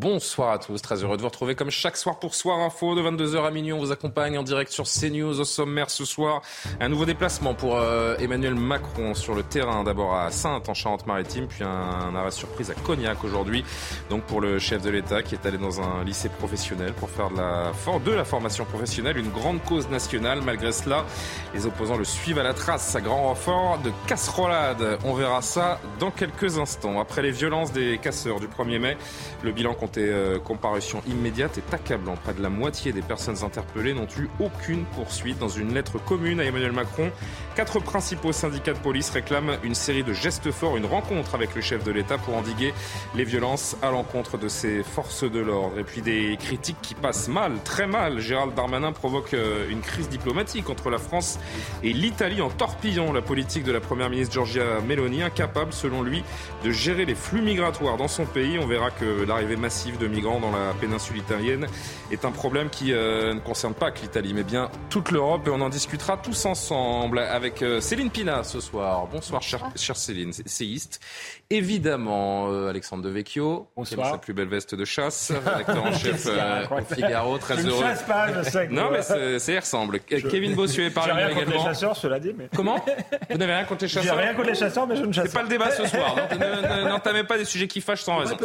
Bonsoir à tous, très heureux de vous retrouver comme chaque soir pour Soir Info de 22h à minuit. On vous accompagne en direct sur CNews. Au sommaire ce soir, un nouveau déplacement pour Emmanuel Macron sur le terrain. D'abord à Saintes en Charente-Maritime, puis un arrêt surprise à Cognac aujourd'hui. Donc pour le chef de l'État qui est allé dans un lycée professionnel pour faire de la formation professionnelle une grande cause nationale. Malgré cela, les opposants le suivent à la trace à grand renfort de casserolades. On verra ça dans quelques instants. Après les violences des casseurs du 1er mai, le bilan comparution immédiate est accablant. Près de la moitié des personnes interpellées n'ont eu aucune poursuite. Dans une lettre commune à Emmanuel Macron, 4 principaux syndicats de police réclament une série de gestes forts, une rencontre avec le chef de l'État pour endiguer les violences à l'encontre de ces forces de l'ordre. Et puis des critiques qui passent mal, très mal. Gérald Darmanin provoque une crise diplomatique entre la France et l'Italie en torpillant la politique de la première ministre Giorgia Meloni, incapable selon lui de gérer les flux migratoires dans son pays. On verra que l'arrivée massif de migrants dans la péninsule italienne est un problème qui ne concerne pas que l'Italie, mais bien toute l'Europe. Et on en discutera tous ensemble avec Céline Pina ce soir. Bonsoir, chère Céline, séiste. Évidemment, Alexandre Devecchio, qui aime sa plus belle veste de chasse, rédacteur en chef au Figaro, très heureux. Je ne chasse pas, je sais. Non, mais ça y ressemble. Kevin Bossuet est parmi nous également. J'ai rien contre les chasseurs, cela dit. Mais... Comment ? Vous n'avez rien contre les chasseurs ? J'ai rien contre les chasseurs, mais je ne chasse pas. C'est pas le débat ce soir. N'entamez pas des sujets qui fâchent sans raison.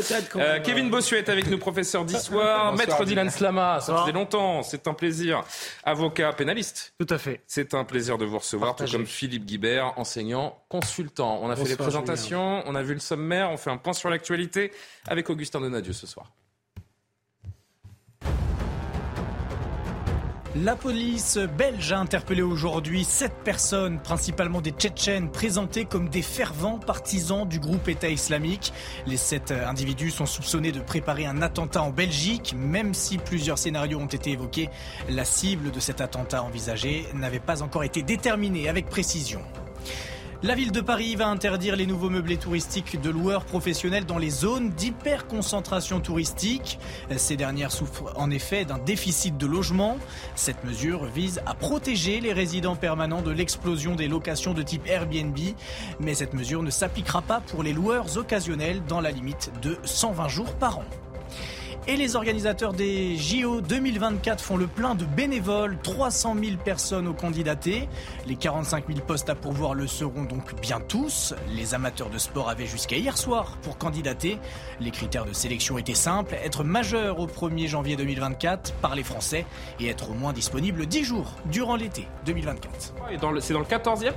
Kevin Bossuet est avec nous, professeur d'histoire, maître Dylan Slama, ça faisait longtemps, c'est un plaisir, avocat pénaliste. Tout à fait. C'est un plaisir de vous recevoir, Tout comme Philippe Guibert, enseignant, consultant. On a fait les présentations, On a vu le sommaire, on fait un point sur l'actualité avec Augustin Donadieu ce soir. La police belge a interpellé aujourd'hui 7 personnes, principalement des Tchétchènes, présentées comme des fervents partisans du groupe État islamique. Les 7 individus sont soupçonnés de préparer un attentat en Belgique, même si plusieurs scénarios ont été évoqués. La cible de cet attentat envisagé n'avait pas encore été déterminée avec précision. La ville de Paris va interdire les nouveaux meublés touristiques de loueurs professionnels dans les zones d'hyperconcentration touristique. Ces dernières souffrent en effet d'un déficit de logement. Cette mesure vise à protéger les résidents permanents de l'explosion des locations de type Airbnb. Mais cette mesure ne s'appliquera pas pour les loueurs occasionnels dans la limite de 120 jours par an. Et les organisateurs des JO 2024 font le plein de bénévoles, 300 000 personnes ont candidaté. Les 45 000 postes à pourvoir le seront donc bien tous. Les amateurs de sport avaient jusqu'à hier soir pour candidater. Les critères de sélection étaient simples, être majeur au 1er janvier 2024, parler français et être au moins disponible 10 jours durant l'été 2024. Et c'est dans le 14e ?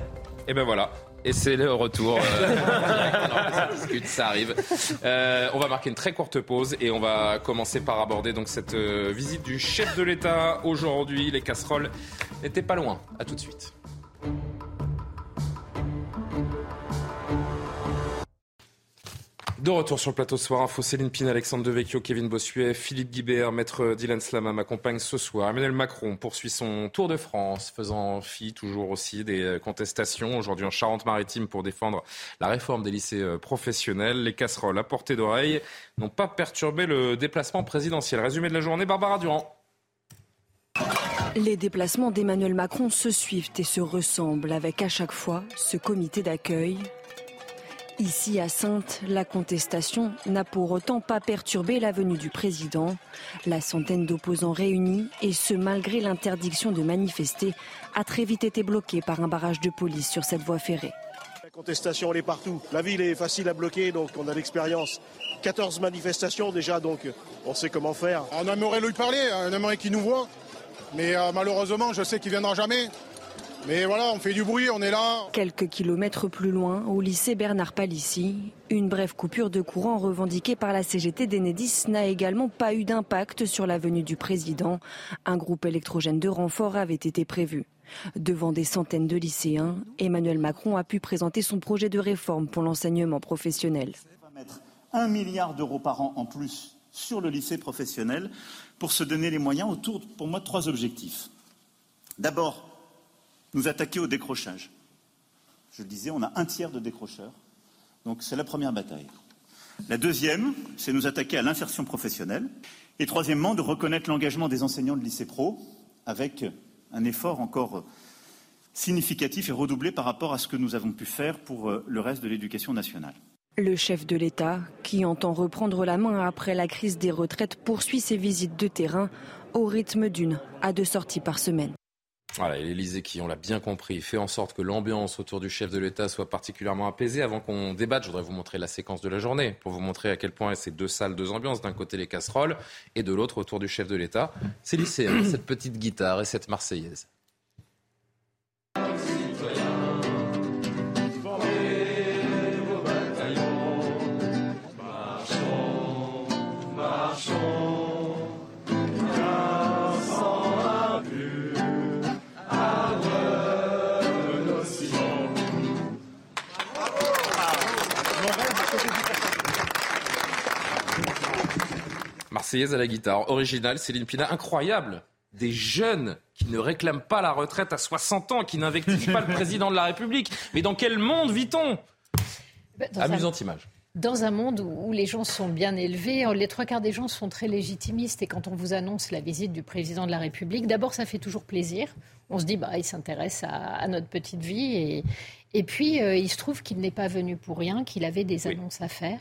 Et ben voilà. Et c'est le retour. Ça discute, ça arrive. On va marquer une très courte pause et on va commencer par aborder donc cette visite du chef de l'État aujourd'hui. Les casseroles n'étaient pas loin. À tout de suite. De retour sur le plateau Soir Info, Céline Pina, Alexandre Devecchio, Kevin Bossuet, Philippe Guibert, maître Dylan Slama m'accompagne ce soir. Emmanuel Macron poursuit son tour de France, faisant fi toujours aussi des contestations. Aujourd'hui en Charente-Maritime pour défendre la réforme des lycées professionnels. Les casseroles à portée d'oreille n'ont pas perturbé le déplacement présidentiel. Résumé de la journée, Barbara Durand. Les déplacements d'Emmanuel Macron se suivent et se ressemblent avec à chaque fois ce comité d'accueil. Ici à Saintes, la contestation n'a pour autant pas perturbé la venue du président. La centaine d'opposants réunis, et ce malgré l'interdiction de manifester, a très vite été bloquée par un barrage de police sur cette voie ferrée. La contestation, elle est partout. La ville est facile à bloquer, donc on a l'expérience. 14 manifestations déjà, donc on sait comment faire. On aimerait lui parler, on aimerait qu'il nous voit, mais malheureusement, je sais qu'il ne viendra jamais. Mais voilà, on fait du bruit, on est là. Quelques kilomètres plus loin, au lycée Bernard Palissy, une brève coupure de courant revendiquée par la CGT d'Enedis n'a également pas eu d'impact sur la venue du président. Un groupe électrogène de renfort avait été prévu. Devant des centaines de lycéens, Emmanuel Macron a pu présenter son projet de réforme pour l'enseignement professionnel. On va mettre 1 milliard d'euros par an en plus sur le lycée professionnel pour se donner les moyens autour, pour moi, de 3 objectifs. D'abord, nous attaquer au décrochage. Je le disais, on a 1/3 de décrocheurs, donc c'est la première bataille. La deuxième, c'est nous attaquer à l'insertion professionnelle. Et troisièmement, de reconnaître l'engagement des enseignants de lycée pro avec un effort encore significatif et redoublé par rapport à ce que nous avons pu faire pour le reste de l'éducation nationale. Le chef de l'État, qui entend reprendre la main après la crise des retraites, poursuit ses visites de terrain au rythme d'1 à 2 sorties par semaine. Voilà, et l'Élysée qui, on l'a bien compris, fait en sorte que l'ambiance autour du chef de l'État soit particulièrement apaisée. Avant qu'on débatte, je voudrais vous montrer la séquence de la journée pour vous montrer à quel point c'est 2 salles, 2 ambiances. D'un côté, les casseroles et de l'autre, autour du chef de l'État, ces lycéens, cette petite guitare et cette Marseillaise. Marseillaise à la guitare, originale, Céline Pina, incroyable. Des jeunes qui ne réclament pas la retraite à 60 ans, qui n'invectivent pas le président de la République. Mais dans quel monde vit-on ? Amusante image. Dans un monde où les gens sont bien élevés, les 3/4 des gens sont très légitimistes. Et quand on vous annonce la visite du président de la République, d'abord, ça fait toujours plaisir. On se dit, bah, il s'intéresse à notre petite vie. Et puis, il se trouve qu'il n'est pas venu pour rien, qu'il avait des annonces à faire.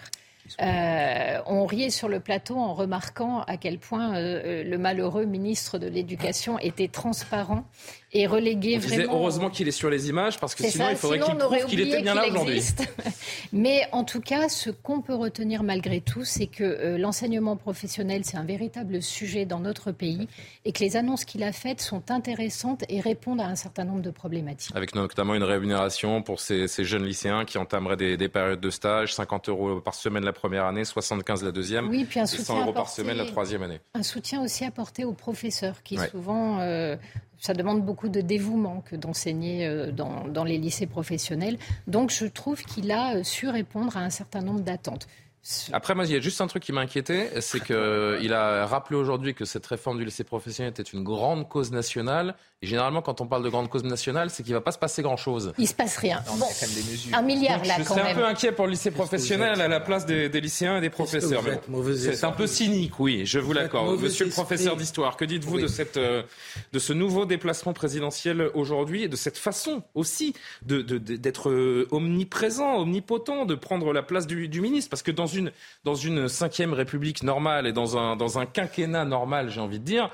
On riait sur le plateau en remarquant à quel point le malheureux ministre de l'Éducation était transparent et relégué. On disait vraiment... heureusement qu'il est sur les images parce que sinon il faudrait qu'il prouve qu'il était bien là aujourd'hui. Mais en tout cas, ce qu'on peut retenir malgré tout, c'est que l'enseignement professionnel, c'est un véritable sujet dans notre pays et que les annonces qu'il a faites sont intéressantes et répondent à un certain nombre de problématiques. Avec notamment une rémunération pour ces jeunes lycéens qui entameraient des périodes de stage, 50 euros par semaine la première année, 75 la deuxième, oui, puis un soutien 100 euros par semaine la troisième année. Un soutien aussi apporté aux professeurs qui souvent, ça demande beaucoup de dévouement que d'enseigner dans les lycées professionnels. Donc je trouve qu'il a su répondre à un certain nombre d'attentes. Après, moi, il y a juste un truc qui m'a inquiété, c'est qu'il a rappelé aujourd'hui que cette réforme du lycée professionnel était une grande cause nationale. Et généralement, quand on parle de grande cause nationale, c'est qu'il ne va pas se passer grand-chose. Il ne se passe rien. Non, bon, il y a quand même des mesures. 1 milliard, donc, là, quand même. Je serais un peu inquiet pour le lycée professionnel à la place des lycéens et des professeurs. C'est un peu cynique, oui, je vous l'accorde. Monsieur le professeur d'histoire, que dites-vous de ce nouveau déplacement présidentiel aujourd'hui et de cette façon aussi d'être omniprésent, omnipotent, de prendre la place du ministre? Parce que dans une 5e République normale et dans un quinquennat normal, j'ai envie de dire,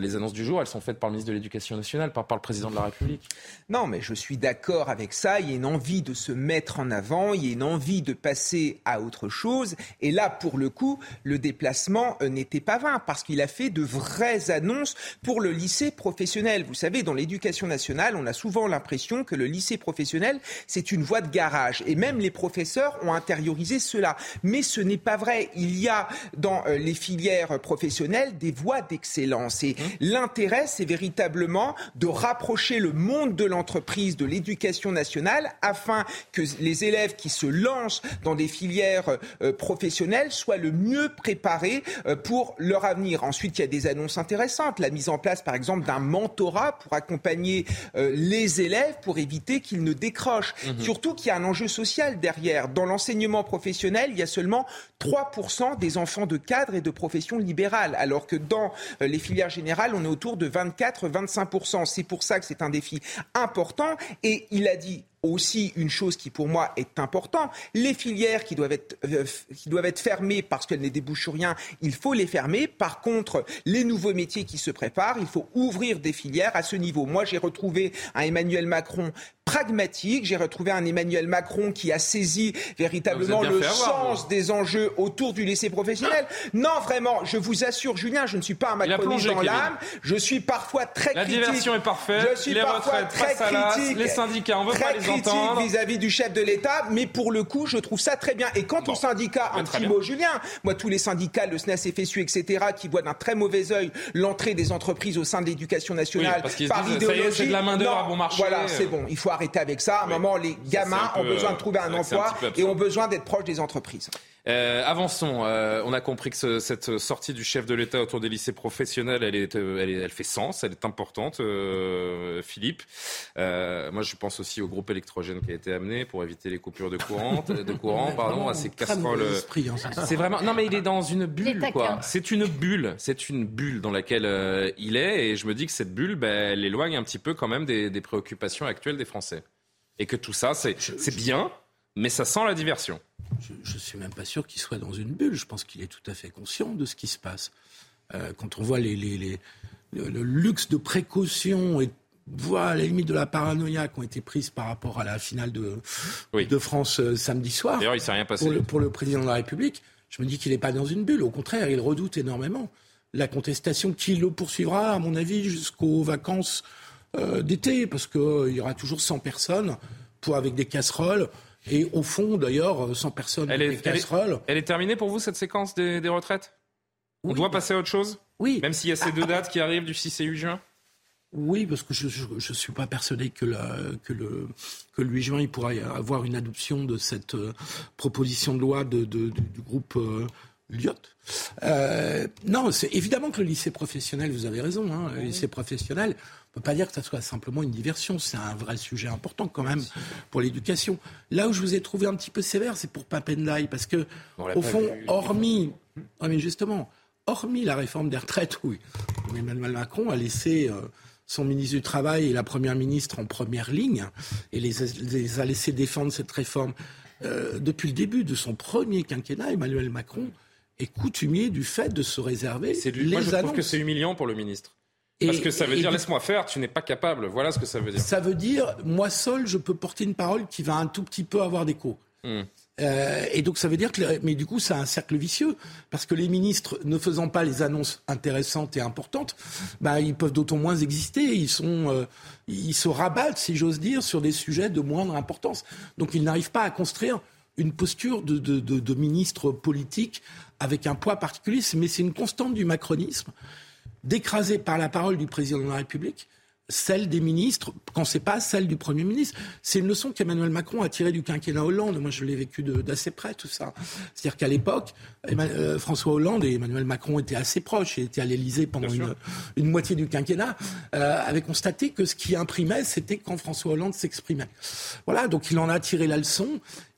les annonces du jour, elles sont faites par le ministre de l'Éducation nationale, par le président de la République. Non, mais je suis d'accord avec ça. Il y a une envie de se mettre en avant, il y a une envie de passer à autre chose. Et là, pour le coup, le déplacement n'était pas vain, parce qu'il a fait de vraies annonces pour le lycée professionnel. Vous savez, dans l'Éducation nationale, on a souvent l'impression que le lycée professionnel, c'est une voie de garage. Et même les professeurs ont intériorisé cela. Mais ce n'est pas vrai. Il y a dans les filières professionnelles des voies d'excellence. Et l'intérêt, c'est véritablement de rapprocher le monde de l'entreprise, de l'éducation nationale, afin que les élèves qui se lancent dans des filières professionnelles soient le mieux préparés pour leur avenir. Ensuite, il y a des annonces intéressantes. La mise en place, par exemple, d'un mentorat pour accompagner les élèves, pour éviter qu'ils ne décrochent. Surtout qu'il y a un enjeu social derrière. Dans l'enseignement professionnel, il y a seulement 3% des enfants de cadre et de profession libérale, alors que dans les filières général, on est autour de 24-25%. C'est pour ça que c'est un défi important. Et il a dit aussi une chose qui pour moi est importante, les filières qui doivent être fermées parce qu'elles ne débouchent rien, il faut les fermer. Par contre, les nouveaux métiers qui se préparent, il faut ouvrir des filières à ce niveau. Moi, j'ai retrouvé un Emmanuel Macron pragmatique. J'ai retrouvé un Emmanuel Macron qui a saisi véritablement le sens des enjeux autour du lycée professionnel. Non, vraiment, je vous assure, Julien, je ne suis pas un macroniste dans l'âme. Je suis parfois très critique. La diversion est parfaite. Je suis parfois très critique. Les syndicats, on ne veut pas les entendre. Vis-à-vis du chef de l'État, mais pour le coup, je trouve ça très bien. Et quant aux syndicats, un petit mot, Julien. Moi, tous les syndicats, le SNES, FSU, etc., qui voient d'un très mauvais œil l'entrée des entreprises au sein de l'éducation nationale par idéologie. C'est de la main d'œuvre à bon marché. Voilà, c'est bon. Il faut arrêter avec ça. À un moment, les gamins ont besoin de trouver un emploi et ont besoin d'être proches des entreprises. Avançons. On a compris que cette sortie du chef de l'État autour des lycées professionnels, elle fait sens, elle est importante, Philippe. Moi, je pense aussi au groupe électrogène qui a été amené pour éviter les coupures de courant, à ces casseroles. C'est vraiment. Non, mais il est dans une bulle, quoi. C'est une bulle dans laquelle il est, et je me dis que cette bulle, elle éloigne un petit peu quand même des préoccupations actuelles des Français, et que tout ça, c'est bien. Mais ça sent la diversion. Je ne suis même pas sûr qu'il soit dans une bulle. Je pense qu'il est tout à fait conscient de ce qui se passe. Quand on voit le luxe de précaution et voire à la limite de la paranoïa qui ont été prises par rapport à la finale de France samedi soir. D'ailleurs, il ne s'est rien passé. Pour le président de la République, je me dis qu'il n'est pas dans une bulle. Au contraire, il redoute énormément la contestation qui le poursuivra, à mon avis, jusqu'aux vacances d'été. Parce qu'il y aura toujours 100 personnes avec des casseroles. Et au fond, d'ailleurs, 100 personnes avec des casseroles. Elle est terminée pour vous, cette séquence des retraites ? On doit passer à autre chose ? Oui. Même s'il y a ces deux dates qui arrivent du 6 et 8 juin ? Oui, parce que je suis pas persuadé que le 8 juin, il pourra y avoir une adoption de cette proposition de loi du groupe Lyotte. Non, c'est évidemment que le lycée professionnel, vous avez raison, le lycée professionnel, on ne peut pas dire que ça soit simplement une diversion, c'est un vrai sujet important quand même pour l'éducation. Là où je vous ai trouvé un petit peu sévère, c'est pour Papendaï, parce que au fond, hormis la réforme des retraites, oui, Emmanuel Macron a laissé son ministre du Travail et la Première ministre en première ligne, et les a laissés défendre cette réforme. Depuis le début de son premier quinquennat, Emmanuel Macron est coutumier du fait de se réserver les annonces. Moi, je trouve que c'est humiliant pour le ministre. Parce que ça veut dire, laisse-moi faire, tu n'es pas capable. Voilà ce que ça veut dire. Ça veut dire, moi seul, je peux porter une parole qui va un tout petit peu avoir d'écho. Et donc, ça veut dire que... Mais du coup, c'est un cercle vicieux. Parce que les ministres, ne faisant pas les annonces intéressantes et importantes, ils peuvent d'autant moins exister. Ils se rabattent, si j'ose dire, sur des sujets de moindre importance. Donc, ils n'arrivent pas à construire une posture de ministre politique avec un poids particulier. Mais c'est une constante du macronisme, d'écraser par la parole du président de la République celle des ministres, quand c'est pas celle du Premier ministre. C'est une leçon qu'Emmanuel Macron a tirée du quinquennat Hollande. Moi, je l'ai vécu d'assez près, tout ça. C'est-à-dire qu'à l'époque, François Hollande et Emmanuel Macron étaient assez proches. Ils étaient à l'Élysée pendant une moitié du quinquennat, avaient constaté que ce qui imprimait, c'était quand François Hollande s'exprimait. Voilà, donc il en a tiré la leçon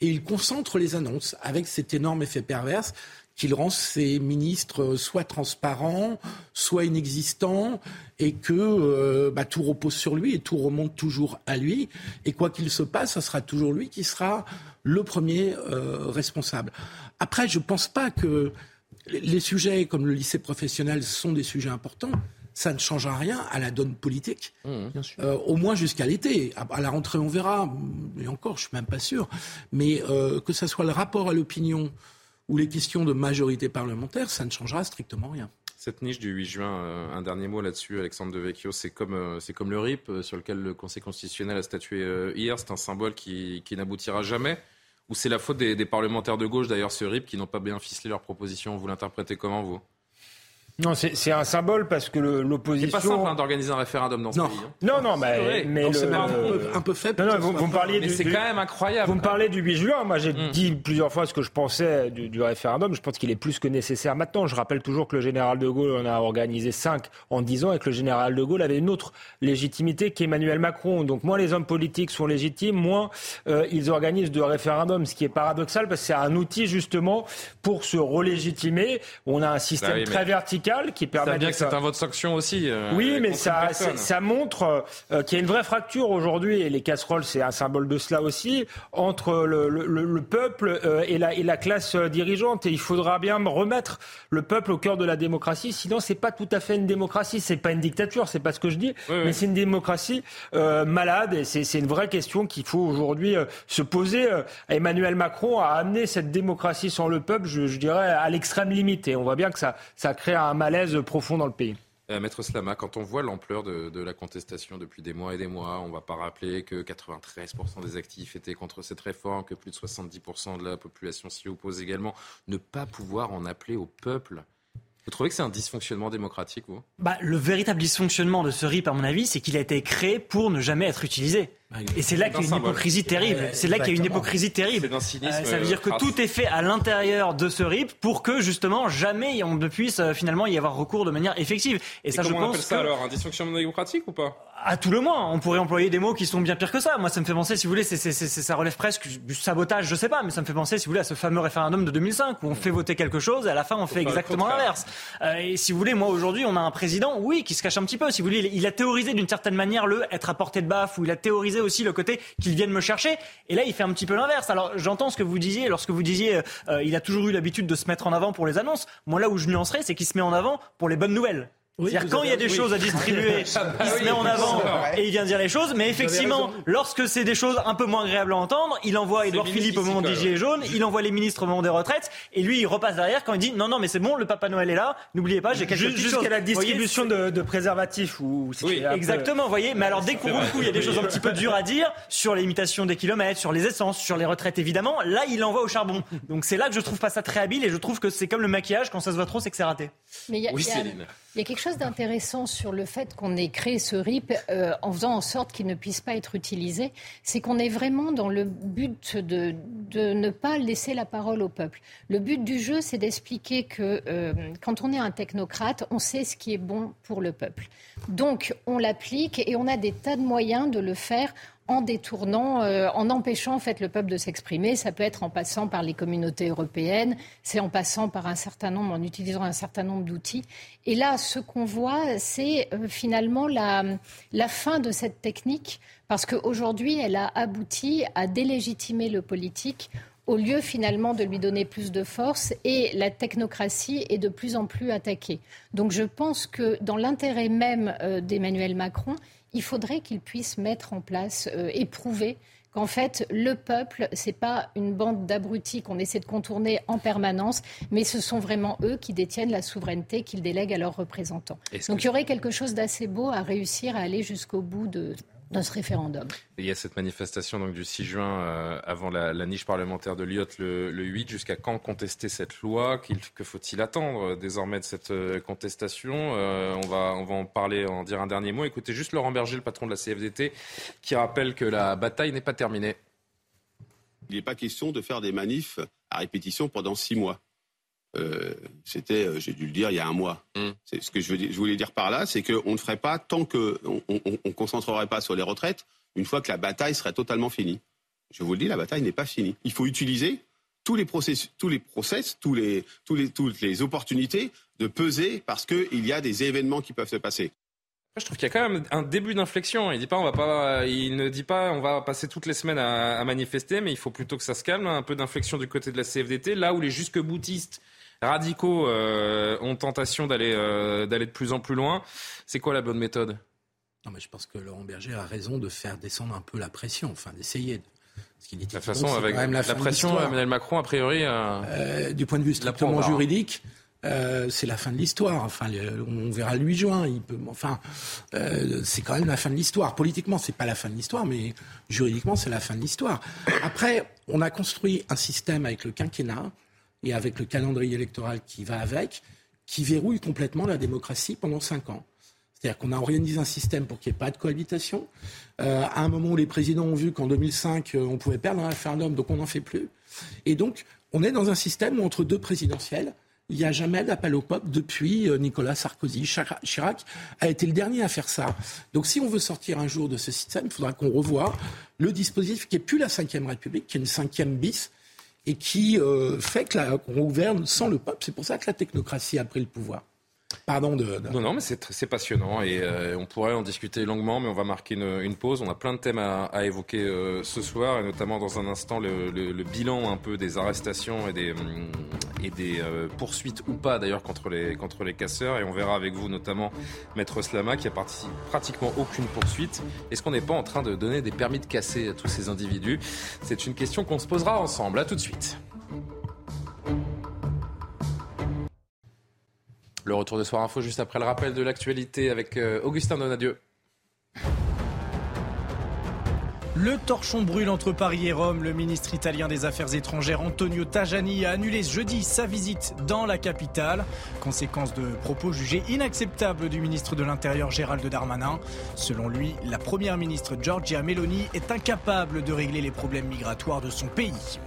et il concentre les annonces avec cet énorme effet perverse qu'il rend ses ministres soit transparents, soit inexistants, et que tout repose sur lui et tout remonte toujours à lui. Et quoi qu'il se passe, ça sera toujours lui qui sera le premier responsable. Après, je ne pense pas que les sujets comme le lycée professionnel sont des sujets importants. Ça ne changera rien à la donne politique, au moins jusqu'à l'été. À la rentrée, on verra. Et encore, je ne suis même pas sûr. Mais que ce soit le rapport à l'opinion ou les questions de majorité parlementaire, ça ne changera strictement rien. Cette niche du 8 juin, un dernier mot là-dessus, Alexandre Devecchio, c'est comme le RIP sur lequel le Conseil constitutionnel a statué hier, c'est un symbole qui n'aboutira jamais, ou c'est la faute des parlementaires de gauche, d'ailleurs ce RIP, qui n'ont pas bien ficelé leurs propositions. Vous l'interprétez comment, vous ? Non, c'est un symbole parce que l'opposition... C'est pas simple d'organiser un référendum dans ce pays. Non, c'est un peu faible. Vous me parliez mais c'est quand même incroyable. Vous me parlez du 8 juin. Moi, j'ai dit plusieurs fois ce que je pensais du référendum. Je pense qu'il est plus que nécessaire maintenant. Je rappelle toujours que le général de Gaulle en a organisé 5 en 10 ans et que le général de Gaulle avait une autre légitimité qu'Emmanuel Macron. Donc moins les hommes politiques sont légitimes, moins ils organisent de référendums. Ce qui est paradoxal parce que c'est un outil justement pour se relégitimer. On a un système très vertical fiscales qui permettent... C'est bien que c'est un vote sanction aussi. Oui, mais ça montre qu'il y a une vraie fracture aujourd'hui, et les casseroles, c'est un symbole de cela aussi, entre le peuple et la classe dirigeante. Et il faudra bien remettre le peuple au cœur de la démocratie, sinon c'est pas tout à fait une démocratie, c'est pas une dictature, c'est pas ce que je dis, mais c'est une démocratie malade, et c'est une vraie question qu'il faut aujourd'hui se poser. Emmanuel Macron a amené cette démocratie sans le peuple, je dirais, à l'extrême limite, et on voit bien que ça crée un malaise profond dans le pays. Maître Slama, quand on voit l'ampleur de la contestation depuis des mois et des mois, on ne va pas rappeler que 93% des actifs étaient contre cette réforme, que plus de 70% de la population s'y oppose également. Ne pas pouvoir en appeler au peuple, vous trouvez que c'est un dysfonctionnement démocratique, vous ? Le véritable dysfonctionnement de ce RIP, à mon avis, c'est qu'il a été créé pour ne jamais être utilisé. Et c'est là qu'il y a une hypocrisie terrible. C'est là qu'il y a une hypocrisie terrible. Ça veut dire que tout est fait à l'intérieur de ce RIP pour que justement jamais on ne puisse finalement y avoir recours de manière effective. Et ça, je pense. On appelle ça alors un dysfonctionnement démocratique ou pas ? À tout le moins, on pourrait employer des mots qui sont bien pires que ça. Moi, ça me fait penser, si vous voulez, ça relève presque du sabotage, je sais pas, mais ça me fait penser, si vous voulez, à ce fameux référendum de 2005 où on fait voter quelque chose et à la fin on fait exactement l'inverse. Et si vous voulez, moi aujourd'hui, on a un président, oui, qui se cache un petit peu. Si vous voulez, il a théorisé d'une certaine manière le être à portée de baffe, ou il a théorisé aussi le côté qu'ils viennent me chercher, et là il fait un petit peu l'inverse. Alors j'entends ce que vous disiez lorsque vous disiez il a toujours eu l'habitude de se mettre en avant pour les annonces. Moi là où je nuancerais, c'est qu'il se met en avant pour les bonnes nouvelles. Oui, c'est-à-dire quand il y a des choses à distribuer, il se met en avant et il vient dire les choses. Mais effectivement, lorsque c'est des choses un peu moins agréables à entendre, il envoie Édouard Philippe au moment des Gilets jaunes, il envoie les ministres au moment des retraites, et lui il repasse derrière quand il dit non mais c'est bon, le Papa Noël est là, n'oubliez pas, j'ai quelque chose. Jusqu'à la distribution de préservatifs ou. Oui, exactement. Vous voyez, mais alors dès qu'on roule, il y a des choses un petit peu dures à dire sur les limitations des kilomètres, sur les essences, sur les retraites évidemment. Là, il envoie au charbon. Donc c'est là que je trouve pas ça très habile, et je trouve que c'est comme le maquillage, quand ça se voit trop, c'est que c'est raté. Oui, Céline. Il y a quelque chose d'intéressant sur le fait qu'on ait créé ce RIP en faisant en sorte qu'il ne puisse pas être utilisé, c'est qu'on est vraiment dans le but de ne pas laisser la parole au peuple. Le but du jeu, c'est d'expliquer que quand on est un technocrate, on sait ce qui est bon pour le peuple. Donc, on l'applique et on a des tas de moyens de le faire en détournant, en empêchant en fait le peuple de s'exprimer. Ça peut être en passant par les communautés européennes, c'est en passant par un certain nombre, en utilisant un certain nombre d'outils. Et là, ce qu'on voit, c'est finalement la fin de cette technique, parce qu'aujourd'hui, elle a abouti à délégitimer le politique au lieu finalement de lui donner plus de force, et la technocratie est de plus en plus attaquée. Donc je pense que dans l'intérêt même d'Emmanuel Macron, il faudrait qu'il puisse mettre en place et prouver qu'en fait, le peuple, ce n'est pas une bande d'abrutis qu'on essaie de contourner en permanence, mais ce sont vraiment eux qui détiennent la souveraineté qu'ils délèguent à leurs représentants. Donc il y aurait quelque chose d'assez beau à réussir à aller jusqu'au bout de ce référendum. Et il y a cette manifestation donc, du 6 juin avant la niche parlementaire de Lyotte le 8. Jusqu'à quand contester cette loi ? Que faut-il attendre désormais de cette contestation ? On va en parler, en dire un dernier mot. Écoutez juste Laurent Berger, le patron de la CFDT, qui rappelle que la bataille n'est pas terminée. Il n'est pas question de faire des manifs à répétition pendant 6 mois. C'était, j'ai dû le dire, il y a 1 mois. C'est ce que je voulais dire par là, c'est qu'on ne ferait pas tant qu'on ne concentrerait pas sur les retraites une fois que la bataille serait totalement finie. Je vous le dis, la bataille n'est pas finie. Il faut utiliser toutes les opportunités de peser, parce qu'il y a des événements qui peuvent se passer. Je trouve qu'il y a quand même un début d'inflexion. Il ne dit pas on va passer toutes les semaines à manifester, mais il faut plutôt que ça se calme. Un peu d'inflexion du côté de la CFDT, là où les jusque-boutistes radicaux ont tentation d'aller de plus en plus loin. C'est quoi la bonne méthode ? Non, mais je pense que Laurent Berger a raison de faire descendre un peu la pression, enfin d'essayer. De toute façon, avec la pression, Emmanuel Macron, a priori... du point de vue strictement juridique... c'est la fin de l'histoire. Enfin, on verra le 8 juin. C'est quand même la fin de l'histoire. Politiquement, c'est pas la fin de l'histoire, mais juridiquement, c'est la fin de l'histoire. Après, on a construit un système avec le quinquennat et avec le calendrier électoral qui va avec, qui verrouille complètement la démocratie pendant 5 ans. C'est-à-dire qu'on a organisé un système pour qu'il n'y ait pas de cohabitation. À un moment où les présidents ont vu qu'en 2005, on pouvait perdre un référendum, donc on n'en fait plus. Et donc, on est dans un système où entre 2 présidentielles, il n'y a jamais d'appel au peuple depuis Nicolas Sarkozy. Chirac a été le dernier à faire ça. Donc si on veut sortir un jour de ce système, il faudra qu'on revoie le dispositif qui n'est plus la 5e République, qui est une 5e bis, et qui fait qu'on gouverne sans le peuple. C'est pour ça que la technocratie a pris le pouvoir. Pardon de... Non, mais c'est passionnant et on pourrait en discuter longuement, mais on va marquer une pause. On a plein de thèmes à évoquer ce soir, et notamment dans un instant le bilan un peu des arrestations et des poursuites ou pas d'ailleurs contre les casseurs. Et on verra avec vous notamment Maître Slama qui a participé pratiquement aucune poursuite. Est-ce qu'on n'est pas en train de donner des permis de casser à tous ces individus ? C'est une question qu'on se posera ensemble. À tout de suite. Le retour de Soir Info juste après le rappel de l'actualité avec Augustin Donadieu. Le torchon brûle entre Paris et Rome. Le ministre italien des Affaires étrangères Antonio Tajani a annulé ce jeudi sa visite dans la capitale. Conséquence de propos jugés inacceptables du ministre de l'Intérieur Gérald Darmanin. Selon lui, la première ministre Giorgia Meloni est incapable de régler les problèmes migratoires de son pays.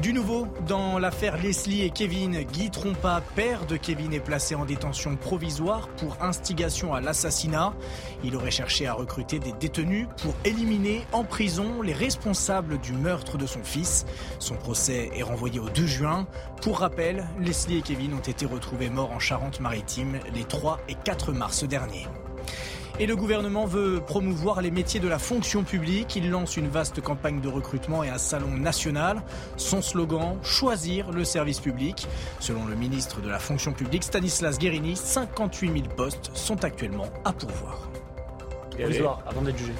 Du nouveau, dans l'affaire Leslie et Kevin, Guy Trompa, père de Kevin, est placé en détention provisoire pour instigation à l'assassinat. Il aurait cherché à recruter des détenus pour éliminer en prison les responsables du meurtre de son fils. Son procès est renvoyé au 2 juin. Pour rappel, Leslie et Kevin ont été retrouvés morts en Charente-Maritime les 3 et 4 mars dernier. Et le gouvernement veut promouvoir les métiers de la fonction publique. Il lance une vaste campagne de recrutement et un salon national. Son slogan, choisir le service public. Selon le ministre de la fonction publique, Stanislas Guerini, 58 000 postes sont actuellement à pourvoir. Provisoire, avant d'être jugé.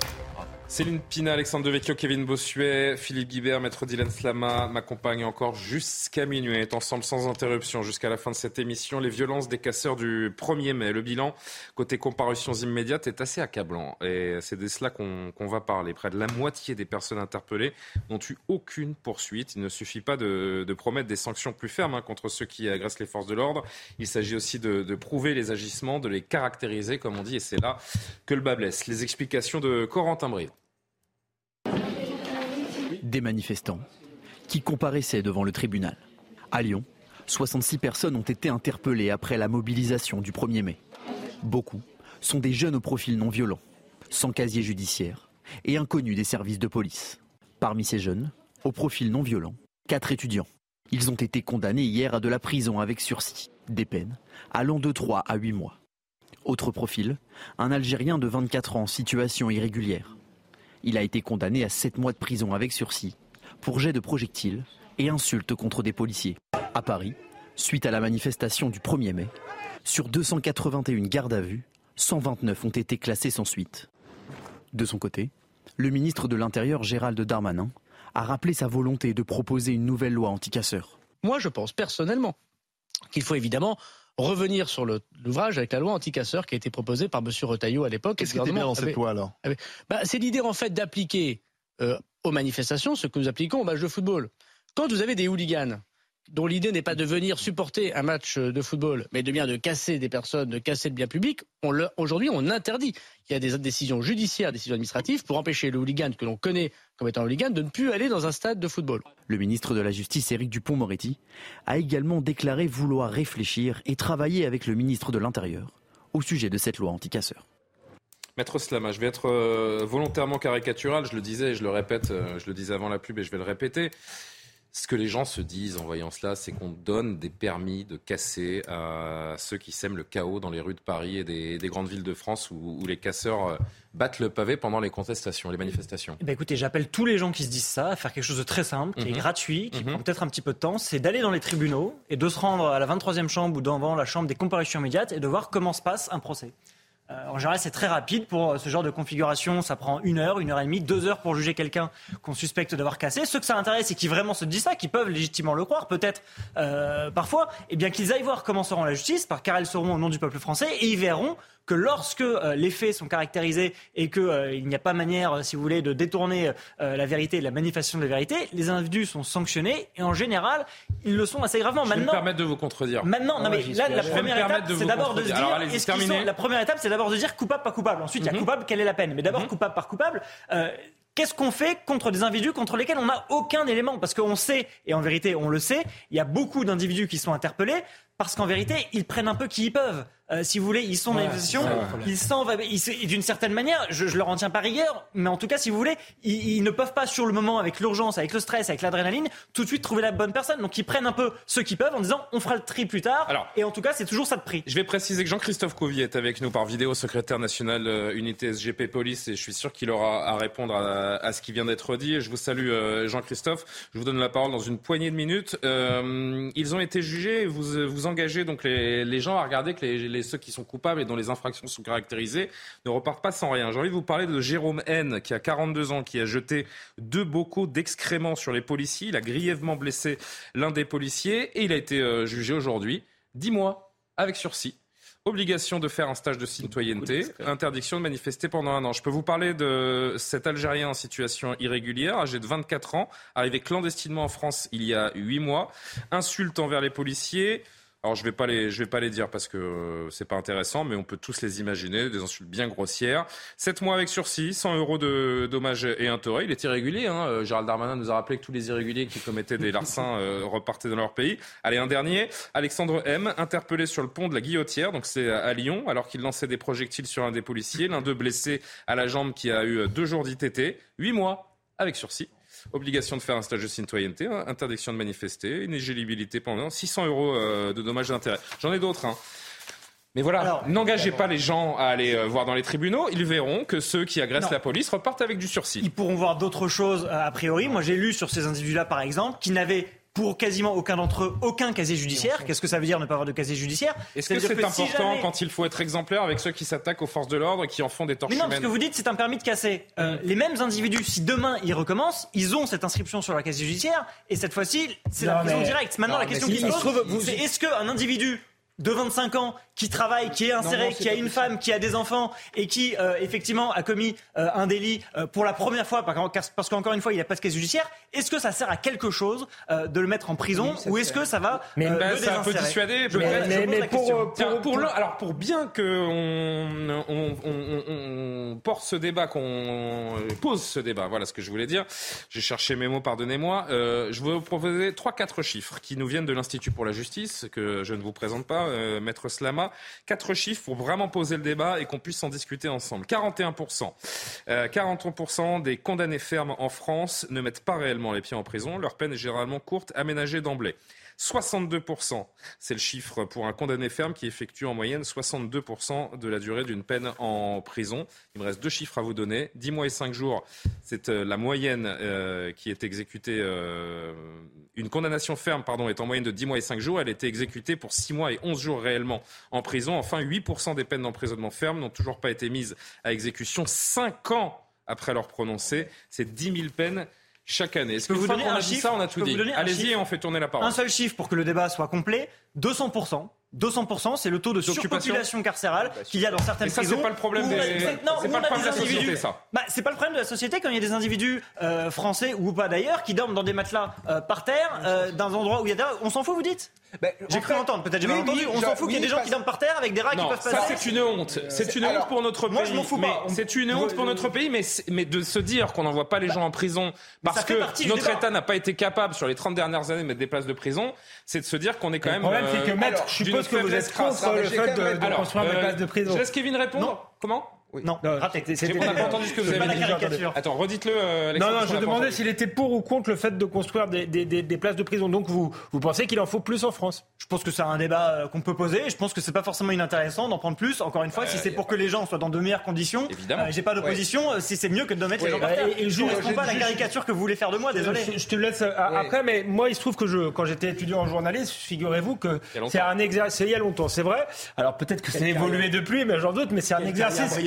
Céline Pina, Alexandre Devecchio, Kevin Bossuet, Philippe Guibert, Maître Dylan Slama m'accompagnent encore jusqu'à minuit. On est ensemble sans interruption jusqu'à la fin de cette émission. Les violences des casseurs du 1er mai. Le bilan, côté comparutions immédiates, est assez accablant. Et c'est de cela qu'on va parler. Près de la moitié des personnes interpellées n'ont eu aucune poursuite. Il ne suffit pas de promettre des sanctions plus fermes contre ceux qui agressent les forces de l'ordre. Il s'agit aussi de prouver les agissements, de les caractériser, comme on dit. Et c'est là que le bât blesse. Les explications de Corentin Brie. Des manifestants qui comparaissaient devant le tribunal. À Lyon, 66 personnes ont été interpellées après la mobilisation du 1er mai. Beaucoup sont des jeunes au profil non violent, sans casier judiciaire et inconnus des services de police. Parmi ces jeunes, au profil non violent, 4 étudiants. Ils ont été condamnés hier à de la prison avec sursis, des peines allant de 3 à 8 mois. Autre profil, un Algérien de 24 ans en situation irrégulière. Il a été condamné à 7 mois de prison avec sursis pour jet de projectiles et insultes contre des policiers. À Paris, suite à la manifestation du 1er mai, sur 281 gardes à vue, 129 ont été classés sans suite. De son côté, le ministre de l'Intérieur Gérald Darmanin a rappelé sa volonté de proposer une nouvelle loi anti-casseurs. Moi, je pense personnellement qu'il faut évidemment revenir sur l'ouvrage avec la loi anti-casseurs qui a été proposée par M. Retailleau à l'époque. Qu'est-ce qui était bien dans cette loi alors ? C'est l'idée en fait d'appliquer aux manifestations ce que nous appliquons aux matchs de football. Quand vous avez des hooligans dont l'idée n'est pas de venir supporter un match de football, mais de bien de casser des personnes, de casser le bien public, aujourd'hui on interdit. Il y a des décisions judiciaires, des décisions administratives pour empêcher le hooligan que l'on connaît comme étant un hooligan de ne plus aller dans un stade de football. Le ministre de la Justice, Éric Dupond-Moretti, a également déclaré vouloir réfléchir et travailler avec le ministre de l'Intérieur au sujet de cette loi anti-casseurs. Maître Slama, je vais être volontairement caricatural, je le disais et je le répète, je le disais avant la pub et je vais le répéter. Ce que les gens se disent en voyant cela, c'est qu'on donne des permis de casser à ceux qui sèment le chaos dans les rues de Paris et des grandes villes de France où les casseurs battent le pavé pendant les contestations, les manifestations. Eh bien, écoutez, j'appelle tous les gens qui se disent ça à faire quelque chose de très simple, qui est gratuit, qui prend peut-être un petit peu de temps, c'est d'aller dans les tribunaux et de se rendre à la 23e chambre ou devant la chambre des comparutions immédiates et de voir comment se passe un procès. En général, c'est très rapide pour ce genre de configuration. Ça prend 1 heure, 1 heure et demie, 2 heures pour juger quelqu'un qu'on suspecte d'avoir cassé. Ceux que ça intéresse et qui vraiment se disent ça, qui peuvent légitimement le croire, peut-être parfois, eh bien qu'ils aillent voir comment se rend la justice, car elles seront au nom du peuple français, et ils verront que lorsque les faits sont caractérisés et qu'il n'y a pas manière, si vous voulez, de détourner la vérité, la manifestation de la vérité, les individus sont sanctionnés et en général, ils le sont assez gravement. Maintenant, je vais me permettre de vous contredire. Maintenant, non mais là, la première étape, c'est d'abord de se dire, est-ce qu'ils sont, la première étape, c'est d'abord de dire coupable par coupable. Ensuite, il y a coupable, quelle est la peine ? Mais d'abord, coupable par coupable. Qu'est-ce qu'on fait contre des individus contre lesquels on n'a aucun élément ? Parce qu'on sait, et en vérité on le sait, il y a beaucoup d'individus qui sont interpellés parce qu'en vérité, ils prennent un peu qui ils peuvent. Si vous voulez, ils sont dans les positions, ils s'en va, d'une certaine manière, je leur en tiens pas rigueur, mais en tout cas, si vous voulez, ils ne peuvent pas sur le moment, avec l'urgence, avec le stress, avec l'adrénaline, tout de suite trouver la bonne personne. Donc, ils prennent un peu ceux qui peuvent en disant, on fera le tri plus tard. Alors, et en tout cas, c'est toujours ça de prix. Je vais préciser que Jean-Christophe Couvi est avec nous par vidéo, secrétaire national unité SGP Police, et je suis sûr qu'il aura à répondre à ce qui vient d'être dit. Et je vous salue, Jean-Christophe. Je vous donne la parole dans une poignée de minutes. Ils ont été jugés. Vous engagez donc les gens à regarder que ceux qui sont coupables et dont les infractions sont caractérisées ne repartent pas sans rien. J'ai envie de vous parler de Jérôme N, qui a 42 ans, qui a jeté 2 bocaux d'excréments sur les policiers. Il a grièvement blessé l'un des policiers et il a été jugé aujourd'hui. 10 mois avec sursis. Obligation de faire un stage de citoyenneté, interdiction de manifester pendant 1 an. Je peux vous parler de cet Algérien en situation irrégulière, âgé de 24 ans, arrivé clandestinement en France il y a 8 mois, insulte envers les policiers. Alors je vais pas les dire parce que c'est pas intéressant, mais on peut tous les imaginer, des insultes bien grossières. 7 mois avec sursis, 100 € de dommages et intérêts. Il est irrégulier, hein. Gérald Darmanin nous a rappelé que tous les irréguliers qui commettaient des larcins repartaient dans leur pays. Allez, un dernier. Alexandre M, interpellé sur le pont de la Guillotière, donc c'est à Lyon, alors qu'il lançait des projectiles sur un des policiers. L'un d'eux blessé à la jambe, qui a eu 2 jours d'ITT, 8 mois avec sursis. Obligation de faire un stage de citoyenneté, interdiction de manifester, inéligibilité pendant 600 € de dommages et intérêts. J'en ai d'autres, hein. Mais voilà, n'engagez pas les gens à aller voir dans les tribunaux. Ils verront que ceux qui agressent la police repartent avec du sursis. Ils pourront voir d'autres choses a priori. Moi, j'ai lu sur ces individus-là, par exemple, qui n'avaient pour quasiment aucun d'entre eux, aucun casier judiciaire. Qu'est-ce que ça veut dire ne pas avoir de casier judiciaire ? Est-ce que c'est important quand il faut être exemplaire avec ceux qui s'attaquent aux forces de l'ordre et qui en font des torches humaines ? Mais non, ce que vous dites, c'est un permis de casser. Les mêmes individus, si demain ils recommencent, ils ont cette inscription sur leur casier judiciaire et cette fois-ci, c'est la prison directe. Maintenant, la question qui se pose, c'est est-ce qu'un individu de 25 ans qui travaille, qui est inséré, qui a une femme, qui a des enfants et qui effectivement a commis un délit pour la première fois parce qu'encore une fois il n'a pas de casier judiciaire, est-ce que ça sert à quelque chose de le mettre en prison ou est-ce que ça va le désinsérer ? Ça peut dissuader peut-être. Mais pour bien qu'on porte ce débat, qu'on pose ce débat, voilà ce que je voulais dire, j'ai cherché mes mots, pardonnez-moi, je vais vous proposer 3-4 chiffres qui nous viennent de l'Institut pour la justice que je ne vous présente pas, Maître Slama. 4 chiffres pour vraiment poser le débat et qu'on puisse en discuter ensemble. 41%. 41% des condamnés fermes en France ne mettent pas réellement les pieds en prison. Leur peine est généralement courte, aménagée d'emblée. 62%, c'est le chiffre pour un condamné ferme qui effectue en moyenne 62% de la durée d'une peine en prison. Il me reste 2 chiffres à vous donner. 10 mois et 5 jours, c'est la moyenne qui est exécutée. Une condamnation ferme, est en moyenne de 10 mois et 5 jours. Elle a été exécutée pour 6 mois et 11 jours réellement en prison. Enfin, 8% des peines d'emprisonnement ferme n'ont toujours pas été mises à exécution 5 ans après leur prononcé. C'est 10 000 peines chaque année. Est-ce que vous donnez un chiffre ? Ça, on a tout dit. Allez-y, on fait tourner la parole. Un seul chiffre pour que le débat soit complet, 200%. 200%, c'est le taux de surpopulation carcérale qu'il y a dans certaines prisons. C'est pas le problème de la société, ça. C'est pas le problème de la société quand il y a des individus français ou pas d'ailleurs qui dorment dans des matelas par terre, dans un endroit où il y a des rats. On s'en fout, vous dites ? J'ai cru entendre, peut-être j'ai mal entendu. On s'en fout qu'il y ait des gens qui dorment par terre avec des rats qui peuvent passer. Ça, c'est une honte. C'est une honte pour notre pays. Moi, je m'en fous pas. C'est une honte pour notre pays, mais de se dire qu'on n'envoie pas les gens en prison parce que notre État n'a pas été capable sur les 30 dernières années de mettre des places de prison, c'est de se dire qu'on est quand même. Est-ce que vous êtes contre le fait de construire des places de prison ? Je laisse Kevin répondre. Non. Comment ? Oui. Non, on n'a pas entendu ce que vous avez dit. Attends, redites-le, Alexandre. Non, je demandais s'il était pour ou contre le fait de construire des places de prison. Donc vous pensez qu'il en faut plus en France ? Je pense que c'est un débat qu'on peut poser. Je pense que c'est pas forcément inintéressant d'en prendre plus. Encore une fois, si c'est pour que les gens soient dans de meilleures conditions, j'ai pas d'opposition. Si c'est mieux que de mettre les gens par terre. Je ne comprends pas la caricature que vous voulez faire de moi. Désolé. Je te laisse après, mais moi, il se trouve que quand j'étais étudiant en journalisme, figurez-vous que c'est un exercice. C'est il y a longtemps, c'est vrai. Alors peut-être que ça a évolué depuis, mais j'en doute. Mais c'est un exercice.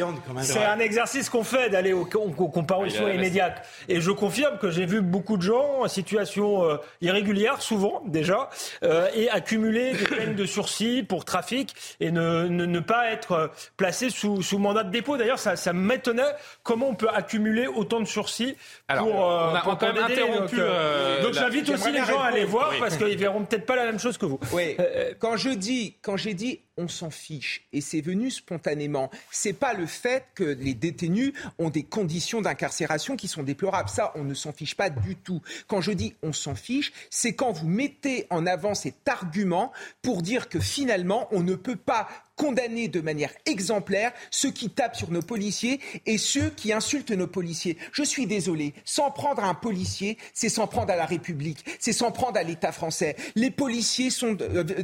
C'est un exercice qu'on fait d'aller aux comparaisons immédiates. Et je confirme que j'ai vu beaucoup de gens en situation irrégulière, souvent déjà, et accumuler des peines de sursis pour trafic et ne pas être placés sous mandat de dépôt. D'ailleurs, ça m'étonnait comment on peut accumuler autant de sursis pour quand même interrompu. Donc j'invite aussi les gens à aller voir parce qu'ils verront peut-être pas la même chose que vous. Oui. Quand j'ai dit on s'en fiche. Et c'est venu spontanément. C'est pas le fait que les détenus ont des conditions d'incarcération qui sont déplorables. Ça, on ne s'en fiche pas du tout. Quand je dis on s'en fiche, c'est quand vous mettez en avant cet argument pour dire que finalement, on ne peut pas condamner de manière exemplaire ceux qui tapent sur nos policiers et ceux qui insultent nos policiers. Je suis désolé, s'en prendre à un policier, c'est s'en prendre à la République, c'est s'en prendre à l'État français. Les policiers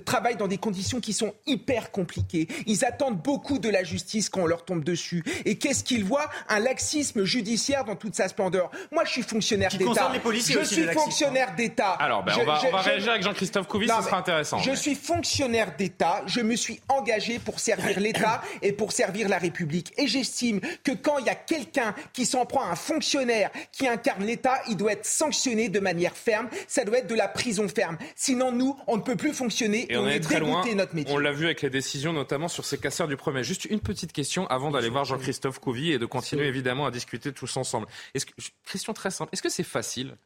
travaillent dans des conditions qui sont hyper compliquées. Ils attendent beaucoup de la justice quand on leur tombe dessus. Et qu'est-ce qu'ils voient ? Un laxisme judiciaire dans toute sa splendeur. Moi, je suis fonctionnaire d'État. Qui concerne les policiers aussi, le laxisme. Je suis fonctionnaire d'État. Alors, on va réagir avec Jean-Christophe Couvi, ce sera intéressant. Je suis fonctionnaire d'État, je me suis engagé pour servir l'État et pour servir la République. Et j'estime que quand il y a quelqu'un qui s'en prend à un fonctionnaire qui incarne l'État, il doit être sanctionné de manière ferme. Ça doit être de la prison ferme. Sinon, nous, on ne peut plus fonctionner et on est très loin. Notre métier. On l'a vu avec les décisions, notamment sur ces casseurs du Premier. Juste une petite question avant d'aller voir Jean-Christophe Couvi et de continuer évidemment à discuter tous ensemble. Question très simple. Est-ce que c'est facile ?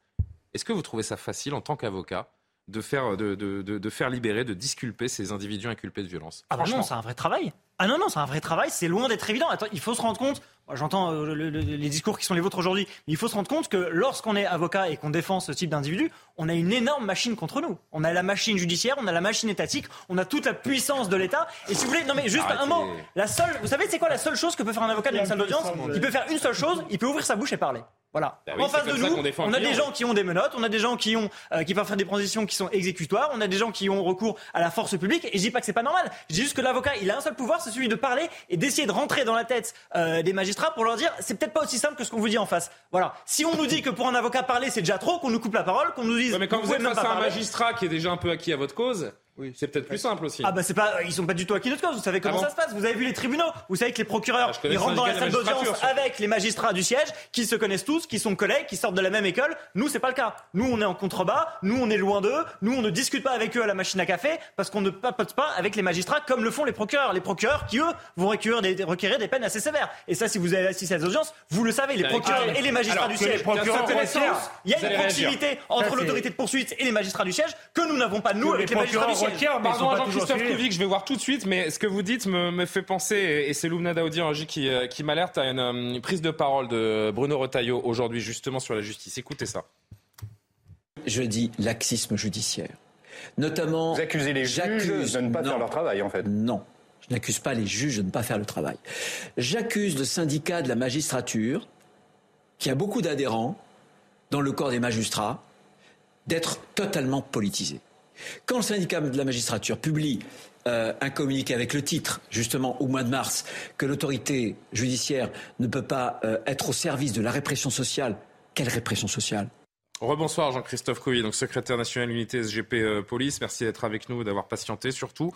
Est-ce que vous trouvez ça facile en tant qu'avocat ? De faire libérer, de disculper ces individus inculpés de violence. Ah non, c'est un vrai travail. Ah non, c'est un vrai travail, c'est loin d'être évident. Attends, il faut se rendre compte, j'entends les discours qui sont les vôtres aujourd'hui, mais il faut se rendre compte que lorsqu'on est avocat et qu'on défend ce type d'individu, on a une énorme machine contre nous. On a la machine judiciaire, on a la machine étatique, on a toute la puissance de l'État. Et si vous voulez, non mais juste un mot, vous savez c'est quoi la seule chose que peut faire un avocat dans une salle d'audience ? Il peut faire une seule chose, il peut ouvrir sa bouche et parler. Voilà. En face de nous, on a des gens qui ont des menottes, on a des gens qui peuvent faire des propositions qui sont exécutoires, on a des gens qui ont recours à la force publique. Et je dis pas que c'est pas normal. Je dis juste que l'avocat, il a un seul pouvoir, c'est celui de parler et d'essayer de rentrer dans la tête des magistrats pour leur dire c'est peut-être pas aussi simple que ce qu'on vous dit en face. Voilà. Si on nous dit que pour un avocat parler c'est déjà trop, qu'on nous coupe la parole, qu'on nous dise. Ouais, mais quand vous êtes face à un magistrat qui est déjà un peu acquis à votre cause. Oui. C'est peut-être plus simple aussi. Ah bah c'est pas, ils sont pas du tout acquis d'autre cause. Vous savez comment ça se passe. Vous avez vu les tribunaux. Vous savez que les procureurs ils rentrent dans la salle d'audience avec les magistrats du siège, qui se connaissent tous, qui sont collègues, qui sortent de la même école. Nous c'est pas le cas. Nous on est en contrebas. Nous on est loin d'eux. Nous on ne discute pas avec eux à la machine à café parce qu'on ne papote pas avec les magistrats comme le font les procureurs. Les procureurs qui eux vont requérir des peines assez sévères. Et ça si vous avez assisté à cette audience, vous le savez. Les procureurs et les magistrats du siège. Il y a une proximité entre l'autorité de poursuite et les magistrats du siège que nous n'avons pas nous avec les magistrats du siège. Pardon, Jean-Christophe Couvi, que je vais voir tout de suite, mais ce que vous dites me fait penser, et c'est Loubna Daoudi en J qui m'alerte à une prise de parole de Bruno Retailleau aujourd'hui, justement sur la justice. Écoutez ça. Je dis laxisme judiciaire. Notamment. Vous accusez les juges de ne pas faire leur travail, en fait. Non. Je n'accuse pas les juges de ne pas faire le travail. J'accuse le syndicat de la magistrature, qui a beaucoup d'adhérents dans le corps des magistrats, d'être totalement politisé. Quand le syndicat de la magistrature publie un communiqué avec le titre, justement au mois de mars, que l'autorité judiciaire ne peut pas être au service de la répression sociale, quelle répression sociale ? Rebonsoir Jean-Christophe Couvi, donc secrétaire national unité SGP Police. Merci d'être avec nous, d'avoir patienté surtout.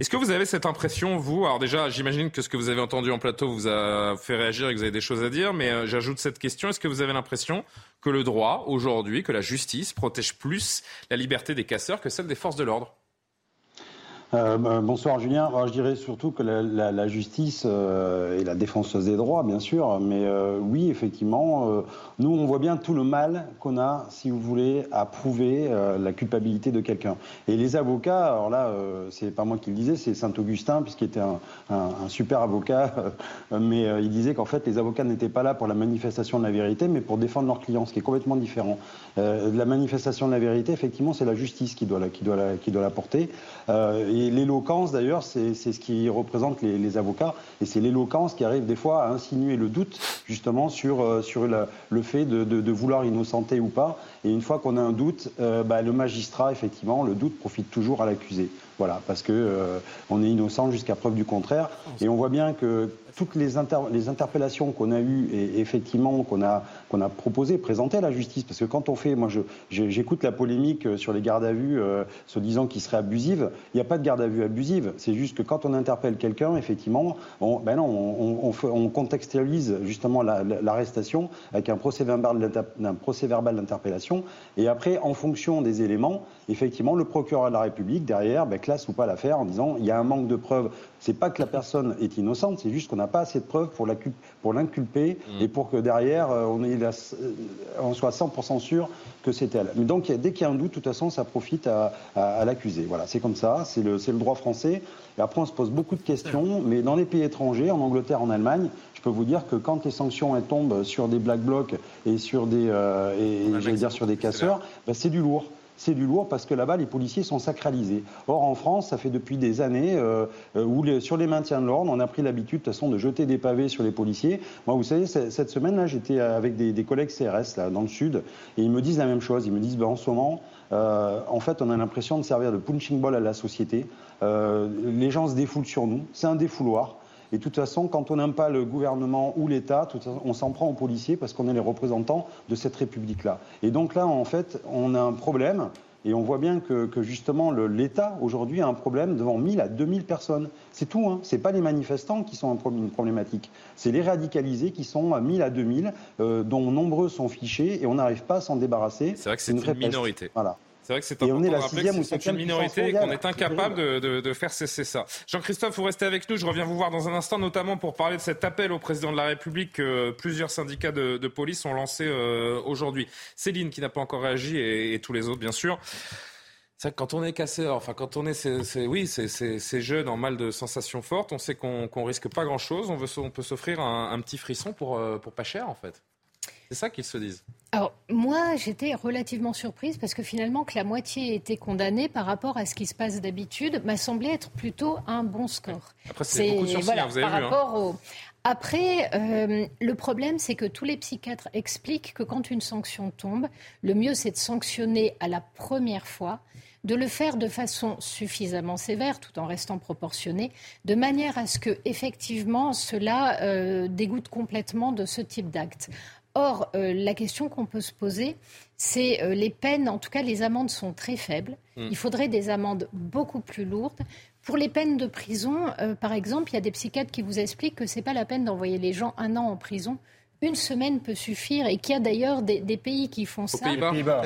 Est-ce que vous avez cette impression, vous ? Alors déjà, j'imagine que ce que vous avez entendu en plateau vous a fait réagir et que vous avez des choses à dire, mais j'ajoute cette question. Est-ce que vous avez l'impression que le droit, aujourd'hui, que la justice protège plus la liberté des casseurs que celle des forces de l'ordre ? Bonsoir Julien. Alors, je dirais surtout que la justice est la défenseuse des droits, bien sûr, mais oui, effectivement, nous on voit bien tout le mal qu'on a, si vous voulez, à prouver la culpabilité de quelqu'un. Et les avocats, alors là, c'est pas moi qui le disais, c'est Saint-Augustin, puisqu'il était un super avocat, mais il disait qu'en fait les avocats n'étaient pas là pour la manifestation de la vérité, mais pour défendre leurs clients, ce qui est complètement différent. La manifestation de la vérité, effectivement, c'est la justice qui doit la porter. Et l'éloquence, d'ailleurs, c'est ce qui représente les avocats. Et c'est l'éloquence qui arrive des fois à insinuer le doute, justement, sur le fait de vouloir innocenter ou pas. Et une fois qu'on a un doute, le magistrat, effectivement, le doute profite toujours à l'accusé. Voilà, parce que on est innocent jusqu'à preuve du contraire. Et on voit bien que toutes les interpellations qu'on a eues et effectivement qu'on a proposées, présentées à la justice, parce que quand on fait, moi j'écoute la polémique sur les gardes à vue, se disant qu'ils seraient abusives. Il n'y a pas de garde à vue abusive. C'est juste que quand on interpelle quelqu'un, effectivement, on contextualise justement l'arrestation avec un procès-verbal d'interpellation. Et après, en fonction des éléments, effectivement, le procureur de la République derrière, classe ou pas l'affaire en disant il y a un manque de preuves. C'est pas que la personne est innocente, c'est juste qu'on n'a pas assez de preuves pour l'inculper et pour que derrière on soit 100% sûr que c'est elle. Mais donc dès qu'il y a un doute, de toute façon, ça profite à l'accusé. Voilà, c'est comme ça, c'est le c'est le droit français. Et après, on se pose beaucoup de questions, mais dans les pays étrangers, en Angleterre, en Allemagne, je peux vous dire que quand les sanctions elles tombent sur des black blocs et sur des, sur des casseurs, bah, c'est du lourd. C'est du lourd parce que là-bas, les policiers sont sacralisés. Or, en France, ça fait depuis des années où sur les maintiens de l'ordre, on a pris l'habitude de toute façon de jeter des pavés sur les policiers. Moi, vous savez, cette semaine-là, j'étais avec des collègues CRS là, dans le Sud et ils me disent la même chose. Ils me disent, en ce moment, en fait, on a l'impression de servir de punching ball à la société. Les gens se défoulent sur nous. C'est un défouloir. Et de toute façon, quand on n'aime pas le gouvernement ou l'État, on s'en prend aux policiers parce qu'on est les représentants de cette République-là. Et donc là, en fait, on a un problème. Et on voit bien que justement, l'État, aujourd'hui, a un problème devant 1000 à 2000 personnes. C'est tout, hein. Ce n'est pas les manifestants qui sont une problématique. C'est les radicalisés qui sont à 1000 à 2000, dont nombreux sont fichés, et on n'arrive pas à s'en débarrasser. C'est vrai que c'est une minorité. Voilà. C'est vrai que c'est important de rappeler que ce sont une minorité et qu'on est incapable de faire cesser ça. Jean-Christophe, vous restez avec nous. Je reviens vous voir dans un instant, notamment pour parler de cet appel au président de la République que plusieurs syndicats de police ont lancé aujourd'hui. Céline, qui n'a pas encore réagi, et tous les autres, bien sûr. C'est vrai que quand on est casseur, enfin quand on est ces jeunes en mal de sensations fortes, on sait qu'on risque pas grand-chose. On peut s'offrir un petit frisson pour pas cher, en fait. C'est ça qu'ils se disent. Alors, moi, j'étais relativement surprise parce que finalement, que la moitié ait été condamnée par rapport à ce qui se passe d'habitude m'a semblé être plutôt un bon score. Après, c'est beaucoup de sursis, voilà, vous avez vu. Après, le problème, c'est que tous les psychiatres expliquent que quand une sanction tombe, le mieux, c'est de sanctionner à la première fois, de le faire de façon suffisamment sévère, tout en restant proportionné, de manière à ce que, effectivement, cela dégoûte complètement de ce type d'acte. Or, la question qu'on peut se poser, c'est les peines, en tout cas les amendes sont très faibles. Il faudrait des amendes beaucoup plus lourdes. Pour les peines de prison, par exemple, il y a des psychiatres qui vous expliquent que ce n'est pas la peine d'envoyer les gens 1 an en prison. Une semaine peut suffire, et qu'il y a d'ailleurs des pays qui font ça.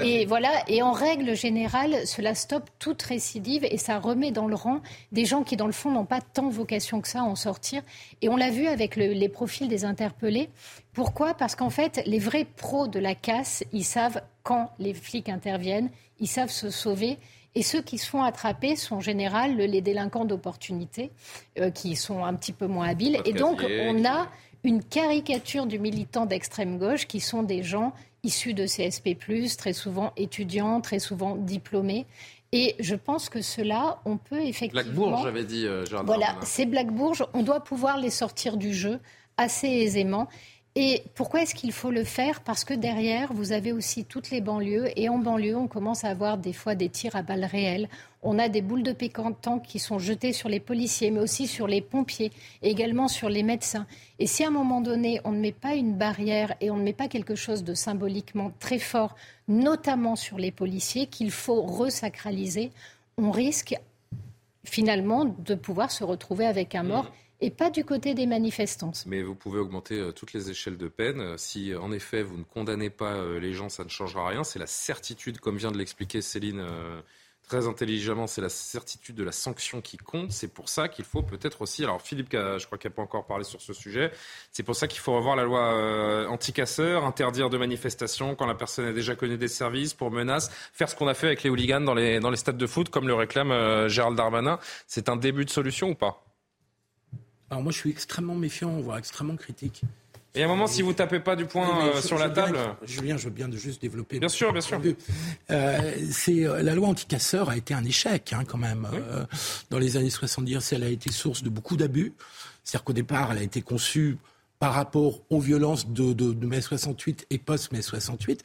Et voilà. Et en règle générale, cela stoppe toute récidive et ça remet dans le rang des gens qui, dans le fond, n'ont pas tant vocation que ça à en sortir. Et on l'a vu avec les profils des interpellés. Pourquoi ? Parce qu'en fait, les vrais pros de la casse, ils savent quand les flics interviennent, ils savent se sauver. Et ceux qui se font attraper sont en général les délinquants d'opportunité, qui sont un petit peu moins habiles. Et donc, on a une caricature du militant d'extrême gauche qui sont des gens issus de CSP+, très souvent étudiants, très souvent diplômés. Et je pense que ceux-là, on peut effectivement... Blackbourge, j'avais dit, Gérard. Voilà, ces Blackbourges, on doit pouvoir les sortir du jeu assez aisément. Et pourquoi est-ce qu'il faut le faire ? Parce que derrière, vous avez aussi toutes les banlieues. Et en banlieue, on commence à avoir des fois des tirs à balles réelles. On a des boules de pétanque qui sont jetées sur les policiers, mais aussi sur les pompiers, et également sur les médecins. Et si à un moment donné, on ne met pas une barrière et on ne met pas quelque chose de symboliquement très fort, notamment sur les policiers, qu'il faut resacraliser, on risque finalement de pouvoir se retrouver avec un mort. Et pas du côté des manifestants. Mais vous pouvez augmenter toutes les échelles de peine. Si, en effet, vous ne condamnez pas les gens, ça ne changera rien. C'est la certitude, comme vient de l'expliquer Céline très intelligemment, c'est la certitude de la sanction qui compte. C'est pour ça qu'il faut peut-être aussi... Alors, Philippe, je crois qu'il n'a pas encore parlé sur ce sujet. C'est pour ça qu'il faut revoir la loi anti-casseurs, interdire de manifestations quand la personne a déjà connu des services pour menaces, faire ce qu'on a fait avec les hooligans dans les stades de foot, comme le réclame Gérald Darmanin. C'est un début de solution ou pas ? Alors moi, je suis extrêmement méfiant, voire extrêmement critique. Et à un moment, si vous ne tapez pas du poing sur la table... Julien, je veux bien juste développer... Bien sûr, bien sûr. La loi anti-casseurs a été un échec, hein, quand même. Oui. Dans les années 70, elle a été source de beaucoup d'abus. C'est-à-dire qu'au départ, elle a été conçue par rapport aux violences de mai 68 et post-mai 68.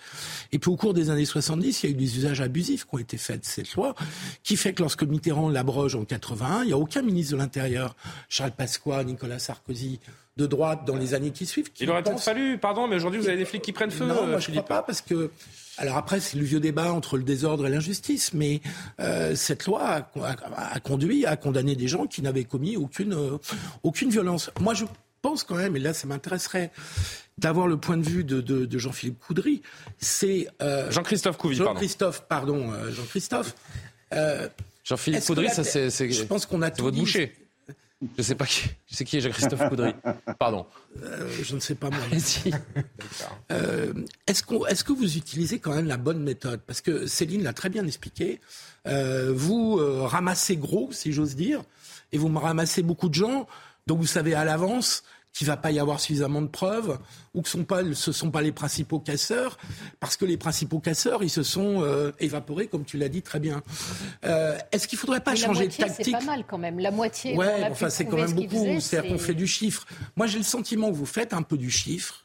Et puis au cours des années 70, il y a eu des usages abusifs qui ont été faits de cette loi, qui fait que lorsque Mitterrand l'abroge en 81, il n'y a aucun ministre de l'Intérieur, Charles Pasqua, Nicolas Sarkozy, de droite dans les années qui suivent... Il aurait peut-être fallu, pardon, mais aujourd'hui vous avez des flics qui prennent feu. Non, moi je ne crois pas, parce que... Alors après, c'est le vieux débat entre le désordre et l'injustice, mais cette loi a conduit à condamner des gens qui n'avaient commis aucune violence. Moi je pense quand même, et là ça m'intéresserait d'avoir le point de vue de Jean-Philippe Coudry, c'est... Jean-Christophe Couvy, Jean-Christophe. Jean-Philippe Coudry, ça c'est... Je pense qu'on a tout votre dit... boucher. Je ne sais pas qui est Jean-Christophe Coudry. Pardon. Je ne sais pas moi. Si. Est-ce que vous utilisez quand même la bonne méthode ? Parce que Céline l'a très bien expliqué. Vous ramassez gros, si j'ose dire, et vous me ramassez beaucoup de gens, donc vous savez à l'avance qu'il ne va pas y avoir suffisamment de preuves, ou que ce ne sont pas les principaux casseurs, parce que les principaux casseurs, ils se sont évaporés, comme tu l'as dit très bien. Est-ce qu'il ne faudrait pas changer de tactique ? C'est pas mal quand même, la moitié. Oui, enfin c'est quand même beaucoup, c'est-à-dire qu'on fait du chiffre. Moi j'ai le sentiment que vous faites un peu du chiffre,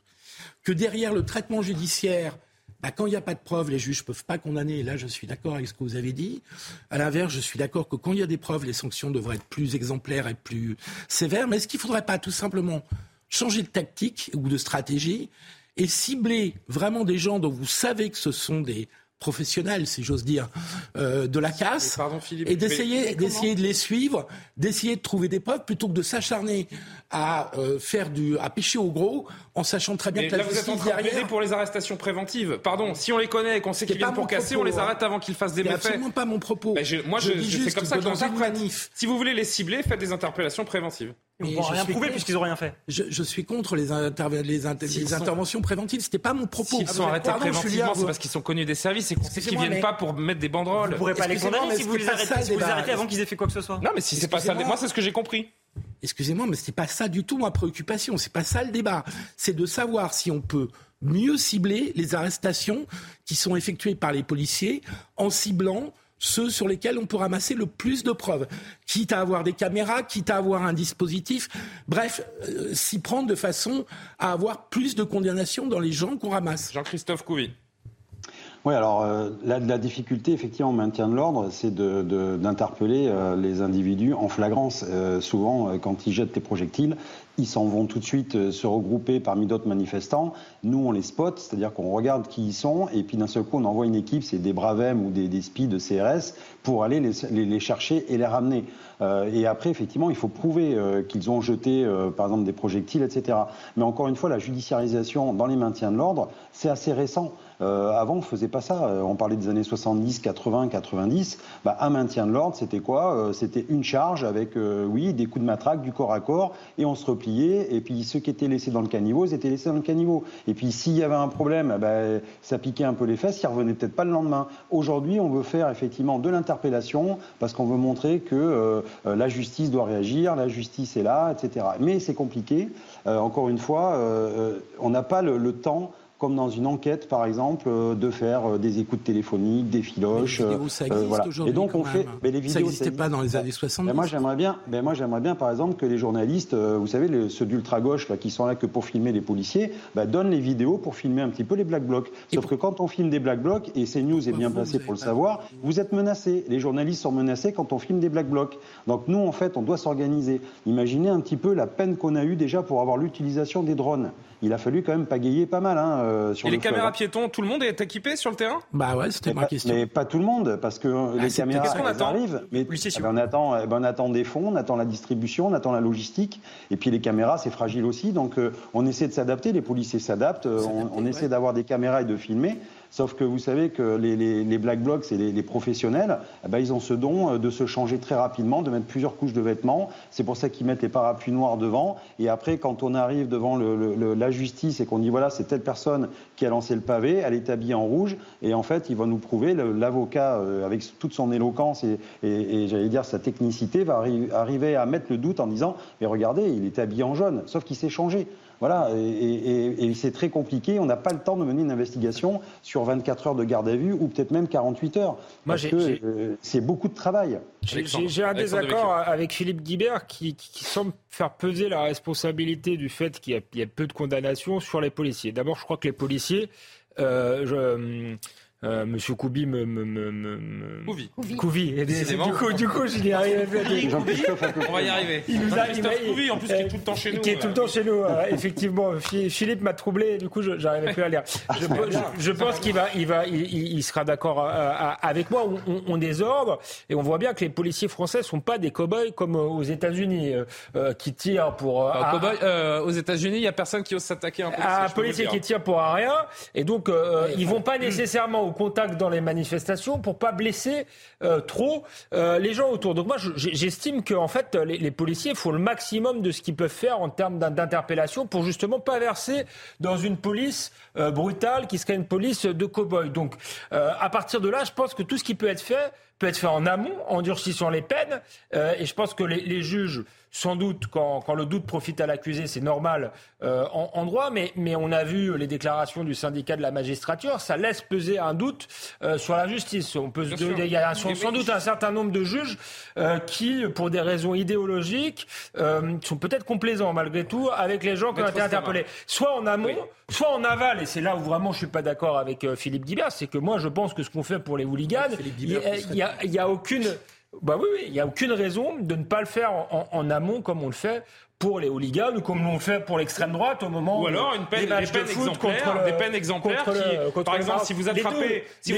que derrière le traitement judiciaire, quand il n'y a pas de preuves, les juges ne peuvent pas condamner. Et là, je suis d'accord avec ce que vous avez dit. À l'inverse, je suis d'accord que quand il y a des preuves, les sanctions devraient être plus exemplaires et plus sévères. Mais est-ce qu'il ne faudrait pas tout simplement changer de tactique ou de stratégie et cibler vraiment des gens dont vous savez que ce sont des professionnels, si j'ose dire, de la casse, pardon, Philippe, et d'essayer de les suivre, d'essayer de trouver des preuves, plutôt que de s'acharner à à pêcher au gros, en sachant très bien que la justice derrière... Là, vous êtes en train de pour les arrestations préventives. Pardon, si on les connaît et qu'on sait qu'ils viennent pour casser, on les arrête avant qu'ils fassent des méfaits. C'est absolument pas mon propos. Moi, je dis juste comme ça que dans une manif... Si vous voulez les cibler, faites des interpellations préventives. Ils ne vont rien prouver puisqu'ils n'ont rien fait. Je suis contre les interventions préventives. Ce n'était pas mon propos. S'ils sont arrêtés préventivement, c'est parce qu'ils sont connus des services et qu'on sait qu'ils ne viennent pas pour mettre des banderoles. Vous ne pourrez pas les condamner si vous les arrêtez avant qu'ils aient fait quoi que ce soit. Non, mais si c'est pas ça, moi c'est ce que j'ai compris. Excusez-moi, mais ce n'est pas ça du tout ma préoccupation. Ce n'est pas ça le débat. C'est de savoir si on peut mieux cibler les arrestations qui sont effectuées par les policiers en ciblant ceux sur lesquels on peut ramasser le plus de preuves, quitte à avoir des caméras, quitte à avoir un dispositif, bref, s'y prendre de façon à avoir plus de condamnations dans les gens qu'on ramasse. Jean-Christophe Couvi. Oui, alors la difficulté, effectivement, en maintien de l'ordre, c'est d'interpeller les individus en flagrance. Souvent, quand ils jettent des projectiles, ils s'en vont tout de suite se regrouper parmi d'autres manifestants. Nous, on les spot, c'est-à-dire qu'on regarde qui ils sont, et puis d'un seul coup, on envoie une équipe, c'est des BRAVEM ou des SPI de CRS, pour aller les chercher et les ramener. Et après, effectivement, il faut prouver qu'ils ont jeté, par exemple, des projectiles, etc. Mais encore une fois, la judiciarisation dans les maintiens de l'ordre, c'est assez récent. Avant, on ne faisait pas ça. On parlait des années 70, 80, 90. Un maintien de l'ordre, c'était quoi ? C'était une charge avec, des coups de matraque, du corps à corps, et on se repliait. Et puis, ceux qui étaient laissés dans le caniveau, ils étaient laissés dans le caniveau. Et puis, s'il y avait un problème, ça piquait un peu les fesses, ils ne revenaient peut-être pas le lendemain. Aujourd'hui, on veut faire, effectivement, de l'interpellation, parce qu'on veut montrer que la justice doit réagir, la justice est là, etc. Mais c'est compliqué. Encore une fois, on n'a pas le temps... comme dans une enquête, par exemple, de faire des écoutes téléphoniques, des filoches. Les vidéos, ça existe aujourd'hui. Et donc, on fait. Les vidéos, ça n'existait pas dans les années 70. Moi, j'aimerais bien, par exemple, que les journalistes, vous savez, ceux d'ultra-gauche là, qui sont là que pour filmer les policiers, donnent les vidéos pour filmer un petit peu les black blocs. Sauf que quand on filme des black blocs, et CNews est bien placé pour le savoir, vous êtes menacés. Les journalistes sont menacés quand on filme des black blocs. Donc, nous, en fait, on doit s'organiser. Imaginez un petit peu la peine qu'on a eue déjà pour avoir l'utilisation des drones. Il a fallu quand même pagayer pas mal. Sur les caméras piétons, tout le monde est équipé sur le terrain ? C'était ma question. Mais pas tout le monde, parce que les caméras, elles arrivent. Mais on attend des fonds, on attend la distribution, on attend la logistique. Et puis les caméras, c'est fragile aussi. Donc on essaie de s'adapter, les policiers s'adaptent. On essaie d'avoir des caméras et de filmer. Sauf que vous savez que les black blocs et les professionnels, ils ont ce don de se changer très rapidement, de mettre plusieurs couches de vêtements. C'est pour ça qu'ils mettent les parapluies noirs devant. Et après, quand on arrive devant la justice et qu'on dit voilà, c'est telle personne qui a lancé le pavé, elle est habillée en rouge. Et en fait, il va nous prouver, l'avocat, avec toute son éloquence et j'allais dire sa technicité, va arriver à mettre le doute en disant mais regardez, il était habillé en jaune, sauf qu'il s'est changé. Voilà, et c'est très compliqué. On n'a pas le temps de mener une investigation sur 24 heures de garde à vue ou peut-être même 48 heures. C'est beaucoup de travail. J'ai un désaccord avec Philippe Guibert qui semble faire peser la responsabilité du fait qu'il y a peu de condamnations sur les policiers. D'abord, je crois que les policiers... Monsieur Couvi Couvi. Du coup, je n'y arrive pas. On va y arriver. Il nous a Couvi, en plus, qui est tout le temps chez nous. Qui est tout le temps chez nous, effectivement. Philippe m'a troublé, du coup, je n'arrivais plus à lire. Je pense qu'il sera d'accord avec moi. On désordre et on voit bien que les policiers français ne sont pas des cow-boys comme aux États-Unis qui tirent pour. Aux États-Unis, il n'y a personne qui ose s'attaquer à un policier qui tire pour un rien. Et donc, ils ne vont pas nécessairement contact dans les manifestations pour pas blesser trop les gens autour. Donc moi, j'estime que en fait, les policiers font le maximum de ce qu'ils peuvent faire en termes d'interpellation pour justement pas verser dans une police brutale qui serait une police de cow-boy. Donc à partir de là, je pense que tout ce qui peut être fait peut être fait en amont, en durcissant les peines. Et je pense que les juges, sans doute, quand le doute profite à l'accusé, c'est normal en droit. Mais on a vu les déclarations du syndicat de la magistrature, ça laisse peser un doute sur la justice. On peut il y a sans doute un certain nombre de juges qui, pour des raisons idéologiques, sont peut-être complaisants malgré tout avec les gens qui ont été interpellés. Soit en amont, soit en aval. Et c'est là où vraiment je suis pas d'accord avec Philippe Guibert, c'est que moi je pense que ce qu'on fait pour les hooligans, il n'y a aucune raison de ne pas le faire en amont comme on le fait pour les hooligans ou comme l'on fait pour l'extrême droite au moment où... Ou alors une peine, des peines exemplaires, par exemple, si vous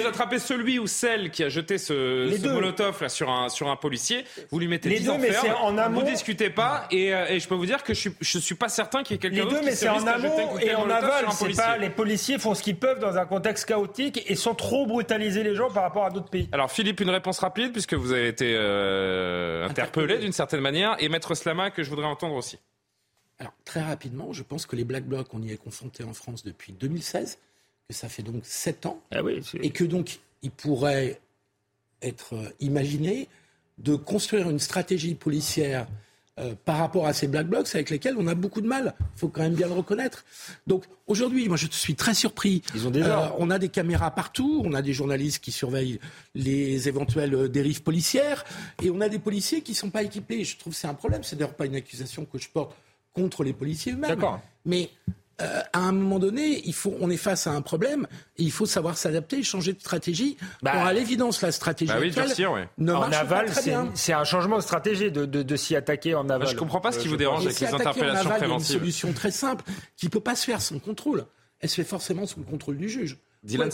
attrapez celui ou celle qui a jeté ce molotov là, sur un policier, vous lui mettez 10 ans de ferme, vous ne discutez pas, et je peux vous dire que je suis pas certain qu'il y ait quelqu'un d'autre qui se risque à jeter un coup de pied en aval, c'est pas... Les policiers font ce qu'ils peuvent dans un contexte chaotique et sans trop brutaliser les gens par rapport à d'autres pays. Alors Philippe, une réponse rapide, puisque vous avez été interpellé d'une certaine manière, et Maître Slama, que je voudrais entendre aussi. Alors, très rapidement, je pense que les Black Blocs, on y est confronté en France depuis 2016, que ça fait donc 7 ans, et que donc il pourrait être imaginé de construire une stratégie policière par rapport à ces Black Blocs avec lesquels on a beaucoup de mal. Il faut quand même bien le reconnaître. Donc aujourd'hui, moi je suis très surpris. On a des caméras partout, on a des journalistes qui surveillent les éventuelles dérives policières, et on a des policiers qui ne sont pas équipés. Et je trouve que c'est un problème. C'est d'ailleurs pas une accusation que je porte contre les policiers eux-mêmes. D'accord. Mais à un moment donné, on est face à un problème et il faut savoir s'adapter et changer de stratégie. À l'évidence, la stratégie ne marche pas très bien. C'est un changement de stratégie de s'y attaquer en aval. Je ne comprends pas ce qui vous dérange avec les interpellations préventives. Il y a une solution très simple qui ne peut pas se faire sans contrôle. Elle se fait forcément sous le contrôle du juge. Vous pouvez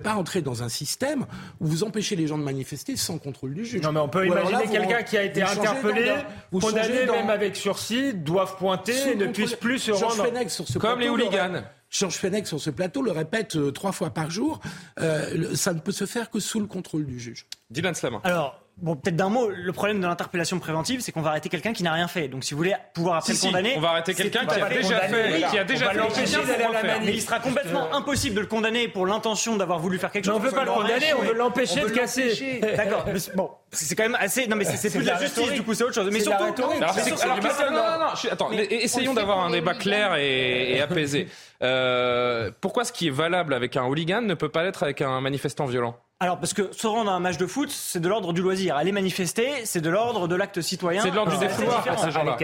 pas rentrer dans un système où vous empêchez les gens de manifester sans contrôle du juge. Non, mais on peut imaginer quelqu'un qui a été interpellé, condamné même avec sursis, doivent pointer et ne puisse plus se rendre. Comme les hooligans. Georges Fenech sur ce plateau le répète 3 fois par jour. Ça ne peut se faire que sous le contrôle du juge. Dylan Slama. Alors, bon, peut-être d'un mot, le problème de l'interpellation préventive, c'est qu'on va arrêter quelqu'un qui n'a rien fait. Donc, si vous voulez pouvoir après le condamner... on va arrêter quelqu'un qui a déjà fait. On va l'empêcher d'aller à la manif. Il sera complètement impossible de le condamner pour l'intention d'avoir voulu faire quelque chose. On ne veut pas le condamner, on veut l'empêcher de casser. D'accord. Bon, c'est quand même assez... Non, mais c'est plus de la justice, du coup, c'est autre chose. Mais surtout... Attends, essayons d'avoir un débat clair et apaisé. Pourquoi ce qui est valable avec un hooligan ne peut pas l'être avec un manifestant violent ? Alors, parce que se rendre à un match de foot, c'est de l'ordre du loisir. Aller manifester, c'est de l'ordre de l'acte citoyen. C'est de l'ordre du défouloir pour ces gens-là.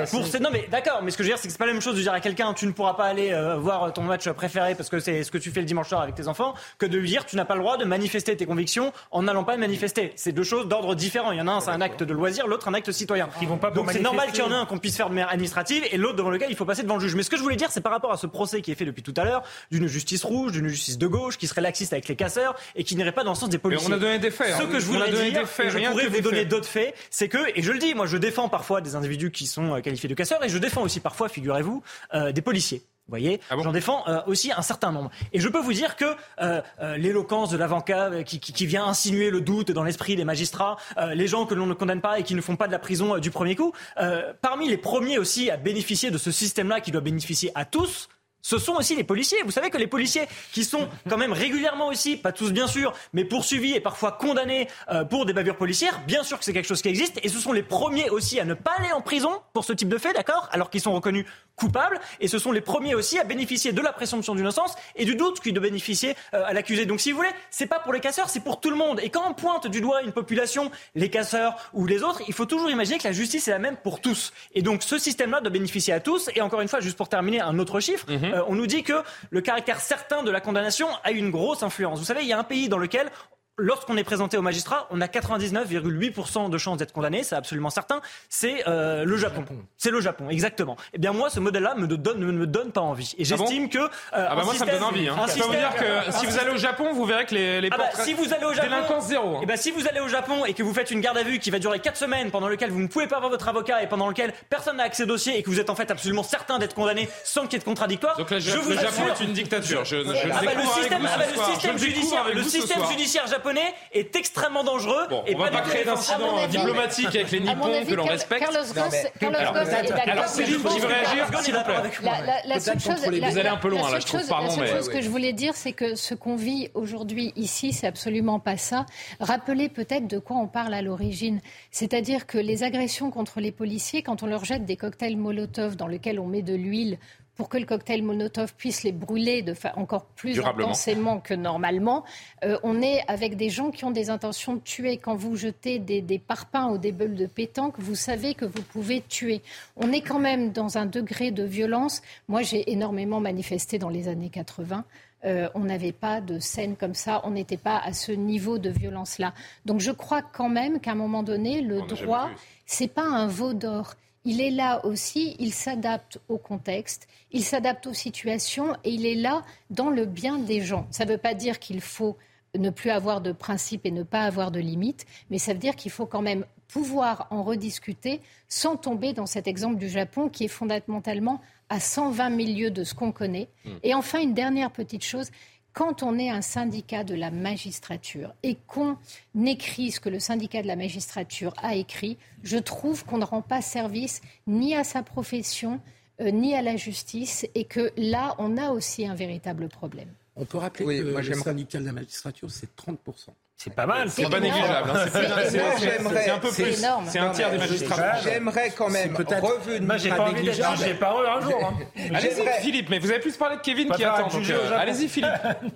Non, mais d'accord, mais ce que je veux dire, c'est que c'est pas la même chose de dire à quelqu'un tu ne pourras pas aller voir ton match préféré parce que c'est ce que tu fais le dimanche soir avec tes enfants, que de lui dire tu n'as pas le droit de manifester tes convictions en n'allant pas manifester. C'est deux choses d'ordre différent. Il y en a un, c'est un acte de loisir, l'autre, un acte citoyen. Donc c'est normal qu'il y en ait un qu'on puisse faire de manière administrative et l'autre devant lequel il faut passer devant le juge. Mais ce que je voulais dire, c'est par rapport à ce procès qui est fait depuis tout à l'heure, d'une justice rouge, d'une justice de gauche, qui serait laxiste avec les casseurs et qui n'irait pas dans le sens des policiers. Mais on a donné des faits. Ce que je voulais dire, je pourrais vous donner d'autres faits, c'est que, et je le dis, moi je défends parfois des individus qui sont qualifiés de casseurs, et je défends aussi parfois, figurez-vous, des policiers. Vous voyez, j'en défends aussi un certain nombre. Et je peux vous dire que l'éloquence de l'avocat qui vient insinuer le doute dans l'esprit des magistrats, les gens que l'on ne condamne pas et qui ne font pas de la prison du premier coup, parmi les premiers aussi à bénéficier de ce système-là qui doit bénéficier à tous, ce sont aussi les policiers. Vous savez que les policiers qui sont quand même régulièrement aussi, pas tous bien sûr, mais poursuivis et parfois condamnés pour des bavures policières, bien sûr que c'est quelque chose qui existe. Et ce sont les premiers aussi à ne pas aller en prison pour ce type de fait, d'accord ? Alors qu'ils sont reconnus coupables. Et ce sont les premiers aussi à bénéficier de la présomption d'innocence et du doute qui doit bénéficier à l'accusé. Donc si vous voulez, c'est pas pour les casseurs, c'est pour tout le monde. Et quand on pointe du doigt une population, les casseurs ou les autres, il faut toujours imaginer que la justice est la même pour tous. Et donc ce système-là doit bénéficier à tous. Et encore une fois, juste pour terminer, un autre chiffre. On nous dit que le caractère certain de la condamnation a une grosse influence. Vous savez, il y a un pays dans lequel, lorsqu'on est présenté au magistrat, on a 99,8% de chances d'être condamné, c'est absolument certain, c'est le Japon. C'est le Japon, exactement. Eh bien moi, ce modèle-là ne me donne pas envie. Et j'estime que... moi, ça me donne envie. Hein. Je peux vous dire que si vous allez au Japon, vous verrez que les délinquance zéro. Hein. Eh bien si vous allez au Japon et que vous faites une garde à vue qui va durer 4 semaines, pendant lequel vous ne pouvez pas avoir votre avocat et pendant lequel personne n'a accès au dossier et que vous êtes en fait absolument certain d'être condamné sans qu'il y ait de contradictoire... Donc le Japon est une dictature. Le système judiciaire japonais... japonais est extrêmement dangereux. Bon, et on ne va pas créer d'incident diplomatique avec les Nippons que l'on respecte. Alors Céline qui veut réagir, s'il vous plaît. Vous allez un peu loin là, je trouve. Pardon, mais ce que je voulais dire, c'est que ce qu'on vit aujourd'hui ici, c'est absolument pas ça. Rappelez peut-être de quoi on parle à l'origine. C'est-à-dire que les agressions contre les policiers, quand on leur jette des cocktails Molotov dans lesquels on met de l'huile pour que le cocktail Molotov puisse les brûler de encore plus intensément que normalement, on est avec des gens qui ont des intentions de tuer. Quand vous jetez des parpaings ou des bulles de pétanque, vous savez que vous pouvez tuer. On est quand même dans un degré de violence. Moi, j'ai énormément manifesté dans les années 80. On n'avait pas de scène comme ça, on n'était pas à ce niveau de violence-là. Donc je crois quand même qu'à un moment donné, le droit, c'est pas un veau d'or. Il est là aussi, il s'adapte au contexte, il s'adapte aux situations et il est là dans le bien des gens. Ça ne veut pas dire qu'il faut ne plus avoir de principes et ne pas avoir de limites, mais ça veut dire qu'il faut quand même pouvoir en rediscuter sans tomber dans cet exemple du Japon qui est fondamentalement à 120 000 lieues de ce qu'on connaît. Et enfin, une dernière petite chose, quand on est un syndicat de la magistrature et qu'on écrit ce que le syndicat de la magistrature a écrit, je trouve qu'on ne rend pas service ni à sa profession, ni à la justice, et que là, on a aussi un véritable problème. On peut rappeler que le syndicat de la magistrature, c'est 30%. C'est pas mal, c'est pas négligeable. C'est un peu plus. C'est un tiers des magistrats. J'aimerais quand même revenir. Moi, j'ai pas envie d'être jugé par eux un jour. Allez-y, Philippe, mais vous avez plus parlé de Kevin qui attend. Allez-y, Philippe.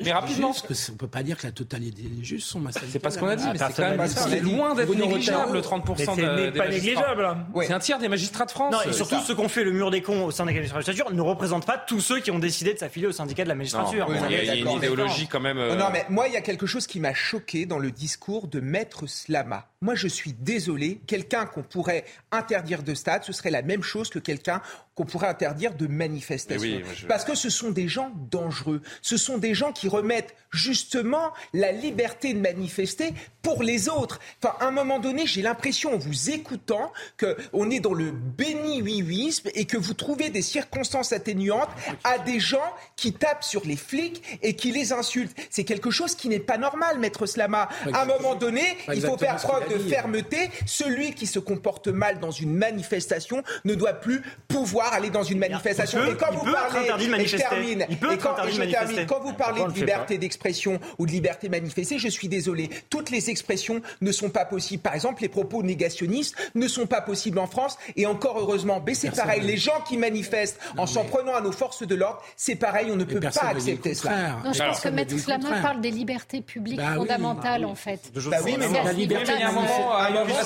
Mais rapidement. On peut pas dire que la totalité des juges sont massacrés. C'est pas ce qu'on a dit, mais c'est quand même. C'est loin d'être négligeable, le 30% des magistrats. C'est pas négligeable. C'est un tiers des magistrats de France. Non, et surtout, ceux qui ont fait le mur des cons au syndicat de la magistrature ne représentent pas tous ceux qui ont décidé de s'affilier au syndicat de la magistrature. Il y a une idéologie quand même. Non, mais moi, il y a quelque chose qui m'a choqué dans le discours de Maître Slama. Moi, je suis désolé, quelqu'un qu'on pourrait interdire de stade, ce serait la même chose que quelqu'un qu'on pourrait interdire de manifestation. Oui, parce que ce sont des gens dangereux. Ce sont des gens qui remettent justement la liberté de manifester pour les autres. Enfin, à un moment donné, j'ai l'impression, en vous écoutant, qu'on est dans le béni-oui-ouisme et que vous trouvez des circonstances atténuantes à des gens qui tapent sur les flics et qui les insultent. C'est quelque chose qui n'est pas normal, Maître Slama. À un moment donné, il faut faire preuve de fermeté. Celui qui se comporte mal dans une manifestation ne doit plus pouvoir aller dans une manifestation. Et quand vous parlez, quand vous parlez de liberté d'expression ou de liberté de manifester, je suis désolé. Toutes les expressions ne sont pas possibles. Par exemple, les propos négationnistes ne sont pas possibles en France, et encore heureusement. Mais c'est pareil, les gens qui manifestent en s'en prenant à nos forces de l'ordre, c'est pareil, on ne peut pas accepter cela. Non, je pense que Maître Slama parle des libertés publiques fondamentales, en fait. Oui, mais à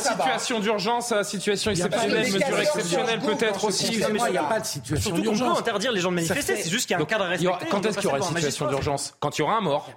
situation d'urgence, à situation exceptionnelle, mesure exceptionnelle peut-être aussi. Il n'y a pas de situation d'urgence. Surtout qu'on peut interdire les gens de manifester, c'est juste qu'il y a un cadre à respecter. Quand est-ce qu'il y aura une situation d'urgence ? Quand il y aura un mort.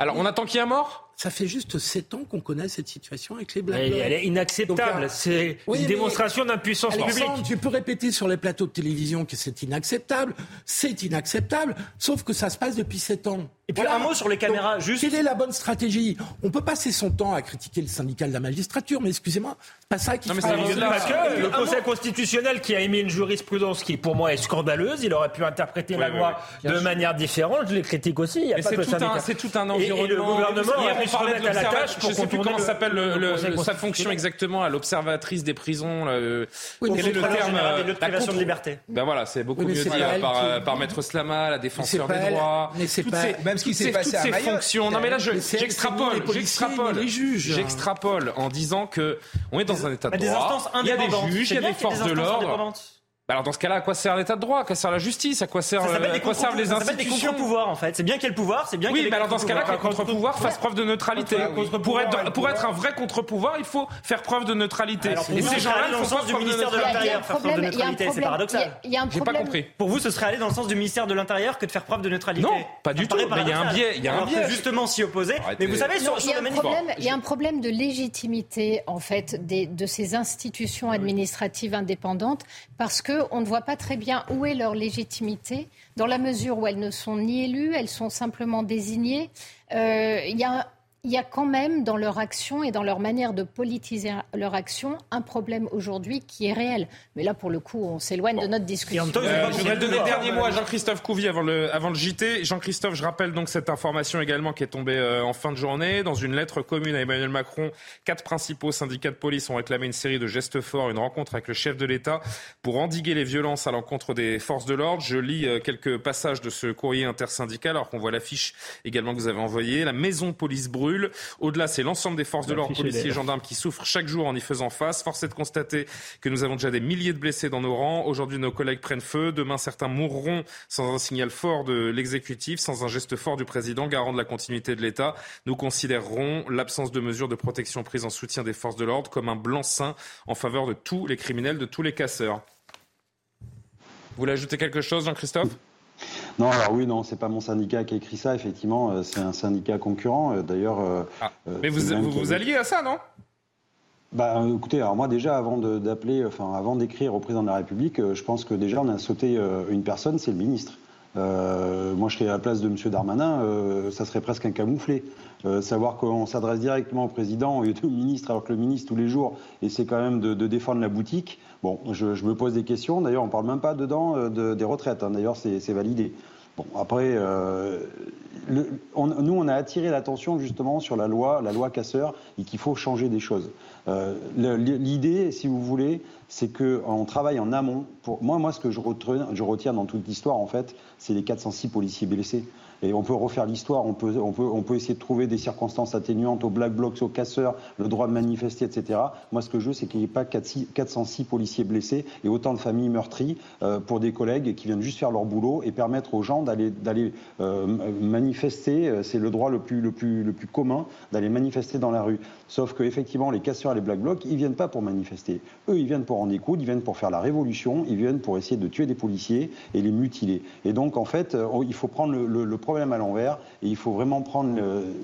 Alors on attend qu'il y ait un mort ? Ça fait juste 7 ans qu'on connaît cette situation avec les Black Blocs. Elle est inacceptable. Donc, c'est une démonstration d'impuissance publique. Tu peux répéter sur les plateaux de télévision que c'est inacceptable. C'est inacceptable, sauf que ça se passe depuis 7 ans. Et puis un mot sur les caméras. Donc, juste. Quelle est la bonne stratégie ? On peut passer son temps à critiquer le syndicat de la magistrature, mais excusez-moi, c'est pas ça qui se passe. Le Conseil constitutionnel qui a émis une jurisprudence qui, pour moi, est scandaleuse, il aurait pu interpréter la loi de manière différente. Je les critique aussi. Il y a pas c'est tout un environnement. Et le gouvernement. On parlait de l'observateur, je ne sais plus comment s'appelle sa fonction exactement à l'observatrice des prisons. Quel est le terme de privation de liberté. Ben voilà, c'est beaucoup mieux dit par Maître Slama, la défenseur des droits. Mais c'est pas même ce qui s'est passé à Mayotte. Toutes ces fonctions. Non mais là, j'extrapole en disant que on est dans un état de droit. Il y a des juges, il y a des forces de l'ordre. Alors dans ce cas-là, à quoi sert l'état de droit ? À quoi sert la justice ? À quoi servent les institutions ? Ça s'appelle des contre-pouvoirs en fait. C'est bien qu'il y ait le pouvoir, c'est bien qu'il y ait mais alors dans ce cas-là, qu'un contre-pouvoir fasse preuve de neutralité. Pour être un vrai contre-pouvoir, il faut faire preuve de neutralité. Alors, et ces gens-là, dans le sens du ministère de l'Intérieur, faire preuve de neutralité, c'est paradoxal. J'ai pas compris. Pour vous, ce serait aller dans le sens du ministère de l'Intérieur que de faire preuve de neutralité ? Non, pas du tout. Il y a un biais. Il y a un biais. Justement, s'y opposer. Mais vous savez, sur la manifestation, il y a un problème de légitimité en fait de ces institutions administratives indépendantes parce que on ne voit pas très bien où est leur légitimité, dans la mesure où elles ne sont ni élues, elles sont simplement désignées. Il y a il y a quand même dans leur action et dans leur manière de politiser leur action un problème aujourd'hui qui est réel. Mais là, pour le coup, on s'éloigne de notre discussion. En même temps, je voudrais donner le dernier mot à Jean-Christophe Couvi avant le JT. Jean-Christophe, je rappelle donc cette information également qui est tombée en fin de journée. Dans une lettre commune à Emmanuel Macron, 4 principaux syndicats de police ont réclamé une série de gestes forts, une rencontre avec le chef de l'État pour endiguer les violences à l'encontre des forces de l'ordre. Je lis quelques passages de ce courrier intersyndical, alors qu'on voit l'affiche également que vous avez envoyée. La maison police brûle. Au-delà, c'est l'ensemble des forces de l'ordre, policiers et gendarmes qui souffrent chaque jour en y faisant face. Force est de constater que nous avons déjà des milliers de blessés dans nos rangs. Aujourd'hui, nos collègues prennent feu. Demain, certains mourront sans un signal fort de l'exécutif, sans un geste fort du président, garant de la continuité de l'État. Nous considérerons l'absence de mesures de protection prises en soutien des forces de l'ordre comme un blanc-seing en faveur de tous les criminels, de tous les casseurs. Vous voulez ajouter quelque chose, Jean-Christophe ? Non, alors oui, non, c'est pas mon syndicat qui a écrit ça, effectivement, c'est un syndicat concurrent, d'ailleurs... mais vous alliez à ça, non ? Bah, écoutez, alors moi déjà, avant d'écrire au président de la République, je pense que déjà on a sauté une personne, c'est le ministre. Moi, je serais à la place de M. Darmanin, ça serait presque un camouflet. Savoir qu'on s'adresse directement au président et au ministre, alors que le ministre, tous les jours, essaie quand même de défendre la boutique. Bon, je me pose des questions. D'ailleurs, on ne parle même pas dedans des retraites. Hein. D'ailleurs, c'est validé. Bon, après, nous, on a attiré l'attention justement sur la loi Casseur, et qu'il faut changer des choses. L'idée, si vous voulez, c'est qu'on travaille en amont. Moi, ce que je retiens dans toute l'histoire, en fait, c'est les 406 policiers blessés. Et on peut refaire l'histoire, on peut essayer de trouver des circonstances atténuantes aux black blocs, aux casseurs, le droit de manifester, etc. Moi, ce que je veux, c'est qu'il n'y ait pas 406 policiers blessés et autant de familles meurtries pour des collègues qui viennent juste faire leur boulot et permettre aux gens d'aller manifester. C'est le droit le plus commun d'aller manifester dans la rue. Sauf qu'effectivement, les casseurs et les black blocs, ils ne viennent pas pour manifester. Eux, ils viennent pour en découdre, ils viennent pour faire la révolution, ils viennent pour essayer de tuer des policiers et les mutiler. Et donc, en fait, il faut prendre le problème à l'envers et il faut vraiment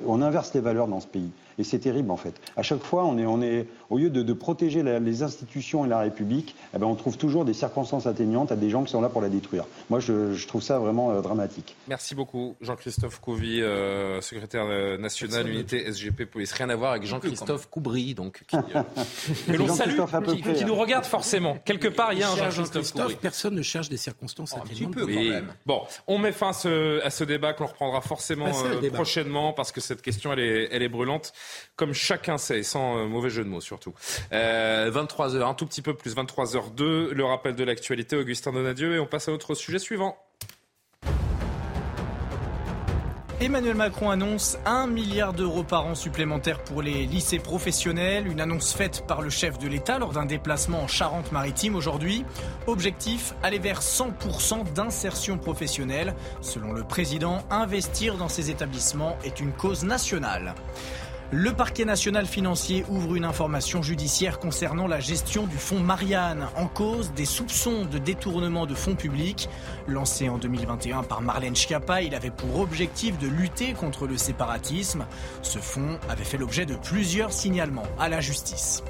on inverse les valeurs dans ce pays et c'est terrible en fait. À chaque fois on est au lieu de protéger les institutions et la République, eh ben on trouve toujours des circonstances atténuantes à des gens qui sont là pour la détruire. Moi je trouve ça vraiment dramatique. Merci beaucoup Jean-Christophe Couvi, secrétaire national unité SGP Police. Rien à voir avec Jean-Christophe Coubry donc que l'on salue, qui nous regarde forcément. Quelque part il y a un Jean-Christophe. Personne ne cherche des circonstances atténuantes. Quand même. Bon, on met fin à ce débat qu'on reprendra forcément prochainement parce que cette question elle est brûlante comme chacun sait, sans mauvais jeu de mots surtout. 23h, un tout petit peu plus, 23h02, le rappel de l'actualité, Augustin Donadieu et on passe à notre sujet suivant. Emmanuel Macron annonce 1 milliard d'euros par an supplémentaires pour les lycées professionnels. Une annonce faite par le chef de l'État lors d'un déplacement en Charente-Maritime aujourd'hui. Objectif, aller vers 100% d'insertion professionnelle. Selon le président, investir dans ces établissements est une cause nationale. Le parquet national financier ouvre une information judiciaire concernant la gestion du fonds Marianne, en cause des soupçons de détournement de fonds publics. Lancé en 2021 par Marlène Schiappa, il avait pour objectif de lutter contre le séparatisme. Ce fonds avait fait l'objet de plusieurs signalements à la justice.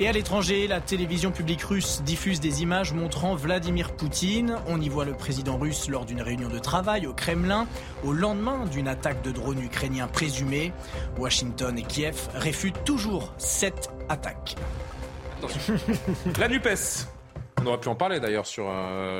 Et à l'étranger, la télévision publique russe diffuse des images montrant Vladimir Poutine. On y voit le président russe lors d'une réunion de travail au Kremlin, au lendemain d'une attaque de drones ukrainiens présumés. Washington et Kiev réfutent toujours cette attaque. Attention. La NUPES. On aurait pu en parler d'ailleurs sur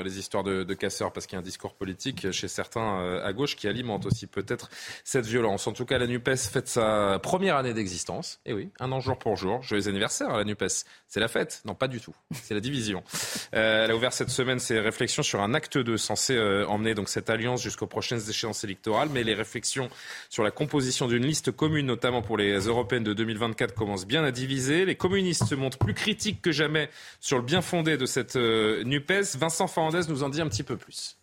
les histoires de casseurs parce qu'il y a un discours politique chez certains à gauche qui alimente aussi peut-être cette violence. En tout cas, la NUPES fête sa première année d'existence. Et oui, un an jour pour jour. Joyeux anniversaire à la NUPES. C'est la fête ? Non, pas du tout. C'est la division. Elle a ouvert cette semaine ses réflexions sur un acte 2 censé emmener donc cette alliance jusqu'aux prochaines échéances électorales. Mais les réflexions sur la composition d'une liste commune, notamment pour les européennes de 2024, commencent bien à diviser. Les communistes se montrent plus critiques que jamais sur le bien fondé de cette NUPES. Vincent Fernandez nous en dit un petit peu plus.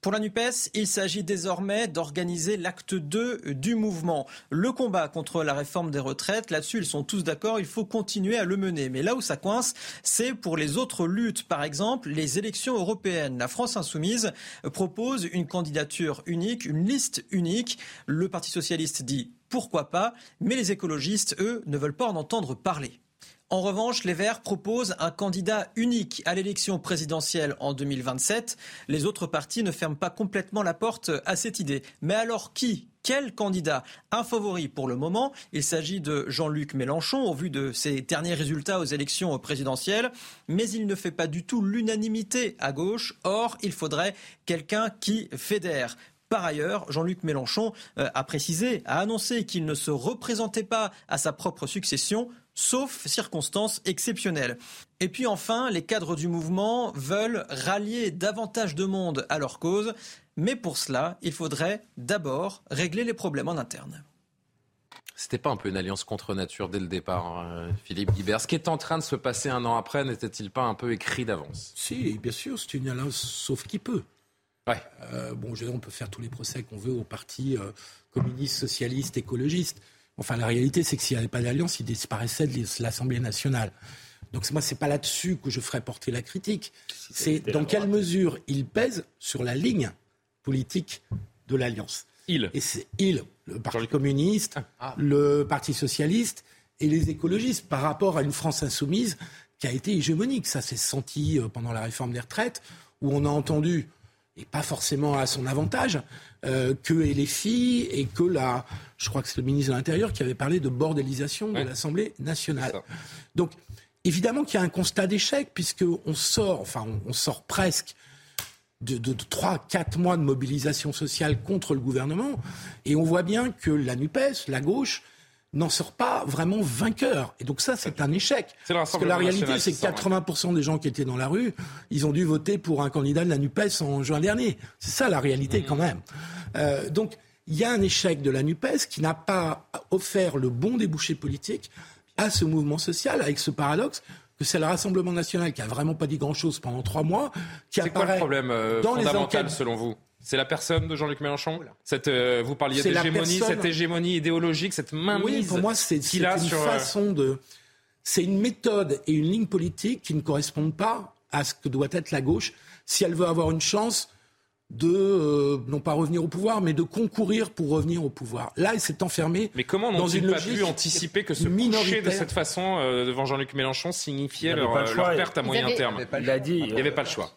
Pour la NUPES, il s'agit désormais d'organiser l'acte 2 du mouvement. Le combat contre la réforme des retraites, là-dessus, ils sont tous d'accord, il faut continuer à le mener. Mais là où ça coince, c'est pour les autres luttes. Par exemple, les élections européennes. La France insoumise propose une candidature unique, une liste unique. Le Parti socialiste dit pourquoi pas, mais les écologistes, eux, ne veulent pas en entendre parler. En revanche, les Verts proposent un candidat unique à l'élection présidentielle en 2027. Les autres partis ne ferment pas complètement la porte à cette idée. Mais alors qui ? Quel candidat ? Un favori pour le moment, il s'agit de Jean-Luc Mélenchon au vu de ses derniers résultats aux élections présidentielles, mais il ne fait pas du tout l'unanimité à gauche. Or, il faudrait quelqu'un qui fédère. Par ailleurs, Jean-Luc Mélenchon a précisé, a annoncé qu'il ne se représentait pas à sa propre succession, sauf circonstances exceptionnelles. Et puis enfin, les cadres du mouvement veulent rallier davantage de monde à leur cause, mais pour cela, il faudrait d'abord régler les problèmes en interne. C'était pas un peu une alliance contre nature dès le départ, hein, Philippe Guibert. Ce qui est en train de se passer un an après, n'était-il pas un peu écrit d'avance ? Si, bien sûr, c'est une alliance sauf qui peut. Ouais. On peut faire tous les procès qu'on veut aux partis communistes, socialistes, écologistes. Enfin, la réalité, c'est que s'il n'y avait pas d'alliance, il disparaissait de l'Assemblée nationale. Donc moi, ce n'est pas là-dessus que je ferais porter la critique. C'est dans quelle mesure il pèse sur la ligne politique de l'alliance. Et c'est le Parti communiste, le Parti socialiste et les écologistes par rapport à une France insoumise qui a été hégémonique. Ça s'est senti pendant la réforme des retraites, où on a entendu, et pas forcément à son avantage, que LFI et que je crois que c'est le ministre de l'Intérieur qui avait parlé de bordélisation de l'Assemblée nationale. Donc, évidemment qu'il y a un constat d'échec, puisqu'on sort, on sort presque de 3-4 mois de mobilisation sociale contre le gouvernement, et on voit bien que la NUPES, la gauche, n'en sort pas vraiment vainqueur. Et donc ça, c'est un échec. Parce que la réalité, c'est que 80% des gens qui étaient dans la rue, ils ont dû voter pour un candidat de la NUPES en juin dernier. C'est ça la réalité quand même. Donc il y a un échec de la NUPES qui n'a pas offert le bon débouché politique à ce mouvement social, avec ce paradoxe que c'est le Rassemblement national qui n'a vraiment pas dit grand-chose pendant 3 mois, qui apparaît quoi le problème dans les enquêtes, selon vous ? C'est la personne de Jean-Luc Mélenchon. Vous parliez d'hégémonie, cette hégémonie idéologique, cette mainmise. Oui, pour moi, c'est une façon de. C'est une méthode et une ligne politique qui ne correspondent pas à ce que doit être la gauche si elle veut avoir une chance de non pas revenir au pouvoir, mais de concourir pour revenir au pouvoir. Là, elle s'est enfermée. Mais comment n'ont-ils pas pu anticiper que se coucher de cette façon devant Jean-Luc Mélenchon signifiait leur perte à moyen terme ? Il n'y avait pas le choix.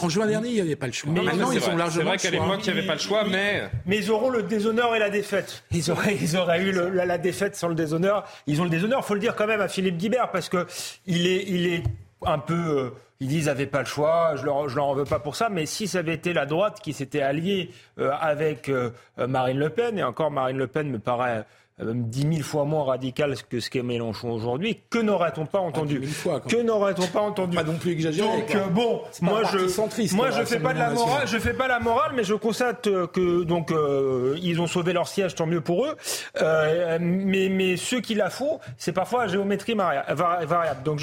En juin dernier, il n'y avait pas le choix. Mais maintenant, ils ont largement le choix. C'est vrai qu'à l'époque, il n'y avait pas le choix, mais... Mais ils auront le déshonneur et la défaite. Ils auraient eu la défaite sans le déshonneur. Ils ont le déshonneur, il faut le dire quand même à Philippe Guibert, parce qu'il est un peu... Ils disent qu'ils n'avaient pas le choix, je leur en veux pas pour ça, mais si ça avait été la droite qui s'était alliée avec Marine Le Pen, et encore Marine Le Pen me paraît même 10 000 fois moins radicale que ce qu'est Mélenchon aujourd'hui, que n'aurait-on pas entendu ? Pas non plus exagéré. Donc je fais pas de la morale, mais je constate que ils ont sauvé leur siège, tant mieux pour eux. Mais ceux qui la font, c'est parfois à géométrie variable. Donc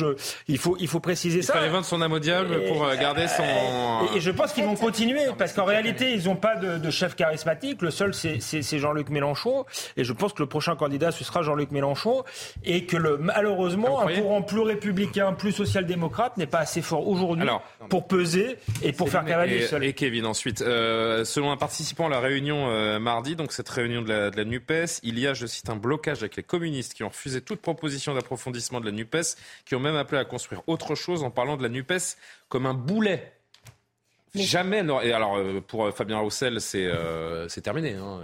il faut préciser ça. Il fallait vendre son âme au diable pour garder son. Et je pense qu'ils vont continuer parce qu'en réalité ils n'ont pas de chef charismatique. Le seul c'est Jean-Luc Mélenchon et je pense que le prochain candidat ce sera Jean-Luc Mélenchon et que malheureusement un courant plus républicain, plus social-démocrate n'est pas assez fort aujourd'hui pour peser et pour faire cavalier seul. Et Kevin ensuite, selon un participant à la réunion mardi, donc cette réunion de la NUPES, il y a, je cite, un blocage avec les communistes qui ont refusé toute proposition d'approfondissement de la NUPES, qui ont même appelé à construire autre chose en parlant de la NUPES comme un boulet. Jamais. Et alors, pour Fabien Roussel, c'est terminé. Hein.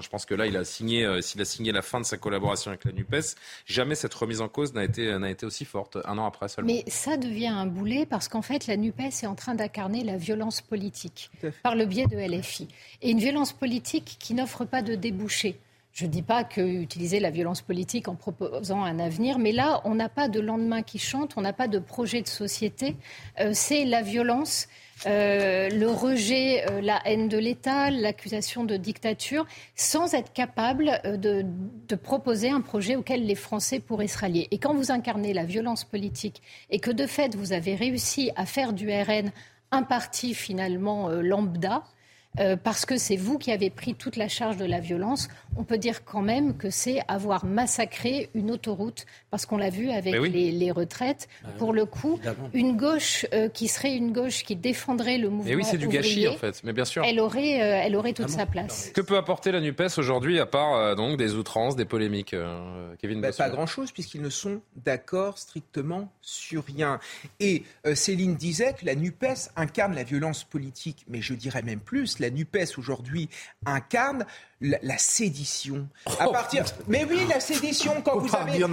Je pense que là, s'il a signé la fin de sa collaboration avec la NUPES, jamais cette remise en cause n'a été aussi forte, un an après seulement. Mais ça devient un boulet parce qu'en fait, la NUPES est en train d'incarner la violence politique par le biais de LFI. Et une violence politique qui n'offre pas de débouchés. Je ne dis pas qu'utiliser la violence politique en proposant un avenir, mais là, on n'a pas de lendemain qui chante, on n'a pas de projet de société. C'est la violence... le rejet, la haine de l'État, l'accusation de dictature, sans être capable de proposer un projet auquel les Français pourraient se rallier. Et quand vous incarnez la violence politique et que de fait vous avez réussi à faire du RN un parti finalement lambda, parce que c'est vous qui avez pris toute la charge de la violence, on peut dire quand même que c'est avoir massacré une autoroute, parce qu'on l'a vu avec les retraites. Pour le coup, évidemment. Une gauche qui serait une gauche qui défendrait le mouvement ouvrier... Mais oui, c'est du gâchis en fait, mais bien sûr. Elle aurait toute sa place. Que peut apporter la NUPES aujourd'hui, à part donc des outrances, des polémiques, Kevin Bossuet? Pas grand-chose, puisqu'ils ne sont d'accord strictement sur rien. Et Céline disait que la NUPES incarne la violence politique, mais je dirais même plus, la NUPES aujourd'hui incarne la sédition. À partir... Mais oui, la sédition, quand vous avez... Non,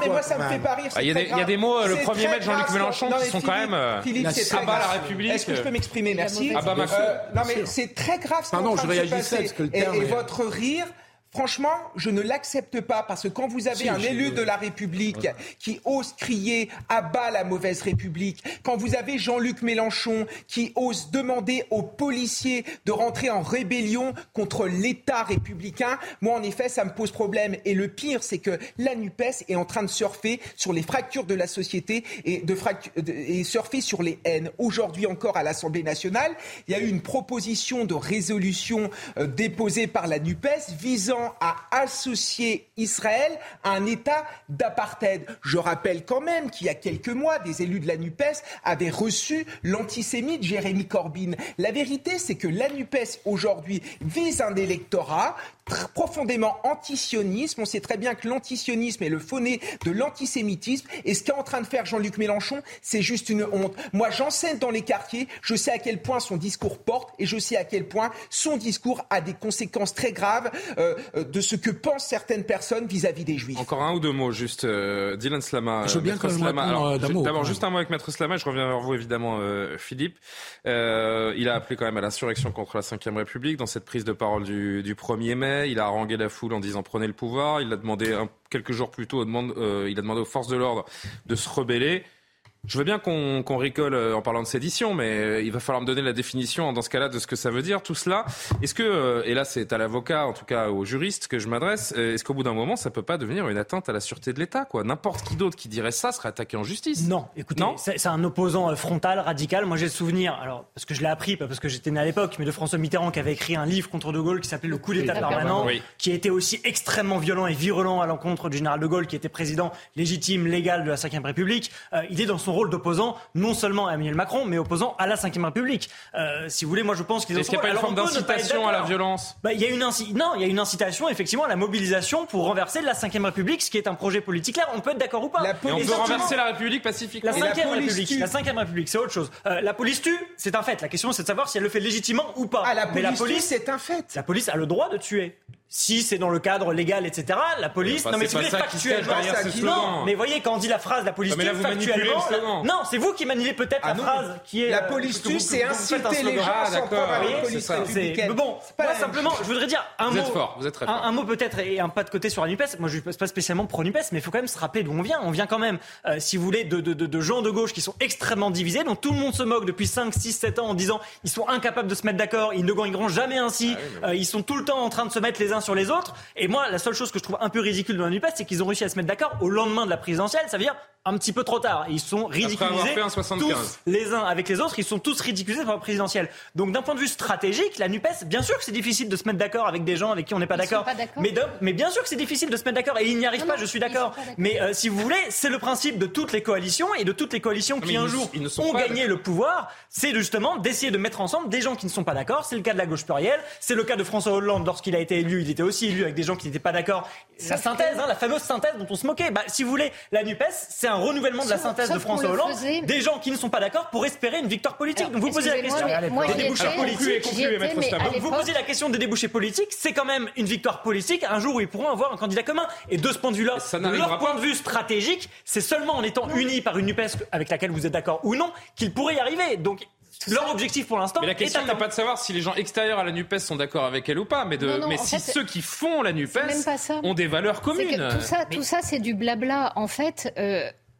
mais moi, ça me fait pas rire. Il y a des mots, le premier maître Jean-Luc Mélenchon, qui sont quand même... Philippe, c'est très grave. Est-ce que je peux m'exprimer? Merci. Non, mais c'est très grave ce qui est en train de se passer. Et votre rire... Franchement, je ne l'accepte pas, parce que quand vous avez un élu de la République qui ose crier « à bas la mauvaise République », quand vous avez Jean-Luc Mélenchon qui ose demander aux policiers de rentrer en rébellion contre l'État républicain, moi en effet ça me pose problème. Et le pire, c'est que la NUPES est en train de surfer sur les fractures de la société et surfer sur les haines. Aujourd'hui encore à l'Assemblée nationale, il y a eu une proposition de résolution déposée par la NUPES visant à associer Israël à un État d'apartheid. Je rappelle quand même qu'il y a quelques mois, des élus de la NUPES avaient reçu l'antisémite Jérémy Corbyn. La vérité, c'est que la NUPES aujourd'hui vise un électorat profondément antisioniste. On sait très bien que l'antisionisme est le faux-nez de l'antisémitisme, et ce qu'est en train de faire Jean-Luc Mélenchon, c'est juste une honte. Moi, j'enseigne dans les quartiers, je sais à quel point son discours porte, et je sais à quel point son discours a des conséquences très graves de ce que pensent certaines personnes vis-à-vis des Juifs. Encore un ou deux mots, juste Dylan Slama. Je veux bien quand même répondre d'un mot. D'abord, juste un mot avec Maître Slama, et je reviens vers vous évidemment, Philippe. Il a appelé quand même à l'insurrection contre la Ve République dans cette prise de parole du 1er mai. Il a harangué la foule en disant « prenez le pouvoir ». Il a demandé quelques jours plus tôt, il a demandé aux forces de l'ordre de se rebeller. Je veux bien qu'on rigole en parlant de sédition, mais il va falloir me donner la définition dans ce cas-là de ce que ça veut dire, tout cela. Est-ce que, et là c'est à l'avocat, en tout cas au juriste que je m'adresse, est-ce qu'au bout d'un moment ça peut pas devenir une atteinte à la sûreté de l'État, quoi? N'importe qui d'autre qui dirait ça serait attaqué en justice. Non, écoutez, non, c'est un opposant frontal, radical. Moi j'ai le souvenir, alors parce que je l'ai appris, pas parce que j'étais né à l'époque, mais de François Mitterrand qui avait écrit un livre contre De Gaulle qui s'appelait Le coup d'État permanent, qui était aussi extrêmement violent et virulent à l'encontre du général De Gaulle qui était président légitime, légal de la Ve République. Il est dans son rôle d'opposant non seulement à Emmanuel Macron, mais opposant à la Ve République. Si vous voulez, moi je pense qu'ils ont... Est-ce qu'il n'y a pas une forme d'incitation à la violence ? Il y a une incitation effectivement à la mobilisation pour renverser la Ve République, ce qui est un projet politique là. On peut être d'accord ou pas. Et on peut renverser la République pacifiquement. La Ve République, c'est autre chose. La police tue, c'est un fait. La question c'est de savoir si elle le fait légitimement ou pas. La police, c'est un fait. La police a le droit de tuer. Si c'est dans le cadre légal, etc., la police... Non, mais si vous voulez, factuellement... Non, mais voyez, quand on dit la phrase « la police tue », factuellement... Non, c'est vous qui manipulez peut-être la phrase qui est... La police tue, c'est inciter les gens à s'en prendre à la police républicaine. Mais bon, moi, simplement, je voudrais dire un mot... Vous êtes fort, vous êtes très fort. Un mot peut-être, et un pas de côté sur la NUPES. Moi, je ne suis pas spécialement pro-NUPES, mais il faut quand même se rappeler d'où on vient. On vient quand même, si vous voulez, de gens de gauche qui sont extrêmement divisés, dont tout le monde se moque depuis 5, 6, 7 ans en disant ils sont incapables de se mettre d'accord, ils ne gagneront jamais ainsi, ils sont tout le temps en train de se mettre les uns sur les autres. Et moi, la seule chose que je trouve un peu ridicule dans la NUPES, c'est qu'ils ont réussi à se mettre d'accord au lendemain de la présidentielle, ça veut dire un petit peu trop tard. Ils sont ridiculisés tous les uns avec les autres, ils sont tous ridiculisés par la présidentielle. Donc d'un point de vue stratégique, la NUPES, bien sûr que c'est difficile de se mettre d'accord avec des gens avec qui on n'est pas d'accord. Mais bien sûr que c'est difficile de se mettre d'accord, et ils n'y arrivent pas, je suis d'accord. Mais si vous voulez, c'est le principe de toutes les coalitions, et de toutes les coalitions qui un jour ont gagné le pouvoir, c'est justement d'essayer de mettre ensemble des gens qui ne sont pas d'accord. C'est le cas de la gauche plurielle, c'est le cas de François Hollande lorsqu'il a été élu, il était aussi élu avec des gens qui n'étaient pas d'accord. La synthèse, la fameuse synthèse dont on se moquait. Si vous voulez, la NUPES, c'est un renouvellement de la synthèse de François Hollande, des gens qui ne sont pas d'accord pour espérer une victoire politique. Alors, donc vous posez la question des débouchés politiques. Vous posez la question des débouchés politiques, c'est quand même une victoire politique un jour où ils pourront avoir un candidat commun. Et de ce point de vue-là, de leur point de vue stratégique, c'est seulement en étant unis par une NUPES avec laquelle vous êtes d'accord ou non qu'ils pourraient y arriver. Donc leur objectif pour l'instant... Mais la question n'est pas de savoir si les gens extérieurs à la NUPES sont d'accord avec elle ou pas, mais si ceux qui font la NUPES ont des valeurs communes. Tout ça, c'est du blabla. En fait,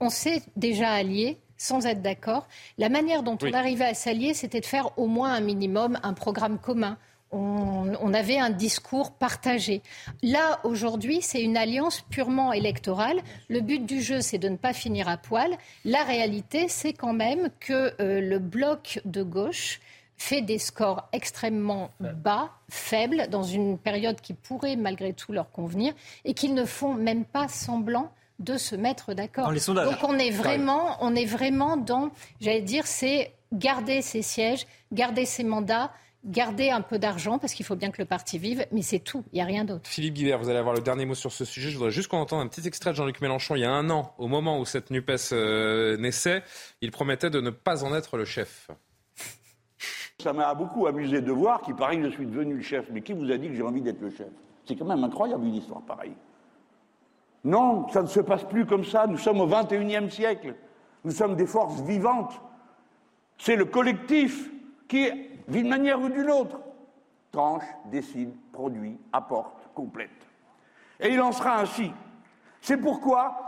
on s'est déjà alliés sans être d'accord. La manière dont on arrivait à s'allier, c'était de faire au moins un minimum, un programme commun. On avait un discours partagé. Là, aujourd'hui, c'est une alliance purement électorale. Le but du jeu, c'est de ne pas finir à poil. La réalité, c'est quand même que le bloc de gauche fait des scores extrêmement bas, faibles, dans une période qui pourrait malgré tout leur convenir, et qu'ils ne font même pas semblant de se mettre d'accord. Dans les sondages. Donc on est vraiment dans, j'allais dire, c'est garder ses sièges, garder ses mandats, garder un peu d'argent, parce qu'il faut bien que le parti vive, mais c'est tout, il n'y a rien d'autre. Philippe Guibert, vous allez avoir le dernier mot sur ce sujet. Je voudrais juste qu'on entende un petit extrait de Jean-Luc Mélenchon il y a un an, au moment où cette NUPES naissait. Il promettait de ne pas en être le chef. Ça m'a beaucoup amusé de voir qu'il paraît que je suis devenu le chef. Mais qui vous a dit que j'ai envie d'être le chef ? C'est quand même incroyable une histoire pareille. Non, ça ne se passe plus comme ça. Nous sommes au XXIe siècle. Nous sommes des forces vivantes. C'est le collectif qui, d'une manière ou d'une autre, tranche, décide, produit, apporte, complète. Et il en sera ainsi. C'est pourquoi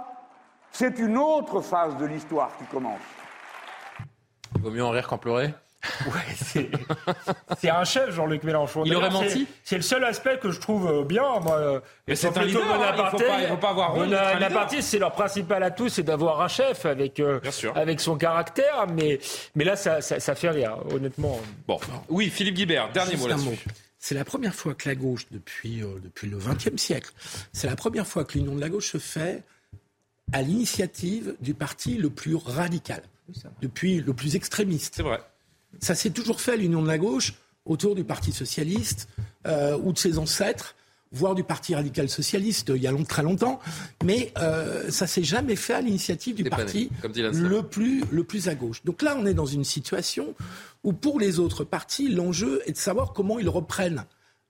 c'est une autre phase de l'histoire qui commence. Il vaut mieux en rire qu'en pleurer. Ouais, c'est un chef, Jean-Luc Mélenchon. Il aurait menti. C'est le seul aspect que je trouve bien, moi. Mais c'est un leader, il ne faut pas avoir honte. Bonapartiste, c'est leur principal atout, c'est d'avoir un chef avec son caractère. Mais là, ça fait rire, honnêtement. Bon. Oui, Philippe Guibert, dernier mot là-dessus. C'est la première fois que la gauche, depuis le XXe siècle, c'est la première fois que l'union de la gauche se fait à l'initiative du parti le plus radical, depuis le plus extrémiste. C'est vrai. Ça s'est toujours fait, l'union de la gauche, autour du Parti socialiste ou de ses ancêtres, voire du Parti radical socialiste il y a très longtemps. Mais ça s'est jamais fait à l'initiative du parti le plus à gauche. Donc là, on est dans une situation où pour les autres partis, l'enjeu est de savoir comment ils reprennent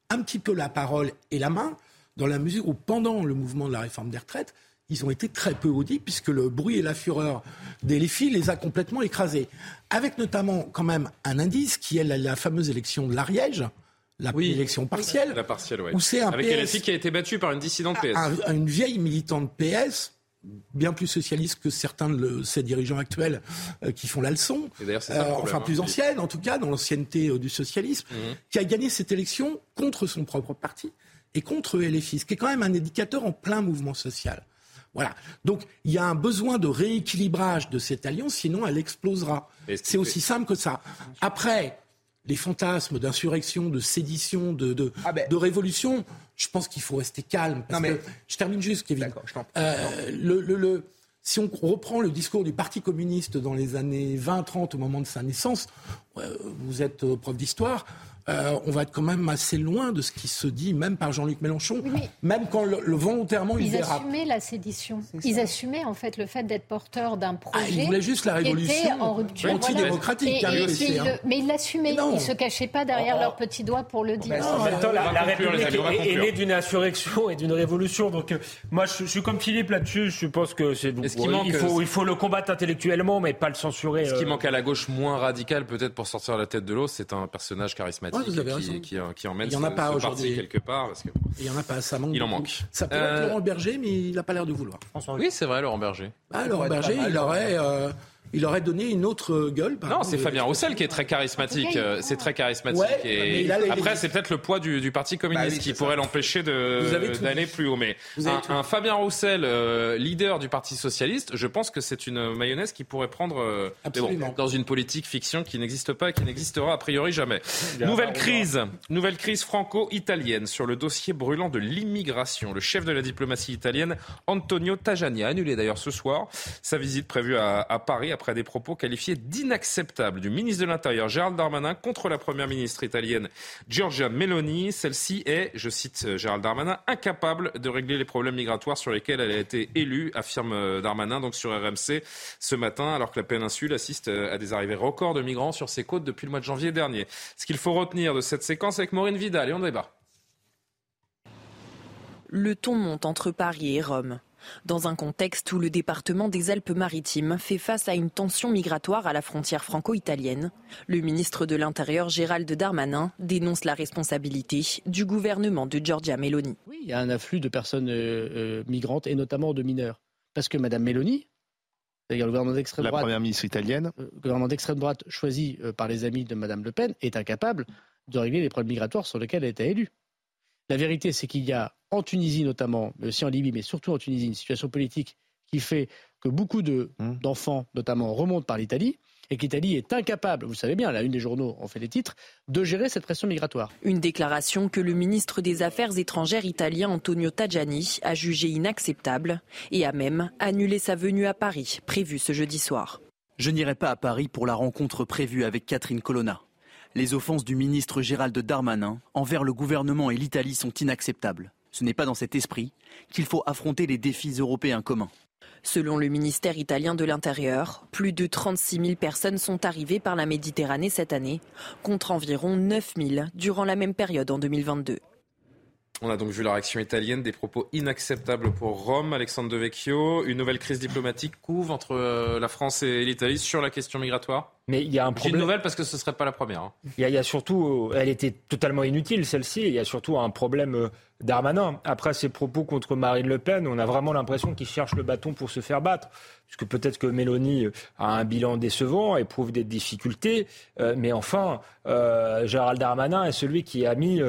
un petit peu la parole et la main, dans la mesure où pendant le mouvement de la réforme des retraites, ils ont été très peu audibles puisque le bruit et la fureur des LFI les a complètement écrasés. Avec notamment quand même un indice qui est la fameuse élection de l'Ariège, l'élection partielle. La partielle, oui. Où c'est un Avec LFI qui a été battu par une dissidente PS. Une vieille militante PS, bien plus socialiste que certains de ses dirigeants actuels qui font la leçon. Et d'ailleurs, c'est ça le problème, plus ancienne, en tout cas, dans l'ancienneté du socialisme, qui a gagné cette élection contre son propre parti et contre LFI, ce qui est quand même un indicateur en plein mouvement social. Voilà. Donc, il y a un besoin de rééquilibrage de cette alliance, sinon elle explosera. C'est aussi simple que ça. Après, les fantasmes d'insurrection, de sédition, de révolution, je pense qu'il faut rester calme. Je termine juste, Kevin. D'accord, je t'en prie. Si on reprend le discours du Parti communiste dans les années 20-30, au moment de sa naissance, vous êtes prof d'histoire, on va être quand même assez loin de ce qui se dit, même par Jean-Luc Mélenchon, même quand le volontairement il dérape. Ils assumaient la sédition. Ils assumaient en fait le fait d'être porteurs d'un projet. Ils voulaient juste la révolution antidémocratique. Voilà. Mais ils l'assumaient. Ils ne se cachaient pas derrière leurs petits doigts pour le dire. La République est née d'une insurrection et d'une révolution. Donc moi, je suis comme Philippe là-dessus. Je pense que c'est. Il faut le combattre intellectuellement, mais pas le censurer. Ce qui manque à la gauche moins radicale, peut-être pour sortir la tête de l'eau, c'est un personnage charismatique. Qui emmène ce parti quelque part. Parce que... Il n'y en a pas, ça manque. Il en manque. Ça peut être Laurent Berger, mais il n'a pas l'air de vouloir. Oui, c'est vrai, Laurent Berger. Laurent Berger, il aurait donné une autre gueule. Non, c'est Fabien Roussel qui est très charismatique. C'est très charismatique. Ouais, après, c'est peut-être le poids du Parti communiste qui pourrait l'empêcher d'aller plus haut. Mais un Fabien Roussel, leader du Parti socialiste, je pense que c'est une mayonnaise qui pourrait prendre dans une politique fiction qui n'existe pas et qui n'existera a priori jamais. Nouvelle crise franco-italienne sur le dossier brûlant de l'immigration. Le chef de la diplomatie italienne, Antonio Tajani, a annulé d'ailleurs ce soir sa visite prévue à Paris après des propos qualifiés d'inacceptables du ministre de l'Intérieur Gérald Darmanin contre la première ministre italienne Giorgia Meloni. Celle-ci est, je cite Gérald Darmanin, incapable de régler les problèmes migratoires sur lesquels elle a été élue, affirme Darmanin donc sur RMC ce matin, alors que la péninsule assiste à des arrivées records de migrants sur ses côtes depuis le mois de janvier dernier. Ce qu'il faut retenir de cette séquence avec Maureen Vidal, et on débat. Le ton monte entre Paris et Rome. Dans un contexte où le département des Alpes-Maritimes fait face à une tension migratoire à la frontière franco-italienne, le ministre de l'Intérieur Gérald Darmanin dénonce la responsabilité du gouvernement de Giorgia Meloni. Oui, il y a un afflux de personnes migrantes et notamment de mineurs. Parce que Mme Meloni, c'est-à-dire le gouvernement d'extrême droite, la première ministre italienne, le gouvernement d'extrême droite choisi par les amis de Mme Le Pen, est incapable de régler les problèmes migratoires sur lesquels elle était élue. La vérité, c'est qu'il y a en Tunisie notamment, mais aussi en Libye, mais surtout en Tunisie, une situation politique qui fait que beaucoup d'enfants, notamment, remontent par l'Italie, et que l'Italie est incapable, vous le savez bien, la une des journaux en fait des titres, de gérer cette pression migratoire. Une déclaration que le ministre des Affaires étrangères italien Antonio Tajani a jugée inacceptable et a même annulé sa venue à Paris, prévue ce jeudi soir. Je n'irai pas à Paris pour la rencontre prévue avec Catherine Colonna. Les offenses du ministre Gérald Darmanin envers le gouvernement et l'Italie sont inacceptables. Ce n'est pas dans cet esprit qu'il faut affronter les défis européens communs. Selon le ministère italien de l'Intérieur, plus de 36 000 personnes sont arrivées par la Méditerranée cette année, contre environ 9 000 durant la même période en 2022. On a donc vu la réaction italienne, des propos inacceptables pour Rome. Alexandre Devecchio, une nouvelle crise diplomatique couve entre la France et l'Italie sur la question migratoire. Mais il y a un problème. J'ai une nouvelle parce que ce ne serait pas la première. Il y a surtout, elle était totalement inutile celle-ci, il y a surtout un problème Darmanin. Après ses propos contre Marine Le Pen, on a vraiment l'impression qu'il cherche le bâton pour se faire battre. Parce que peut-être que Mélanie a un bilan décevant, éprouve des difficultés, mais enfin, Gérald Darmanin est celui qui a mis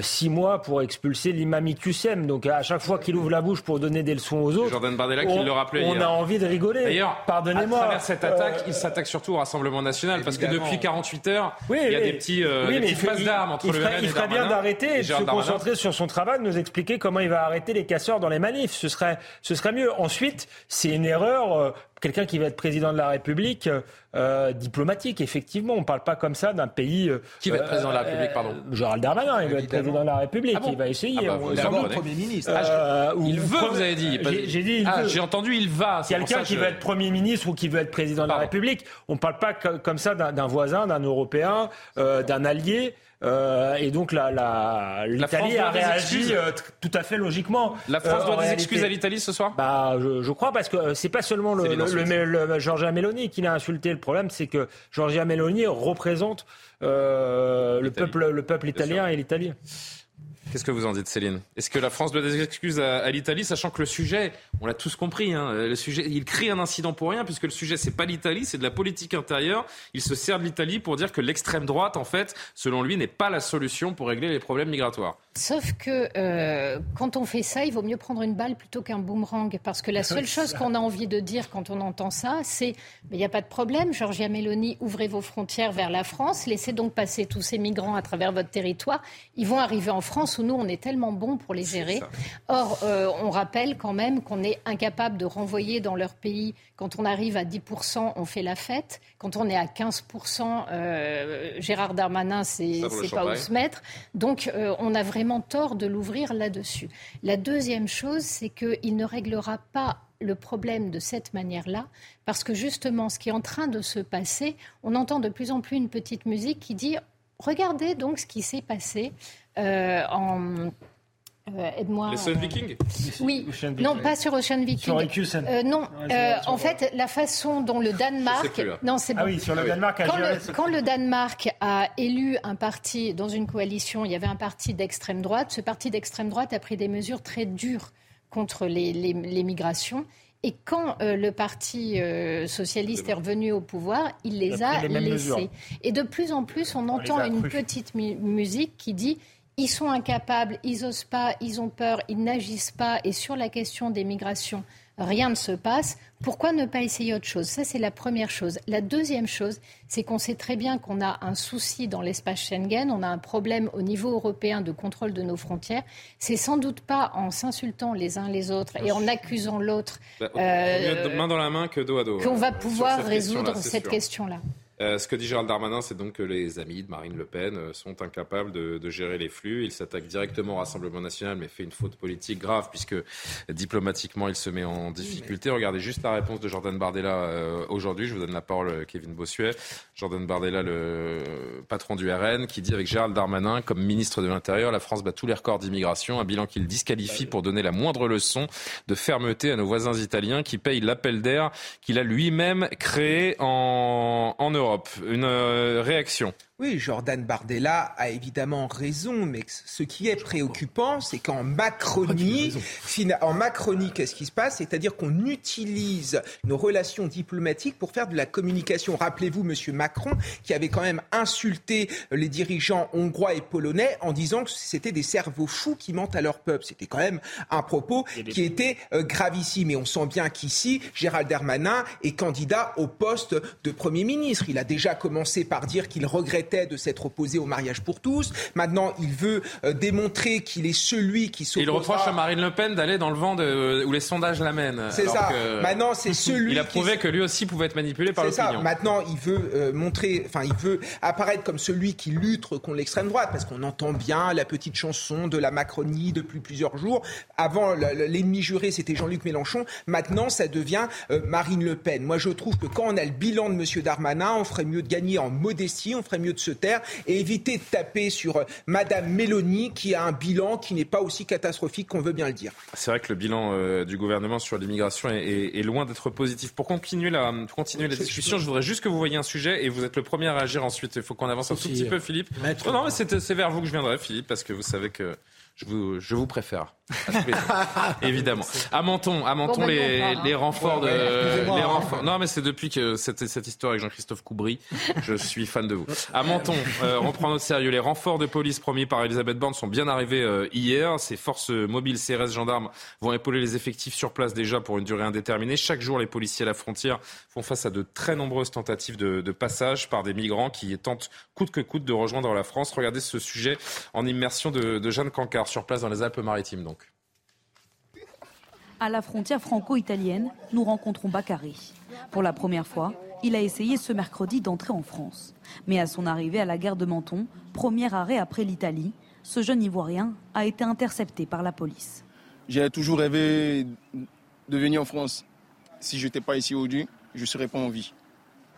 6 mois pour expulser l'imam Iqüssem. Donc à chaque fois qu'il ouvre la bouche pour donner des leçons aux autres, Jordan Bardella qui le rappelait hier. On a envie de rigoler. D'ailleurs, pardonnez-moi, à travers cette attaque, il s'attaque surtout au Rassemblement national, parce que depuis 48 heures, il y a des petites passes d'armes entre le RN et Darmanin. Il ferait bien d'arrêter et de se concentrer sur son travail, de nous expliquer comment il va arrêter les casseurs dans les manifs. Ce serait mieux. Ensuite, c'est une erreur... quelqu'un qui va être président de la République, diplomatique, effectivement. On ne parle pas comme ça d'un pays... qui va être président de la République, pardon. Gérald Darmanin, il va être président de la République. Ah bon, il va essayer. D'abord, Premier ministre. Il veut, vous avez dit. J'ai entendu, il va. Quelqu'un qui va être Premier ministre ou qui veut être président de la République. On ne parle pas comme ça d'un voisin, d'un Européen, d'un allié. Et donc l'Italie a réagi tout à fait logiquement. La France doit des excuses à l'Italie ce soir ? Je crois, parce que c'est pas seulement le Giorgia Meloni qui l'a insulté. Le problème, c'est que Giorgia Meloni représente le peuple italien et l'Italie. Qu'est-ce que vous en dites, Céline ? Est-ce que la France doit des excuses à l'Italie, sachant que le sujet, on l'a tous compris, le sujet, il crée un incident pour rien, puisque le sujet, c'est pas l'Italie, c'est de la politique intérieure. Il se sert de l'Italie pour dire que l'extrême droite, en fait, selon lui, n'est pas la solution pour régler les problèmes migratoires. Sauf que quand on fait ça, il vaut mieux prendre une balle plutôt qu'un boomerang, parce que la seule chose qu'on a envie de dire quand on entend ça, c'est « mais il n'y a pas de problème, Giorgia Meloni, ouvrez vos frontières vers la France, laissez donc passer tous ces migrants à travers votre territoire, ils vont arriver en France où nous, on est tellement bons pour les gérer. » Or, on rappelle quand même qu'on est incapable de renvoyer dans leur pays. Quand on arrive à 10%, on fait la fête. Quand on est à 15%, Gérard Darmanin, c'est pas où se mettre. Donc, on a vraiment tort de l'ouvrir là-dessus. La deuxième chose, c'est qu'il ne réglera pas le problème de cette manière-là, parce que justement, ce qui est en train de se passer, on entend de plus en plus une petite musique qui dit « Regardez donc ce qui s'est passé ». Aide-moi. Les Sun Vikings ? Oui. Non, pas sur Ocean Viking. Sur Iqüssem. En fait, la façon dont le Danemark. Non, c'est bon. Ah oui, sur le Danemark. Quand le Danemark a élu un parti dans une coalition, il y avait un parti d'extrême droite. Ce parti d'extrême droite a pris des mesures très dures contre les migrations. Et quand le parti socialiste est revenu au pouvoir, il les a laissés. Et de plus en plus, on entend une petite musique qui dit... Ils sont incapables, ils n'osent pas, ils ont peur, ils n'agissent pas. Et sur la question des migrations, rien ne se passe. Pourquoi ne pas essayer autre chose ? Ça, c'est la première chose. La deuxième chose, c'est qu'on sait très bien qu'on a un souci dans l'espace Schengen. On a un problème au niveau européen de contrôle de nos frontières. C'est sans doute pas en s'insultant les uns les autres et en accusant l'autre... main dans la main que dos à dos. Qu'on va pouvoir résoudre cette question-là. Ce que dit Gérald Darmanin, c'est donc que les amis de Marine Le Pen sont incapables de gérer les flux. Il s'attaque directement au Rassemblement national, mais fait une faute politique grave, puisque diplomatiquement, il se met en difficulté. Regardez juste la réponse de Jordan Bardella aujourd'hui. Je vous donne la parole, Kevin Bossuet. Jordan Bardella, le patron du RN, qui dit avec Gérald Darmanin, comme ministre de l'Intérieur, la France bat tous les records d'immigration, un bilan qu'il disqualifie pour donner la moindre leçon de fermeté à nos voisins italiens qui payent l'appel d'air qu'il a lui-même créé en Europe. Une réaction Oui, Jordan Bardella a évidemment raison, mais ce qui est préoccupant, c'est qu'en Macronie, qu'est-ce qui se passe? C'est-à-dire qu'on utilise nos relations diplomatiques pour faire de la communication. Rappelez-vous, Monsieur Macron, qui avait quand même insulté les dirigeants hongrois et polonais en disant que c'était des cerveaux fous qui mentent à leur peuple. C'était quand même un propos qui était gravissime. Et on sent bien qu'ici, Gérald Darmanin est candidat au poste de Premier ministre. Il a déjà commencé par dire qu'il regrette de s'être opposé au mariage pour tous. Maintenant, il veut démontrer qu'il est celui qui s'opposera. Il reproche à Marine Le Pen d'aller dans le vent où les sondages l'amènent. C'est ça. Maintenant, c'est celui. Il a prouvé que lui aussi pouvait être manipulé par l'opinion. C'est ça. Maintenant, il veut il veut apparaître comme celui qui lutte contre l'extrême droite, parce qu'on entend bien la petite chanson de la Macronie depuis plusieurs jours. Avant, l'ennemi juré, c'était Jean-Luc Mélenchon. Maintenant, ça devient Marine Le Pen. Moi, je trouve que quand on a le bilan de M. Darmanin, on ferait mieux de gagner en modestie, on ferait mieux de se taire et éviter de taper sur Madame Meloni qui a un bilan qui n'est pas aussi catastrophique qu'on veut bien le dire. C'est vrai que le bilan du gouvernement sur l'immigration est loin d'être positif. Pour continuer la discussion, je voudrais juste que vous voyiez un sujet et vous êtes le premier à agir ensuite. Il faut qu'on avance un tout petit peu, Philippe. Non, mais c'est vers vous que je viendrai, Philippe, parce que vous savez que je vous préfère. Évidemment. À Menton, bon, les renforts Non, mais c'est depuis que cette histoire avec Jean-Christophe Coubry, je suis fan de vous. À Menton, on prend au sérieux. Les renforts de police promis par Elisabeth Borne sont bien arrivés hier. Ces forces mobiles, CRS, gendarmes, vont épauler les effectifs sur place déjà pour une durée indéterminée. Chaque jour, les policiers à la frontière font face à de très nombreuses tentatives de passage par des migrants qui tentent coûte que coûte de rejoindre la France. Regardez ce sujet en immersion de Jeanne Cancard sur place dans les Alpes-Maritimes. Donc. À la frontière franco-italienne, nous rencontrons Bakary. Pour la première fois, il a essayé ce mercredi d'entrer en France. Mais à son arrivée à la gare de Menton, premier arrêt après l'Italie, ce jeune Ivoirien a été intercepté par la police. J'ai toujours rêvé de venir en France. Si je n'étais pas ici aujourd'hui, je ne serais pas en vie.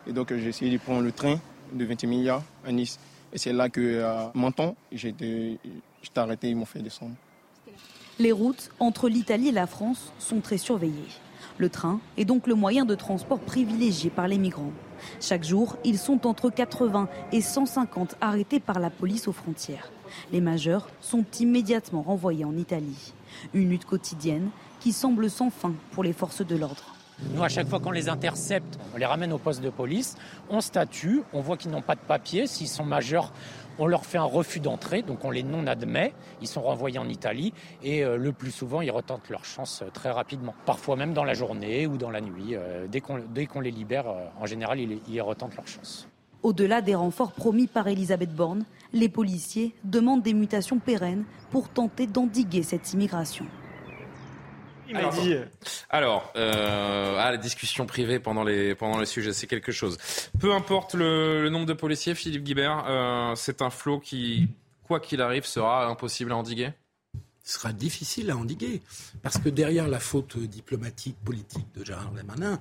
Et donc j'ai essayé de prendre le train de 21 000 à Nice. Et c'est là que, à Menton, j'étais arrêté, ils m'ont fait descendre. Les routes entre l'Italie et la France sont très surveillées. Le train est donc le moyen de transport privilégié par les migrants. Chaque jour, ils sont entre 80 et 150 arrêtés par la police aux frontières. Les majeurs sont immédiatement renvoyés en Italie. Une lutte quotidienne qui semble sans fin pour les forces de l'ordre. Nous, à chaque fois qu'on les intercepte, on les ramène au poste de police, on statue, on voit qu'ils n'ont pas de papier, s'ils sont majeurs, on leur fait un refus d'entrée, donc on les non-admet, ils sont renvoyés en Italie et le plus souvent, ils retentent leur chance très rapidement. Parfois même dans la journée ou dans la nuit, dès qu'on les libère, en général, ils retentent leur chance. Au-delà des renforts promis par Elisabeth Borne, les policiers demandent des mutations pérennes pour tenter d'endiguer cette immigration. La discussion privée pendant les sujets, c'est quelque chose. Peu importe le nombre de policiers, Philippe Guibert, c'est un flot qui, quoi qu'il arrive, sera impossible à endiguer. Sera difficile à endiguer, parce que derrière la faute diplomatique, politique de Gérald Darmanin,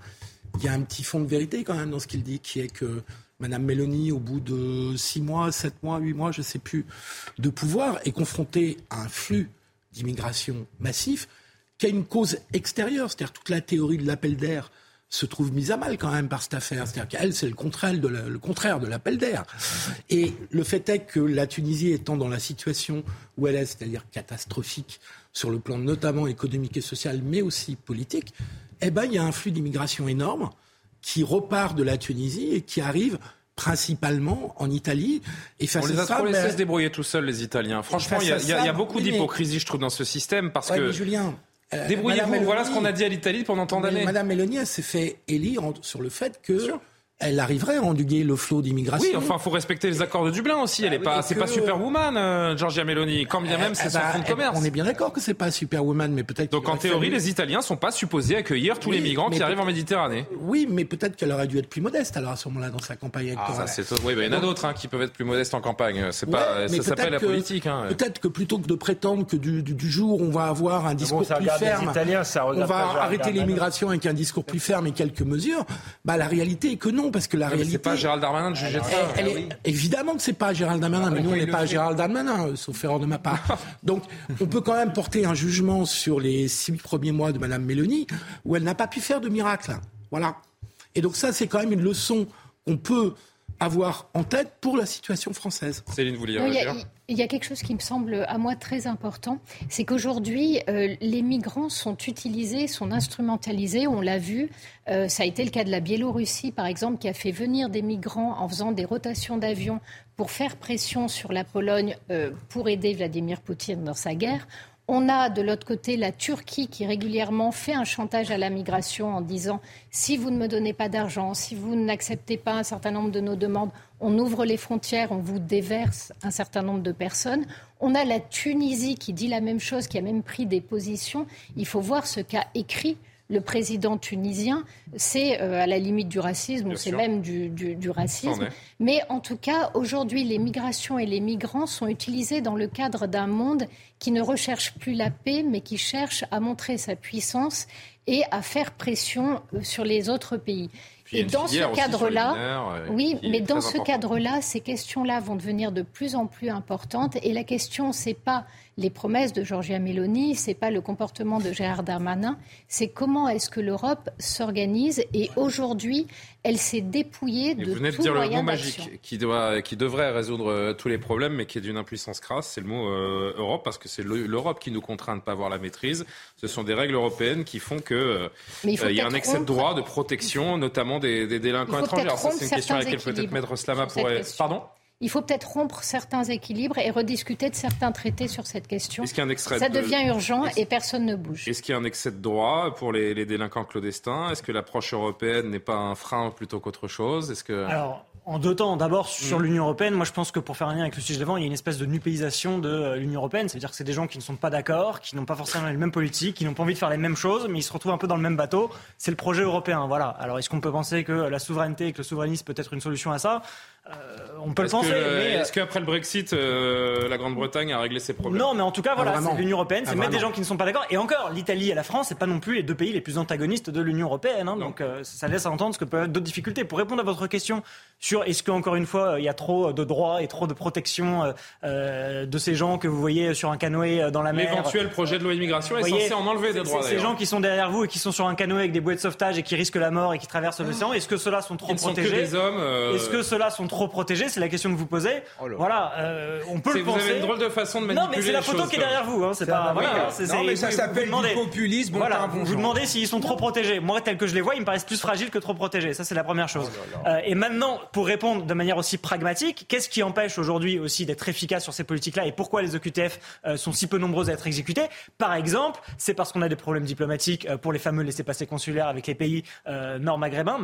il y a un petit fond de vérité quand même dans ce qu'il dit, qui est que Madame Meloni, au bout de 6 mois, 7 mois, 8 mois, je ne sais plus, de pouvoir, est confrontée à un flux d'immigration massif, qu'il y a une cause extérieure, c'est-à-dire toute la théorie de l'appel d'air se trouve mise à mal quand même par cette affaire. C'est-à-dire qu'elle, c'est le contraire de l'appel d'air. Et le fait est que la Tunisie étant dans la situation où elle est, c'est-à-dire catastrophique sur le plan notamment économique et social, mais aussi politique, il y a un flux d'immigration énorme qui repart de la Tunisie et qui arrive principalement en Italie. Et face on les a trop laissés se débrouiller tout seuls, les Italiens. Franchement, il y a beaucoup d'hypocrisie, je trouve, dans ce système, parce que... Julien, débrouillez-vous, Mélanie, voilà ce qu'on a dit à l'Italie pendant tant d'années. Madame Meloni s'est fait élire sur le fait qu'elle arriverait à endiguer le flot d'immigration. Oui, enfin, il faut respecter les accords de Dublin aussi. C'est pas Superwoman, Giorgia Meloni, quand bien même c'est son fonds de commerce. On est bien d'accord que c'est pas Superwoman, mais peut-être... Donc en théorie, les Italiens sont pas supposés accueillir tous les migrants qui arrivent en Méditerranée. Oui, mais peut-être qu'elle aurait dû être plus modeste, alors à ce moment-là, dans sa campagne électorale. Il y en a d'autres qui peuvent être plus modestes en campagne. Ça s'appelle la politique. Peut-être que plutôt que de prétendre que du jour on va avoir un discours plus ferme, on va arrêter l'immigration avec un discours plus ferme et quelques mesures, la réalité est que non. Parce que la réalité, c'est pas Gérald Darmanin de juger de ça. Évidemment que c'est pas Gérald Darmanin, mais nous on n'est pas Gérald Darmanin, sauf erreur de ma part. Donc on peut quand même porter un jugement sur les 6 premiers mois de Madame Meloni, où elle n'a pas pu faire de miracle. Voilà. Et donc ça, c'est quand même une leçon qu'on peut avoir en tête pour la situation française. Céline, vous voulez réagir ? Il y a quelque chose qui me semble à moi très important, c'est qu'aujourd'hui, les migrants sont utilisés, sont instrumentalisés, on l'a vu. Ça a été le cas de la Biélorussie, par exemple, qui a fait venir des migrants en faisant des rotations d'avions pour faire pression sur la Pologne pour aider Vladimir Poutine dans sa guerre. On a de l'autre côté la Turquie qui régulièrement fait un chantage à la migration en disant « si vous ne me donnez pas d'argent, si vous n'acceptez pas un certain nombre de nos demandes, on ouvre les frontières, on vous déverse un certain nombre de personnes ». On a la Tunisie qui dit la même chose, qui a même pris des positions. Il faut voir ce qu'a écrit le président tunisien. C'est à la limite du racisme, ou c'est même du racisme. Mais en tout cas, aujourd'hui, les migrations et les migrants sont utilisés dans le cadre d'un monde qui ne recherche plus la paix, mais qui cherche à montrer sa puissance et à faire pression sur les autres pays. Et dans ce cadre-là, oui, mais dans ce cadre-là, ces questions-là vont devenir de plus en plus importantes. Et la question, c'est pas les promesses de Giorgia Meloni, c'est pas le comportement de Gérard Darmanin, c'est comment est-ce que l'Europe s'organise. Et aujourd'hui, elle s'est dépouillée de tout moyen d'action. Vous venez de dire le mot magique qui devrait résoudre tous les problèmes, mais qui est d'une impuissance crasse. C'est le mot Europe, parce que c'est l'Europe qui nous contraint de ne pas avoir la maîtrise. Ce sont des règles européennes qui font que il y a un excès de droits, de protection, notamment des délinquants étrangers. Alors ça, c'est une question à laquelle peut-être Maître Slama pourrait... Pardon ? Il faut peut-être rompre certains équilibres et rediscuter de certains traités sur cette question. Ça devient urgent et personne ne bouge. Est-ce qu'il y a un excès de droit pour les délinquants clandestins ? Est-ce que l'approche européenne n'est pas un frein plutôt qu'autre chose ? Est-ce que... Alors, en deux temps. D'abord, sur l'Union européenne, moi je pense que pour faire un lien avec le sujet d'avant, il y a une espèce de nupéisation de l'Union européenne. C'est-à-dire que c'est des gens qui ne sont pas d'accord, qui n'ont pas forcément les mêmes politiques, qui n'ont pas envie de faire les mêmes choses, mais ils se retrouvent un peu dans le même bateau. C'est le projet européen, voilà. Alors, est-ce qu'on peut penser que la souveraineté et que le souverainisme peut être une solution à ça ? On peut le penser. Mais... Est-ce qu'après le Brexit, la Grande-Bretagne a réglé ses problèmes ? Non, mais en tout cas, voilà, c'est l'Union européenne, c'est mettre des gens qui ne sont pas d'accord. Et encore, l'Italie et la France, c'est pas non plus les deux pays les plus antagonistes de l'Union européenne. Hein, donc ça laisse à entendre ce que peuvent être d'autres difficultés. Pour répondre à votre question sur est-ce qu'encore une fois, il y a trop de droits et trop de protection de ces gens que vous voyez sur un canoë dans la mer. L'éventuel projet de loi immigration est censé en enlever des droits. Ces gens qui sont derrière vous et qui sont sur un canoë avec des bouées de sauvetage et qui risquent la mort et qui traversent l'océan, est-ce que ceux-là sont trop protégés ? Est-ce que ceux-là sont trop protégés ? C'est la question que vous posez. Voilà, on peut le penser. Vous avez une drôle de façon de manipuler les choses. Non, mais c'est la photo qui est derrière vous. Hein. C'est pas. Voilà. Non, mais ça s'appelle du populisme. Voilà. Vous demandez s'ils sont trop protégés. Moi, tel que je les vois, ils me paraissent plus fragiles que trop protégés. Ça, c'est la première chose. Et maintenant, pour répondre de manière aussi pragmatique, qu'est-ce qui empêche aujourd'hui aussi d'être efficace sur ces politiques-là et pourquoi les OQTF sont si peu nombreuses à être exécutées ? Par exemple, c'est parce qu'on a des problèmes diplomatiques pour les fameux laissez-passer consulaires avec les pays nord-maghrébins.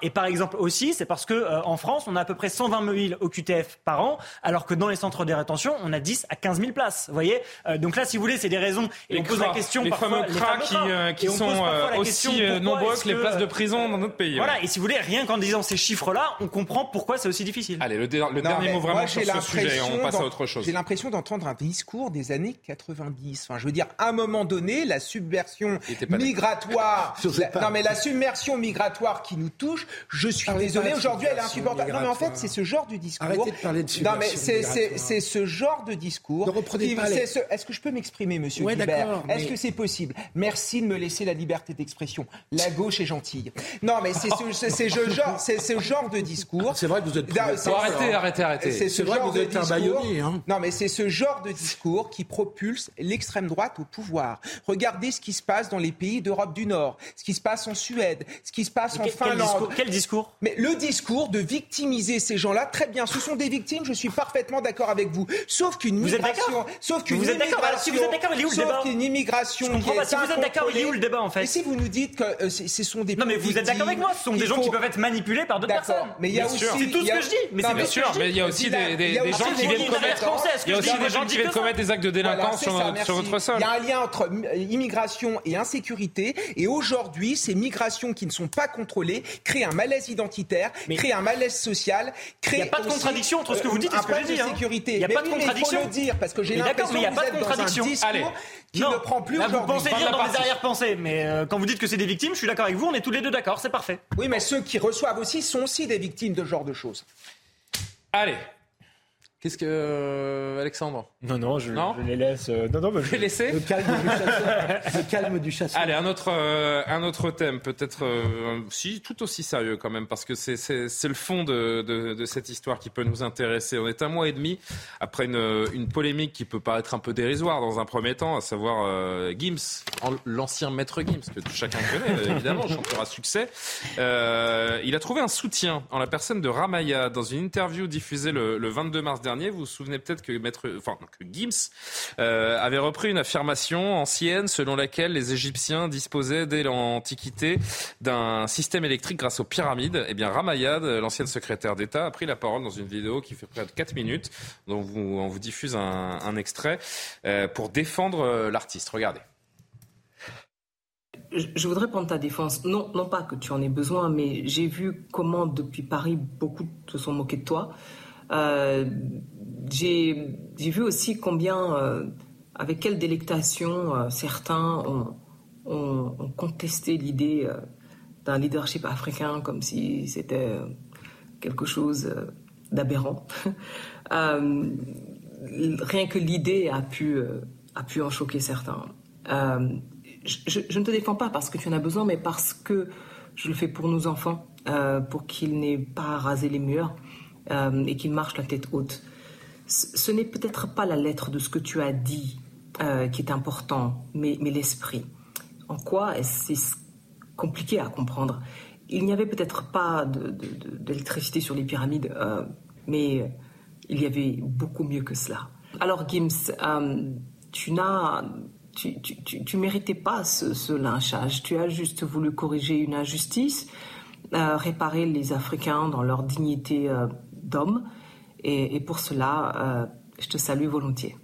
Et par exemple aussi, c'est parce que en France, on a à peu près 120 000 OQTF par an, alors que dans les centres de rétention, on a 10 à 15 000 places. Vous voyez ? Donc là, si vous voulez, c'est des raisons. Et on pose la question parfois. Les fameux cras qui sont aussi nombreux que les places de prison dans notre pays. Voilà. Ouais. Et si vous voulez, rien qu'en disant ces chiffres-là, on comprend pourquoi c'est aussi difficile. Allez, le dernier mot vraiment sur ce sujet, on passe à autre chose. J'ai l'impression d'entendre un discours des années 90. Enfin, je veux dire, à un moment donné, la submersion migratoire... Non, mais la submersion migratoire qui nous touche, je suis désolé, aujourd'hui, elle est insupportable. Non, mais en fait, c'est ce genre de discours... Arrêtez de parler de submersion migratoire. C'est ce genre de discours... Ne reprenez pas les... Est-ce que je peux m'exprimer, monsieur Guibert ? Est-ce que c'est possible ? Merci de me laisser la liberté d'expression. La gauche est gentille. Non, mais c'est ce genre de discours. C'est vrai que vous êtes arrêtez. C'est vrai que vous êtes un baïonnier. Hein. Non, mais c'est ce genre de discours qui propulse l'extrême droite au pouvoir. Regardez ce qui se passe dans les pays d'Europe du Nord, ce qui se passe en Suède, ce qui se passe en Finlande. Quel discours ? Mais le discours de victimiser ces gens-là, très bien, ce sont des victimes, je suis parfaitement d'accord avec vous. Sauf qu'une migration... Sauf qu'une immigration... Je comprends pas, si vous êtes d'accord, il est où le débat, en fait ? Et si vous nous dites que ce sont des... Non, mais vous êtes d'accord avec moi, ce sont des gens qui peuvent être manipulés par d'autres personnes. Mais il y a aussi... C'est tout ce que je dis. Mais c'est bien sûr. Mais il y a aussi des gens qui viennent commettre des actes de délinquance sur votre sol. Il y a un lien entre immigration et insécurité. Et aujourd'hui, ces migrations qui ne sont pas contrôlées créent un malaise identitaire, créent un malaise social. Il n'y a pas de contradiction entre ce que vous dites et ce que je dis. Il n'y a pas de contradiction. Il faut le dire parce que j'ai l'impression que vous êtes dans un discours qui ne prend plus aujourd'hui. Vous pensez dire dans les arrière-pensées, mais quand vous dites que c'est des victimes, je suis d'accord avec vous, on est tous les deux d'accord, c'est parfait. Oui, mais ceux qui reçoivent aussi sont aussi des victimes de ce genre de choses. Allez, Qu'est-ce que Alexandre ? Non, je les laisse. Je vais laisser. Le calme du chasseur. Le calme du chasseur. Allez, un autre thème, peut-être si tout aussi sérieux quand même, parce que c'est le fond de cette histoire qui peut nous intéresser. On est un mois et demi après une polémique qui peut paraître un peu dérisoire dans un premier temps, à savoir Gims, l'ancien maître Gims que chacun connaît évidemment, chanteur à succès. Il a trouvé un soutien en la personne de Ramaya dans une interview diffusée le 22 mars dernier. Vous vous souvenez peut-être que Gims avait repris une affirmation ancienne selon laquelle les Égyptiens disposaient dès l'Antiquité d'un système électrique grâce aux pyramides. Eh bien, Ramaya, l'ancienne secrétaire d'État, a pris la parole dans une vidéo qui fait près de 4 minutes, dont on vous diffuse un extrait, pour défendre l'artiste. Regardez. Je voudrais prendre ta défense. Non pas que tu en aies besoin, mais j'ai vu comment, depuis Paris, beaucoup se sont moqués de toi. J'ai vu aussi combien, avec quelle délectation certains ont contesté l'idée d'un leadership africain comme si c'était quelque chose d'aberrant. Rien que l'idée a pu en choquer certains. Je ne te défends pas parce que tu en as besoin, mais parce que je le fais pour nos enfants, pour qu'ils n'aient pas à raser les murs. Et qu'il marche la tête haute. Ce n'est peut-être pas la lettre de ce que tu as dit qui est important, mais l'esprit. En quoi c'est compliqué à comprendre. Il n'y avait peut-être pas d'électricité sur les pyramides, mais il y avait beaucoup mieux que cela. Alors Gims, tu méritais pas ce lynchage. Tu as juste voulu corriger une injustice, réparer les Africains dans leur dignité d'homme, et pour cela, je te salue volontiers.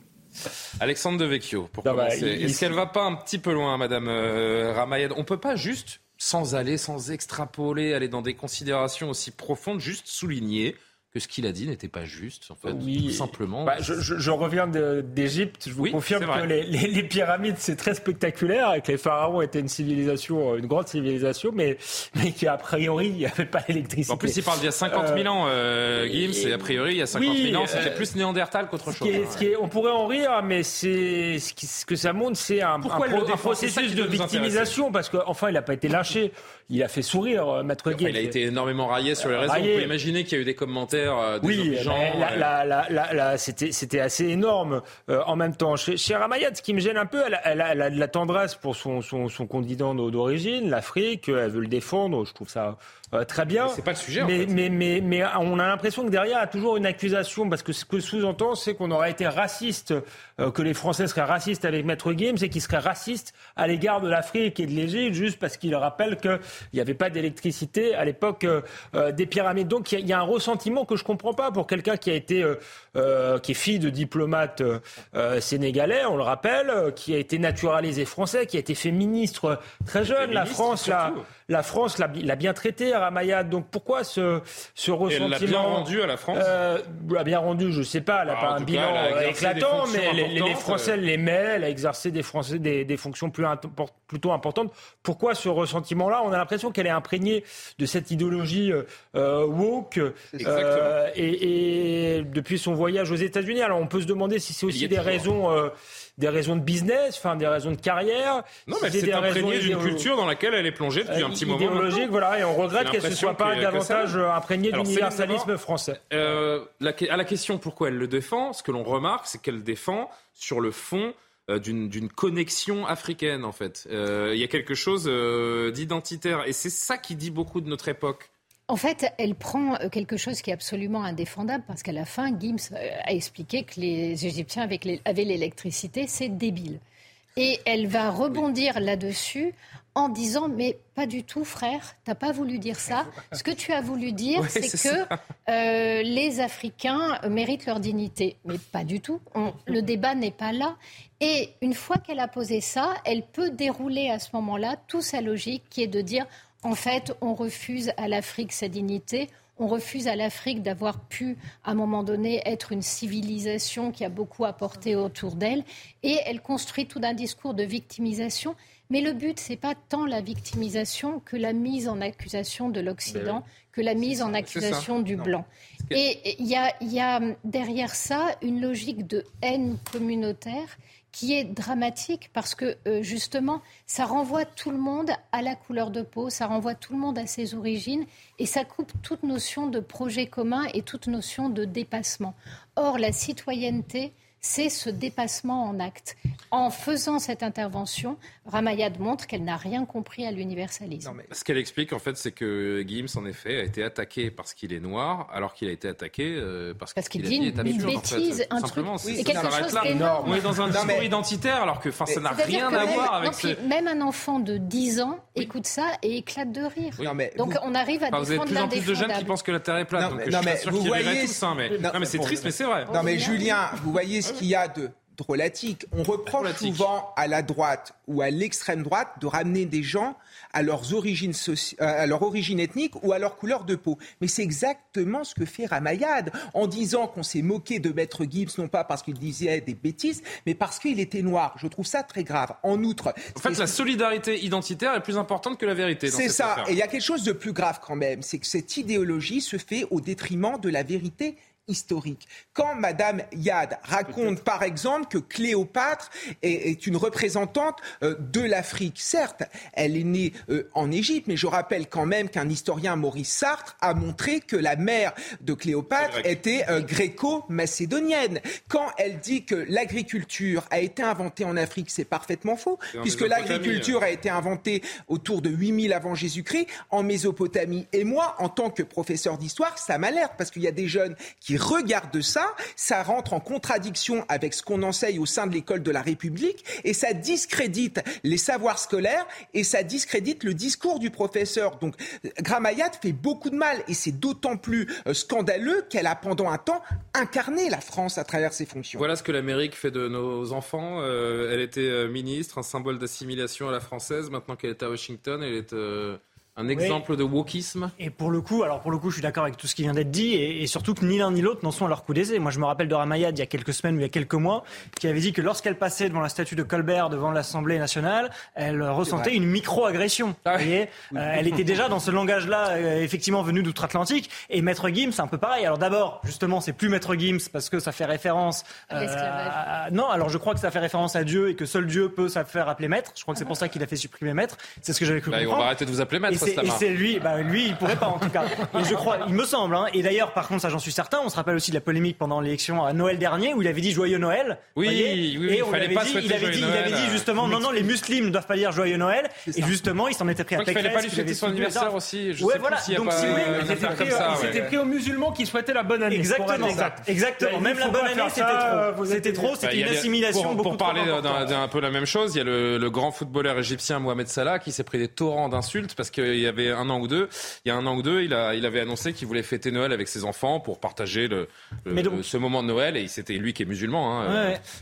Alexandre Devecchio, pour commencer. Est-ce qu'elle ne va pas un petit peu loin, Madame Ramayed ? On ne peut pas juste, sans extrapoler, aller dans des considérations aussi profondes, juste souligner que ce qu'il a dit n'était pas juste, en fait, tout simplement. Je reviens d'Égypte. Je vous confirme que les pyramides, c'est très spectaculaire, et que les pharaons étaient une grande civilisation, mais qu'a priori, il n'y avait pas l'électricité. En plus, il parle d'il y a 50 000 ans, Gims, et a priori, il y a 50 000 ans, c'était plus Néandertal qu'autre chose. On pourrait en rire, mais ce que ça montre, c'est un processus de victimisation, parce qu'enfin, il n'a pas été lâché. Il a fait sourire, Maître Gims. Il a été énormément raillé sur les réseaux. On peut imaginer qu'il y a eu des commentaires désobligeants. C'était assez énorme. En même temps, chez Ramayad, ce qui me gêne un peu, elle a de la tendresse pour son continent d'origine, l'Afrique. Elle veut le défendre. Je trouve ça très bien. Mais c'est pas le sujet. Mais on a l'impression que derrière il y a toujours une accusation, parce que ce que sous-entend, c'est qu'on aurait été raciste, que les Français seraient racistes avec Maître Gims, et qu'ils seraient racistes à l'égard de l'Afrique et de l'Égypte juste parce qu'il rappelle qu'il n'y avait pas d'électricité à l'époque des pyramides. Donc il y a un ressentiment que je comprends pas pour quelqu'un qui a été qui est fille de diplomate sénégalais, on le rappelle, qui a été naturalisé français, qui a été fait ministre très jeune. La France l'a bien traité, Ramaya. Donc pourquoi ce ressentiment? Elle l'a bien rendu à la France. L'a bien rendu, je sais pas. Elle a pas un bilan éclatant, mais les Français l'aimaient. Elle a exercé des fonctions plutôt importantes. Pourquoi ce ressentiment-là? On a l'impression qu'elle est imprégnée de cette idéologie woke. Et depuis son voyage aux États-Unis, alors on peut se demander si c'est aussi des raisons de business, des raisons de carrière. Non, mais c'est imprégnée d'une culture dans laquelle elle est plongée depuis un petit moment. Et on regrette qu'elle ne soit pas davantage imprégnée d'universalisme français. À la question pourquoi elle le défend, ce que l'on remarque, c'est qu'elle défend sur le fond d'une connexion africaine, en fait. Il y a quelque chose d'identitaire, et c'est ça qui dit beaucoup de notre époque. En fait, elle prend quelque chose qui est absolument indéfendable, parce qu'à la fin, Gims a expliqué que les Égyptiens avaient l'électricité, c'est débile. Et elle va rebondir là-dessus en disant « mais pas du tout, frère, t'as pas voulu dire ça. Ce que tu as voulu dire, c'est que les Africains méritent leur dignité. » Mais pas du tout, le débat n'est pas là. Et une fois qu'elle a posé ça, elle peut dérouler à ce moment-là toute sa logique qui est de dire « en fait, on refuse à l'Afrique sa dignité, On refuse à l'Afrique d'avoir pu, à un moment donné, être une civilisation qui a beaucoup apporté autour d'elle. Et elle construit tout un discours de victimisation. Mais le but, c'est pas tant la victimisation que la mise en accusation de l'Occident, que la mise en accusation du blanc. Et il y a derrière ça une logique de haine communautaire qui est dramatique parce que, justement, ça renvoie tout le monde à la couleur de peau, ça renvoie tout le monde à ses origines et ça coupe toute notion de projet commun et toute notion de dépassement. Or, la citoyenneté, c'est ce dépassement en acte. En faisant cette intervention, Ramayad montre qu'elle n'a rien compris à l'universalisme. Non, mais ce qu'elle explique, en fait, c'est que Gims, en effet, a été attaqué parce qu'il est noir, alors qu'il a été attaqué parce qu'il dit une bêtise, en fait. C'est quelque chose d'énorme. On est dans un discours identitaire, alors que ça n'a rien à voir avec ce... Même un enfant de 10 ans écoute ça et éclate de rire. Oui. Donc on arrive à défendre l'indéfendable. Vous avez de plus en plus de jeunes qui pensent que la Terre est plate. Donc je suis pas sûr qu'ils arrivent à tout ça. Non, mais c'est triste, mais c'est vrai. Non, mais Julien, vous voyez ce qu'il y a de drôlatique. On reproche souvent à la droite ou à l'extrême droite de ramener des gens à leurs origines à leur origine ethnique ou à leur couleur de peau. Mais c'est exactement ce que fait Ramayad en disant qu'on s'est moqué de Maître Gibbs, non pas parce qu'il disait des bêtises, mais parce qu'il était noir. Je trouve ça très grave. En outre... En fait, la solidarité identitaire est plus importante que la vérité. C'est ça. Affaire. Et il y a quelque chose de plus grave quand même. C'est que cette idéologie se fait au détriment de la vérité historique. Quand Madame Yad raconte par exemple que Cléopâtre est une représentante de l'Afrique, certes, elle est née en Égypte, mais je rappelle quand même qu'un historien, Maurice Sartre, a montré que la mère de Cléopâtre était gréco-macédonienne. Quand elle dit que l'agriculture a été inventée en Afrique, c'est parfaitement faux, puisque l'agriculture a été inventée autour de 8000 avant Jésus-Christ en Mésopotamie. Et moi, en tant que professeur d'histoire, ça m'alerte, parce qu'il y a des jeunes qui regarde ça, ça rentre en contradiction avec ce qu'on enseigne au sein de l'école de la République et ça discrédite les savoirs scolaires et ça discrédite le discours du professeur. Donc Ramayad fait beaucoup de mal et c'est d'autant plus scandaleux qu'elle a pendant un temps incarné la France à travers ses fonctions. Voilà ce que l'Amérique fait de nos enfants. Elle était ministre, un symbole d'assimilation à la française. Maintenant qu'elle est à Washington, elle est... Un exemple de wokisme. Et pour le coup, je suis d'accord avec tout ce qui vient d'être dit, et surtout que ni l'un ni l'autre n'en sont à leur coup d'essai. Moi, je me rappelle de Ramayad il y a quelques semaines ou il y a quelques mois, qui avait dit que lorsqu'elle passait devant la statue de Colbert, devant l'Assemblée nationale, elle ressentait une micro-agression. Vous voyez, elle était déjà dans ce langage-là, effectivement venu d'outre-Atlantique. Et Maître Gims, c'est un peu pareil. Alors d'abord, justement, c'est plus Maître Gims parce que ça fait référence à l'esclavage. Non, alors je crois que ça fait référence à Dieu et que seul Dieu peut ça faire appeler Maître. Je crois que c'est pour ça qu'il a fait supprimer Maître. C'est ce que j'avais cru comprendre. On va arrêter de vous appeler Maître. Et c'est lui, il pourrait pas en tout cas. Et je crois, il me semble. Et d'ailleurs, par contre, ça j'en suis certain. On se rappelle aussi de la polémique pendant l'élection à Noël dernier où il avait dit Joyeux Noël. Oui. Et on fallait pas souhaiter Joyeux Noël. Il avait dit justement non, les musulmans doivent pas dire Joyeux Noël. Et justement, il s'en était pris à Pécresse. Il fallait pas lui souhaiter son anniversaire aussi. Ouais, voilà. Donc si il s'était pris aux musulmans qui souhaitaient la bonne année. Exactement. Même la bonne année, c'était trop. C'était une assimilation beaucoup trop. Pour parler d'un peu la même chose, il y a le grand footballeur égyptien Mohamed Salah qui s'est pris des torrents d'insultes parce que il y a un an ou deux, il avait annoncé qu'il voulait fêter Noël avec ses enfants pour partager ce moment de Noël. Et c'était lui qui est musulman.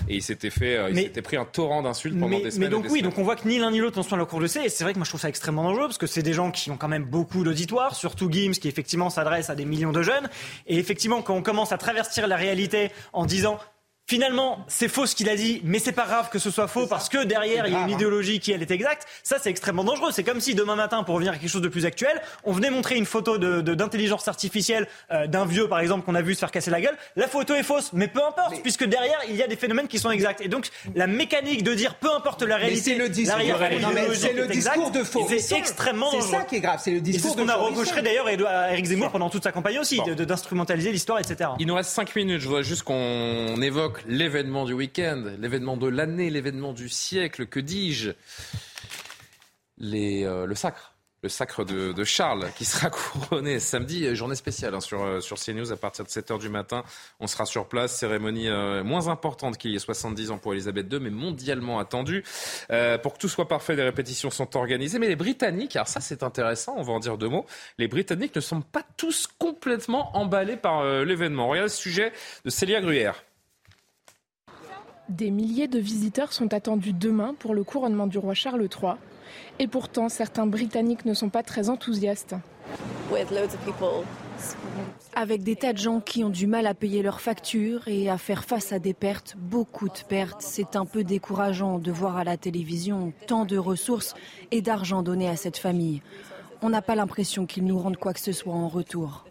Et il s'était pris un torrent d'insultes pendant des semaines. Mais donc donc on voit que ni l'un ni l'autre n'en sont à leur cours de C. Et c'est vrai que moi je trouve ça extrêmement dangereux parce que c'est des gens qui ont quand même beaucoup d'auditoires, surtout Gims qui effectivement s'adresse à des millions de jeunes. Et effectivement quand on commence à traverser la réalité en disant... Finalement, c'est faux ce qu'il a dit, mais c'est pas grave que ce soit faux parce que derrière, il y a une idéologie qui, elle, est exacte. Ça, c'est extrêmement dangereux. C'est comme si demain matin, pour revenir à quelque chose de plus actuel, on venait montrer une photo d'intelligence artificielle d'un vieux, par exemple, qu'on a vu se faire casser la gueule. La photo est fausse, mais peu importe, puisque derrière, il y a des phénomènes qui sont exacts. Et donc, la mécanique de dire peu importe la réalité, c'est le discours de faux. C'est extrêmement dangereux. C'est ça qui est grave, c'est le discours de faux. C'est ce qu'on a reproché d'ailleurs à Éric Zemmour pendant toute sa campagne aussi, d'instrumentaliser l'histoire, etc. Il nous reste 5 minutes. Je voudrais juste qu'on évoque l'événement du week-end, l'événement de l'année, l'événement du siècle, que dis-je, le sacre de Charles qui sera couronné samedi, journée spéciale sur CNews à partir de 7h du matin. On sera sur place, cérémonie moins importante qu'il y ait 70 ans pour Elisabeth II, mais mondialement attendue. Pour que tout soit parfait, les répétitions sont organisées. Mais les Britanniques, alors ça c'est intéressant, on va en dire 2 mots, les Britanniques ne semblent pas tous complètement emballés par l'événement. Regardez ce sujet de Célia Gruyère. Des milliers de visiteurs sont attendus demain pour le couronnement du roi Charles III. Et pourtant, certains Britanniques ne sont pas très enthousiastes. Avec des tas de gens qui ont du mal à payer leurs factures et à faire face à des pertes, beaucoup de pertes. C'est un peu décourageant de voir à la télévision tant de ressources et d'argent donnés à cette famille. On n'a pas l'impression qu'ils nous rendent quoi que ce soit en retour.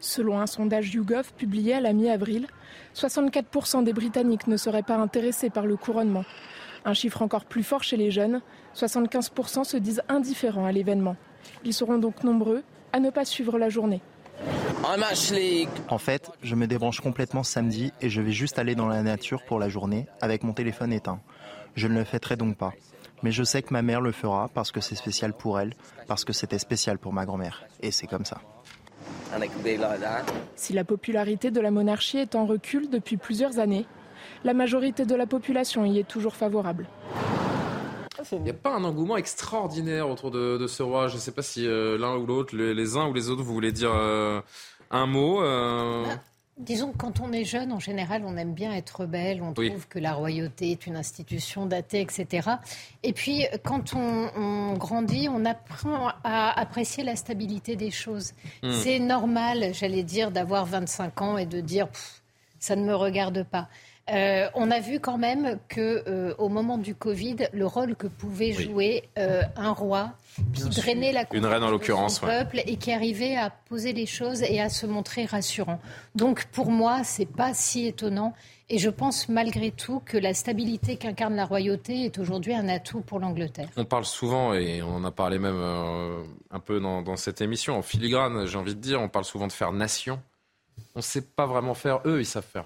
Selon un sondage YouGov publié à la mi-avril, 64% des Britanniques ne seraient pas intéressés par le couronnement. Un chiffre encore plus fort chez les jeunes, 75% se disent indifférents à l'événement. Ils seront donc nombreux à ne pas suivre la journée. En fait, je me débranche complètement samedi et je vais juste aller dans la nature pour la journée avec mon téléphone éteint. Je ne le fêterai donc pas. Mais je sais que ma mère le fera parce que c'est spécial pour elle, parce que c'était spécial pour ma grand-mère. Et c'est comme ça. Si la popularité de la monarchie est en recul depuis plusieurs années, la majorité de la population y est toujours favorable. Il n'y a pas un engouement extraordinaire autour de ce roi. Je ne sais pas si l'un ou l'autre, les uns ou les autres, vous voulez dire un mot. Disons que quand on est jeune, en général, on aime bien être rebelle. On trouve que la royauté est une institution datée, etc. Et puis, quand on grandit, on apprend à apprécier la stabilité des choses. C'est normal, j'allais dire, d'avoir 25 ans et de dire « ça ne me regarde pas ». On a vu quand même qu'au moment du Covid, le rôle que pouvait jouer un roi qui drainait la confiance de son peuple et qui arrivait à poser les choses et à se montrer rassurant. Donc pour moi, c'est pas si étonnant. Et je pense malgré tout que la stabilité qu'incarne la royauté est aujourd'hui un atout pour l'Angleterre. On parle souvent, et on en a parlé même un peu dans cette émission, en filigrane, j'ai envie de dire, on parle souvent de faire nation. On ne sait pas vraiment faire, eux ils savent faire.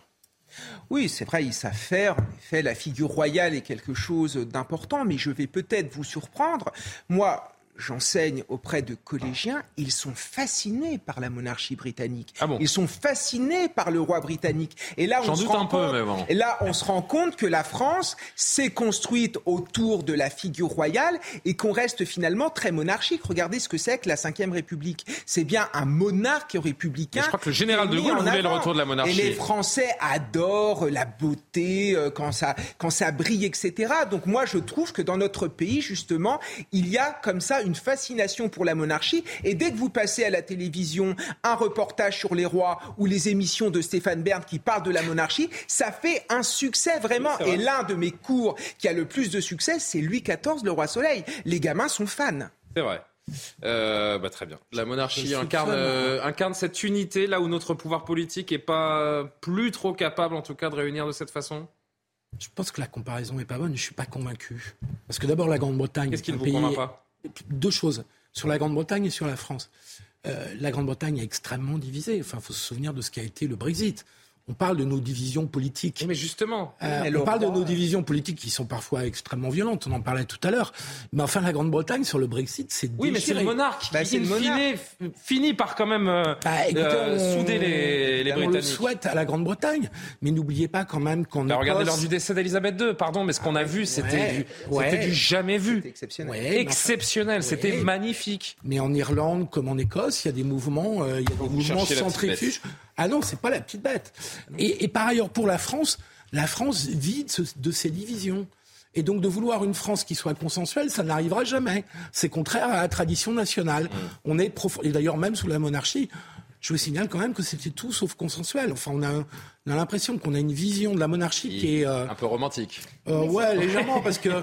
Oui, c'est vrai, ils savent faire. En effet, la figure royale est quelque chose d'important, mais je vais peut-être vous surprendre. Moi, j'enseigne auprès de collégiens, ils sont fascinés par la monarchie britannique. Ah bon ? Ils sont fascinés par le roi britannique. Et là, on se rend compte que la France s'est construite autour de la figure royale et qu'on reste finalement très monarchique. Regardez ce que c'est que la Ve République. C'est bien un monarque républicain. Mais je crois que le général de Gaulle voulait le retour de la monarchie. Et les Français adorent la beauté quand ça brille, etc. Donc moi, je trouve que dans notre pays, justement, il y a comme ça une fascination pour la monarchie, et dès que vous passez à la télévision un reportage sur les rois ou les émissions de Stéphane Bern qui parlent de la monarchie, ça fait un succès vraiment. Oui, et l'un de mes cours qui a le plus de succès, c'est Louis XIV, le roi soleil. Les gamins sont fans. C'est vrai. Très bien. La monarchie incarne cette unité là où notre pouvoir politique n'est pas plus trop capable en tout cas de réunir de cette façon. Je pense que la comparaison n'est pas bonne. Je ne suis pas convaincu. Parce que d'abord la Grande-Bretagne... Qu'est-ce qui ne vous convainc pas ? Deux choses, sur la Grande-Bretagne et sur la France. La Grande-Bretagne est extrêmement divisée. Enfin, il faut se souvenir de ce qu'a été le Brexit. On parle de nos divisions politiques. Mais justement, on parle de nos divisions politiques qui sont parfois extrêmement violentes. On en parlait tout à l'heure. Mais enfin, la Grande-Bretagne, sur le Brexit, c'est déchiré. Oui, mais c'est le monarque qui, finit par quand même souder les Britanniques. On le souhaite à la Grande-Bretagne. Mais n'oubliez pas quand même qu'on... regardez lors du décès d'Elisabeth II, pardon, mais ce qu'on a vu, c'était du jamais vu. C'était exceptionnel. C'était magnifique. Mais en Irlande, comme en Écosse, il y a des mouvements, centrifuges. Ah non, c'est pas la petite bête. Et par ailleurs, pour la France vit de ses divisions. Et donc de vouloir une France qui soit consensuelle, ça n'arrivera jamais. C'est contraire à la tradition nationale. On est et d'ailleurs, même sous la monarchie, je vous signale quand même que c'était tout sauf consensuel. Enfin, on a l'impression qu'on a une vision de la monarchie qui est... un peu romantique. Légèrement, parce que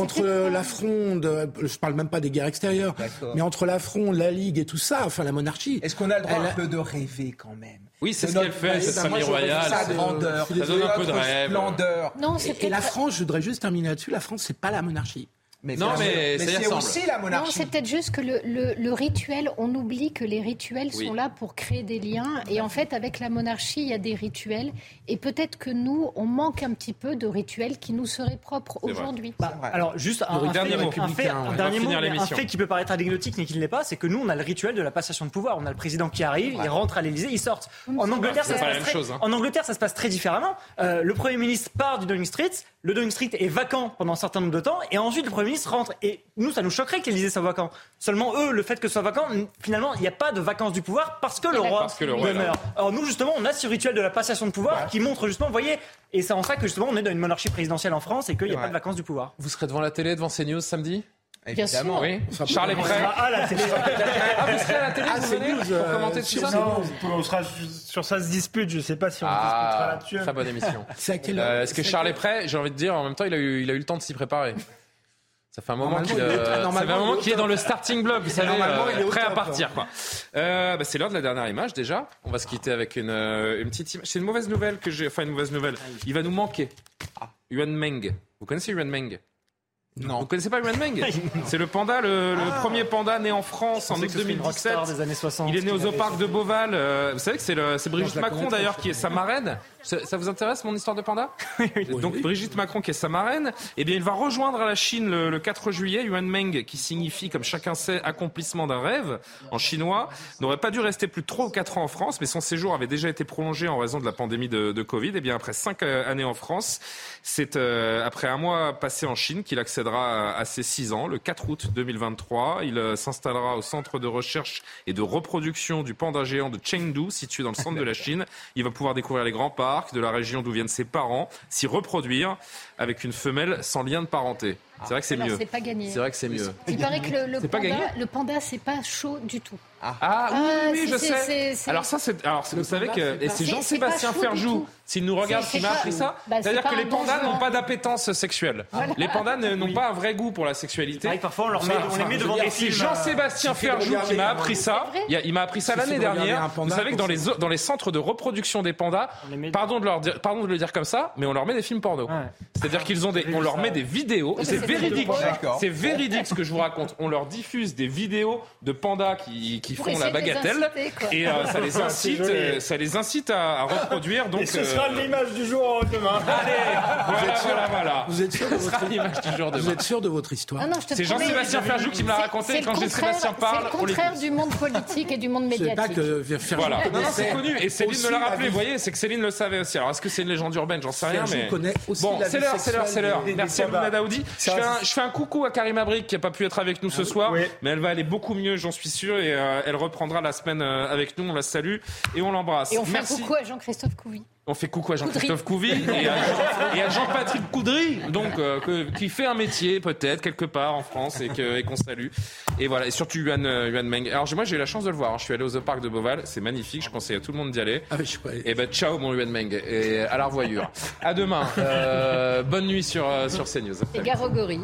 entre la Fronde, je parle même pas des guerres extérieures, mais entre la Fronde, la Ligue et tout ça, enfin la monarchie... Est-ce qu'on a le droit un peu de rêver quand même ? Oui, c'est ce qu'elle fait, cette famille royale. Sa grandeur, ça donne un peu de rêve. Splendeur. Non, et la France, je voudrais juste terminer là-dessus, la France, c'est pas la monarchie. Mais c'est aussi la monarchie. Non, c'est peut-être juste que le rituel, on oublie que les rituels sont là pour créer des liens. Et en fait, avec la monarchie, il y a des rituels. Et peut-être que nous, on manque un petit peu de rituels qui nous seraient propres aujourd'hui. Alors, juste un dernier mot. Un fait qui peut paraître anecdotique, mais qui ne l'est pas, c'est que nous, on a le rituel de la passation de pouvoir. On a le président qui arrive, il rentre à l'Élysée, il sort. En Angleterre, ça se passe très différemment. Le Premier ministre part du Downing Street. Le Downing Street est vacant pendant un certain nombre de temps. Et ensuite, le Premier ministre rentre. Et nous, ça nous choquerait que l'Élysée soit vacant. Seulement, eux, le fait que ce soit vacant, finalement, il n'y a pas de vacances du pouvoir parce que le roi demeure. Alors nous, justement, on a ce rituel de la passation de pouvoir qui montre justement, vous voyez, et c'est en ça que justement, on est dans une monarchie présidentielle en France et qu'il n'y a pas de vacances du pouvoir. Vous serez devant la télé, devant CNews samedi ? Évidemment, oui. Charles est prêt. Ah, la télé. Ah, vous serez à la télé, vous venez pour commenter tout ça ? Non, on sera sur ça se dispute. Je ne sais pas si on disputera là-dessus. Très bonne émission. Est-ce que Charles est prêt ? J'ai envie de dire, en même temps, il a eu le temps de s'y préparer. Ça fait un moment qu'il est dans le starting block, vous savez, prêt à partir. Quoi. C'est l'heure de la dernière image déjà. On va se quitter avec une petite image. C'est une mauvaise nouvelle que j'ai. Enfin, une mauvaise nouvelle. Il va nous manquer. Yuan Meng. Vous connaissez Yuan Meng ? Non. Vous ne connaissez pas Yuan Meng ? C'est le panda, le premier panda né en France en 2017. Des années 60, il est né au Zoo Park de Beauval. Vous savez que c'est Brigitte Macron d'ailleurs qui est sa marraine. Ça vous intéresse mon histoire de panda ? Donc Brigitte Macron qui est sa marraine. Eh bien il va rejoindre à la Chine le 4 juillet. Yuan Meng qui signifie, comme chacun sait, accomplissement d'un rêve en chinois, n'aurait pas dû rester plus de 3 ou 4 ans en France, mais son séjour avait déjà été prolongé en raison de la pandémie de Covid. Eh bien après 5 années en France, c'est après un mois passé en Chine qu'il accède à ses 6 ans, le 4 août 2023. Il s'installera au centre de recherche et de reproduction du panda géant de Chengdu, situé dans le centre de la Chine. Il va pouvoir découvrir les grands parcs de la région d'où viennent ses parents, s'y reproduire avec une femelle sans lien de parenté. C'est vrai que c'est mieux. C'est pas gagné. C'est vrai que c'est mieux. Il paraît que le panda, c'est pas chaud du tout. Oui, je sais. Alors ça, vous savez que c'est Jean-Sébastien Ferjou, s'il nous regarde, qui m'a appris ça. C'est-à-dire que les pandas n'ont pas d'appétence sexuelle. Les pandas n'ont pas un vrai goût pour la sexualité. Parfois, on les met devant des films. C'est Jean-Sébastien Ferjou qui m'a appris ça. Il m'a appris ça l'année dernière. Vous savez que dans les centres de reproduction des pandas, pardon de le dire comme ça, mais on leur met des films porno. C'est-à-dire qu'on leur met des vidéos. Véridique. C'est véridique ce que je vous raconte. On leur diffuse des vidéos de pandas qui font la bagatelle et ça les incite à reproduire. Donc, et ce sera l'image du jour demain. Allez, voilà. Vous êtes sûr de votre histoire? Ah non, c'est Jean-Sébastien Ferjou qui me l'a raconté quand Jean-Sébastien parle. C'est le contraire du monde politique et du monde médiatique. C'est pas que Ferjou. Voilà. Non, c'est connu et Céline me l'a rappelé. Vous voyez, c'est que Céline le savait aussi. Alors est-ce que c'est une légende urbaine? J'en sais rien. Mais bon, c'est l'heure. Merci à Mouna Daoudi. Je fais un coucou à Karim Abrik qui n'a pas pu être avec nous ce soir, mais elle va aller beaucoup mieux, j'en suis sûr, et elle reprendra la semaine avec nous. On la salue et on l'embrasse. Et on fait un coucou à Jean-Christophe Couvi. On fait coucou à Jean-Christophe Couvi et à Jean-Patrick Coudry, donc qui fait un métier peut-être quelque part en France et qu'on salue. Et voilà, et surtout Yuan Meng. Alors moi j'ai eu la chance de le voir. Je suis allé au Zoo Park de Beauval, c'est magnifique. Je conseille à tout le monde d'y aller. Ah, et ciao mon Yuan Meng et à la revoyure. À demain. Bonne nuit sur CNews. Et Garogori.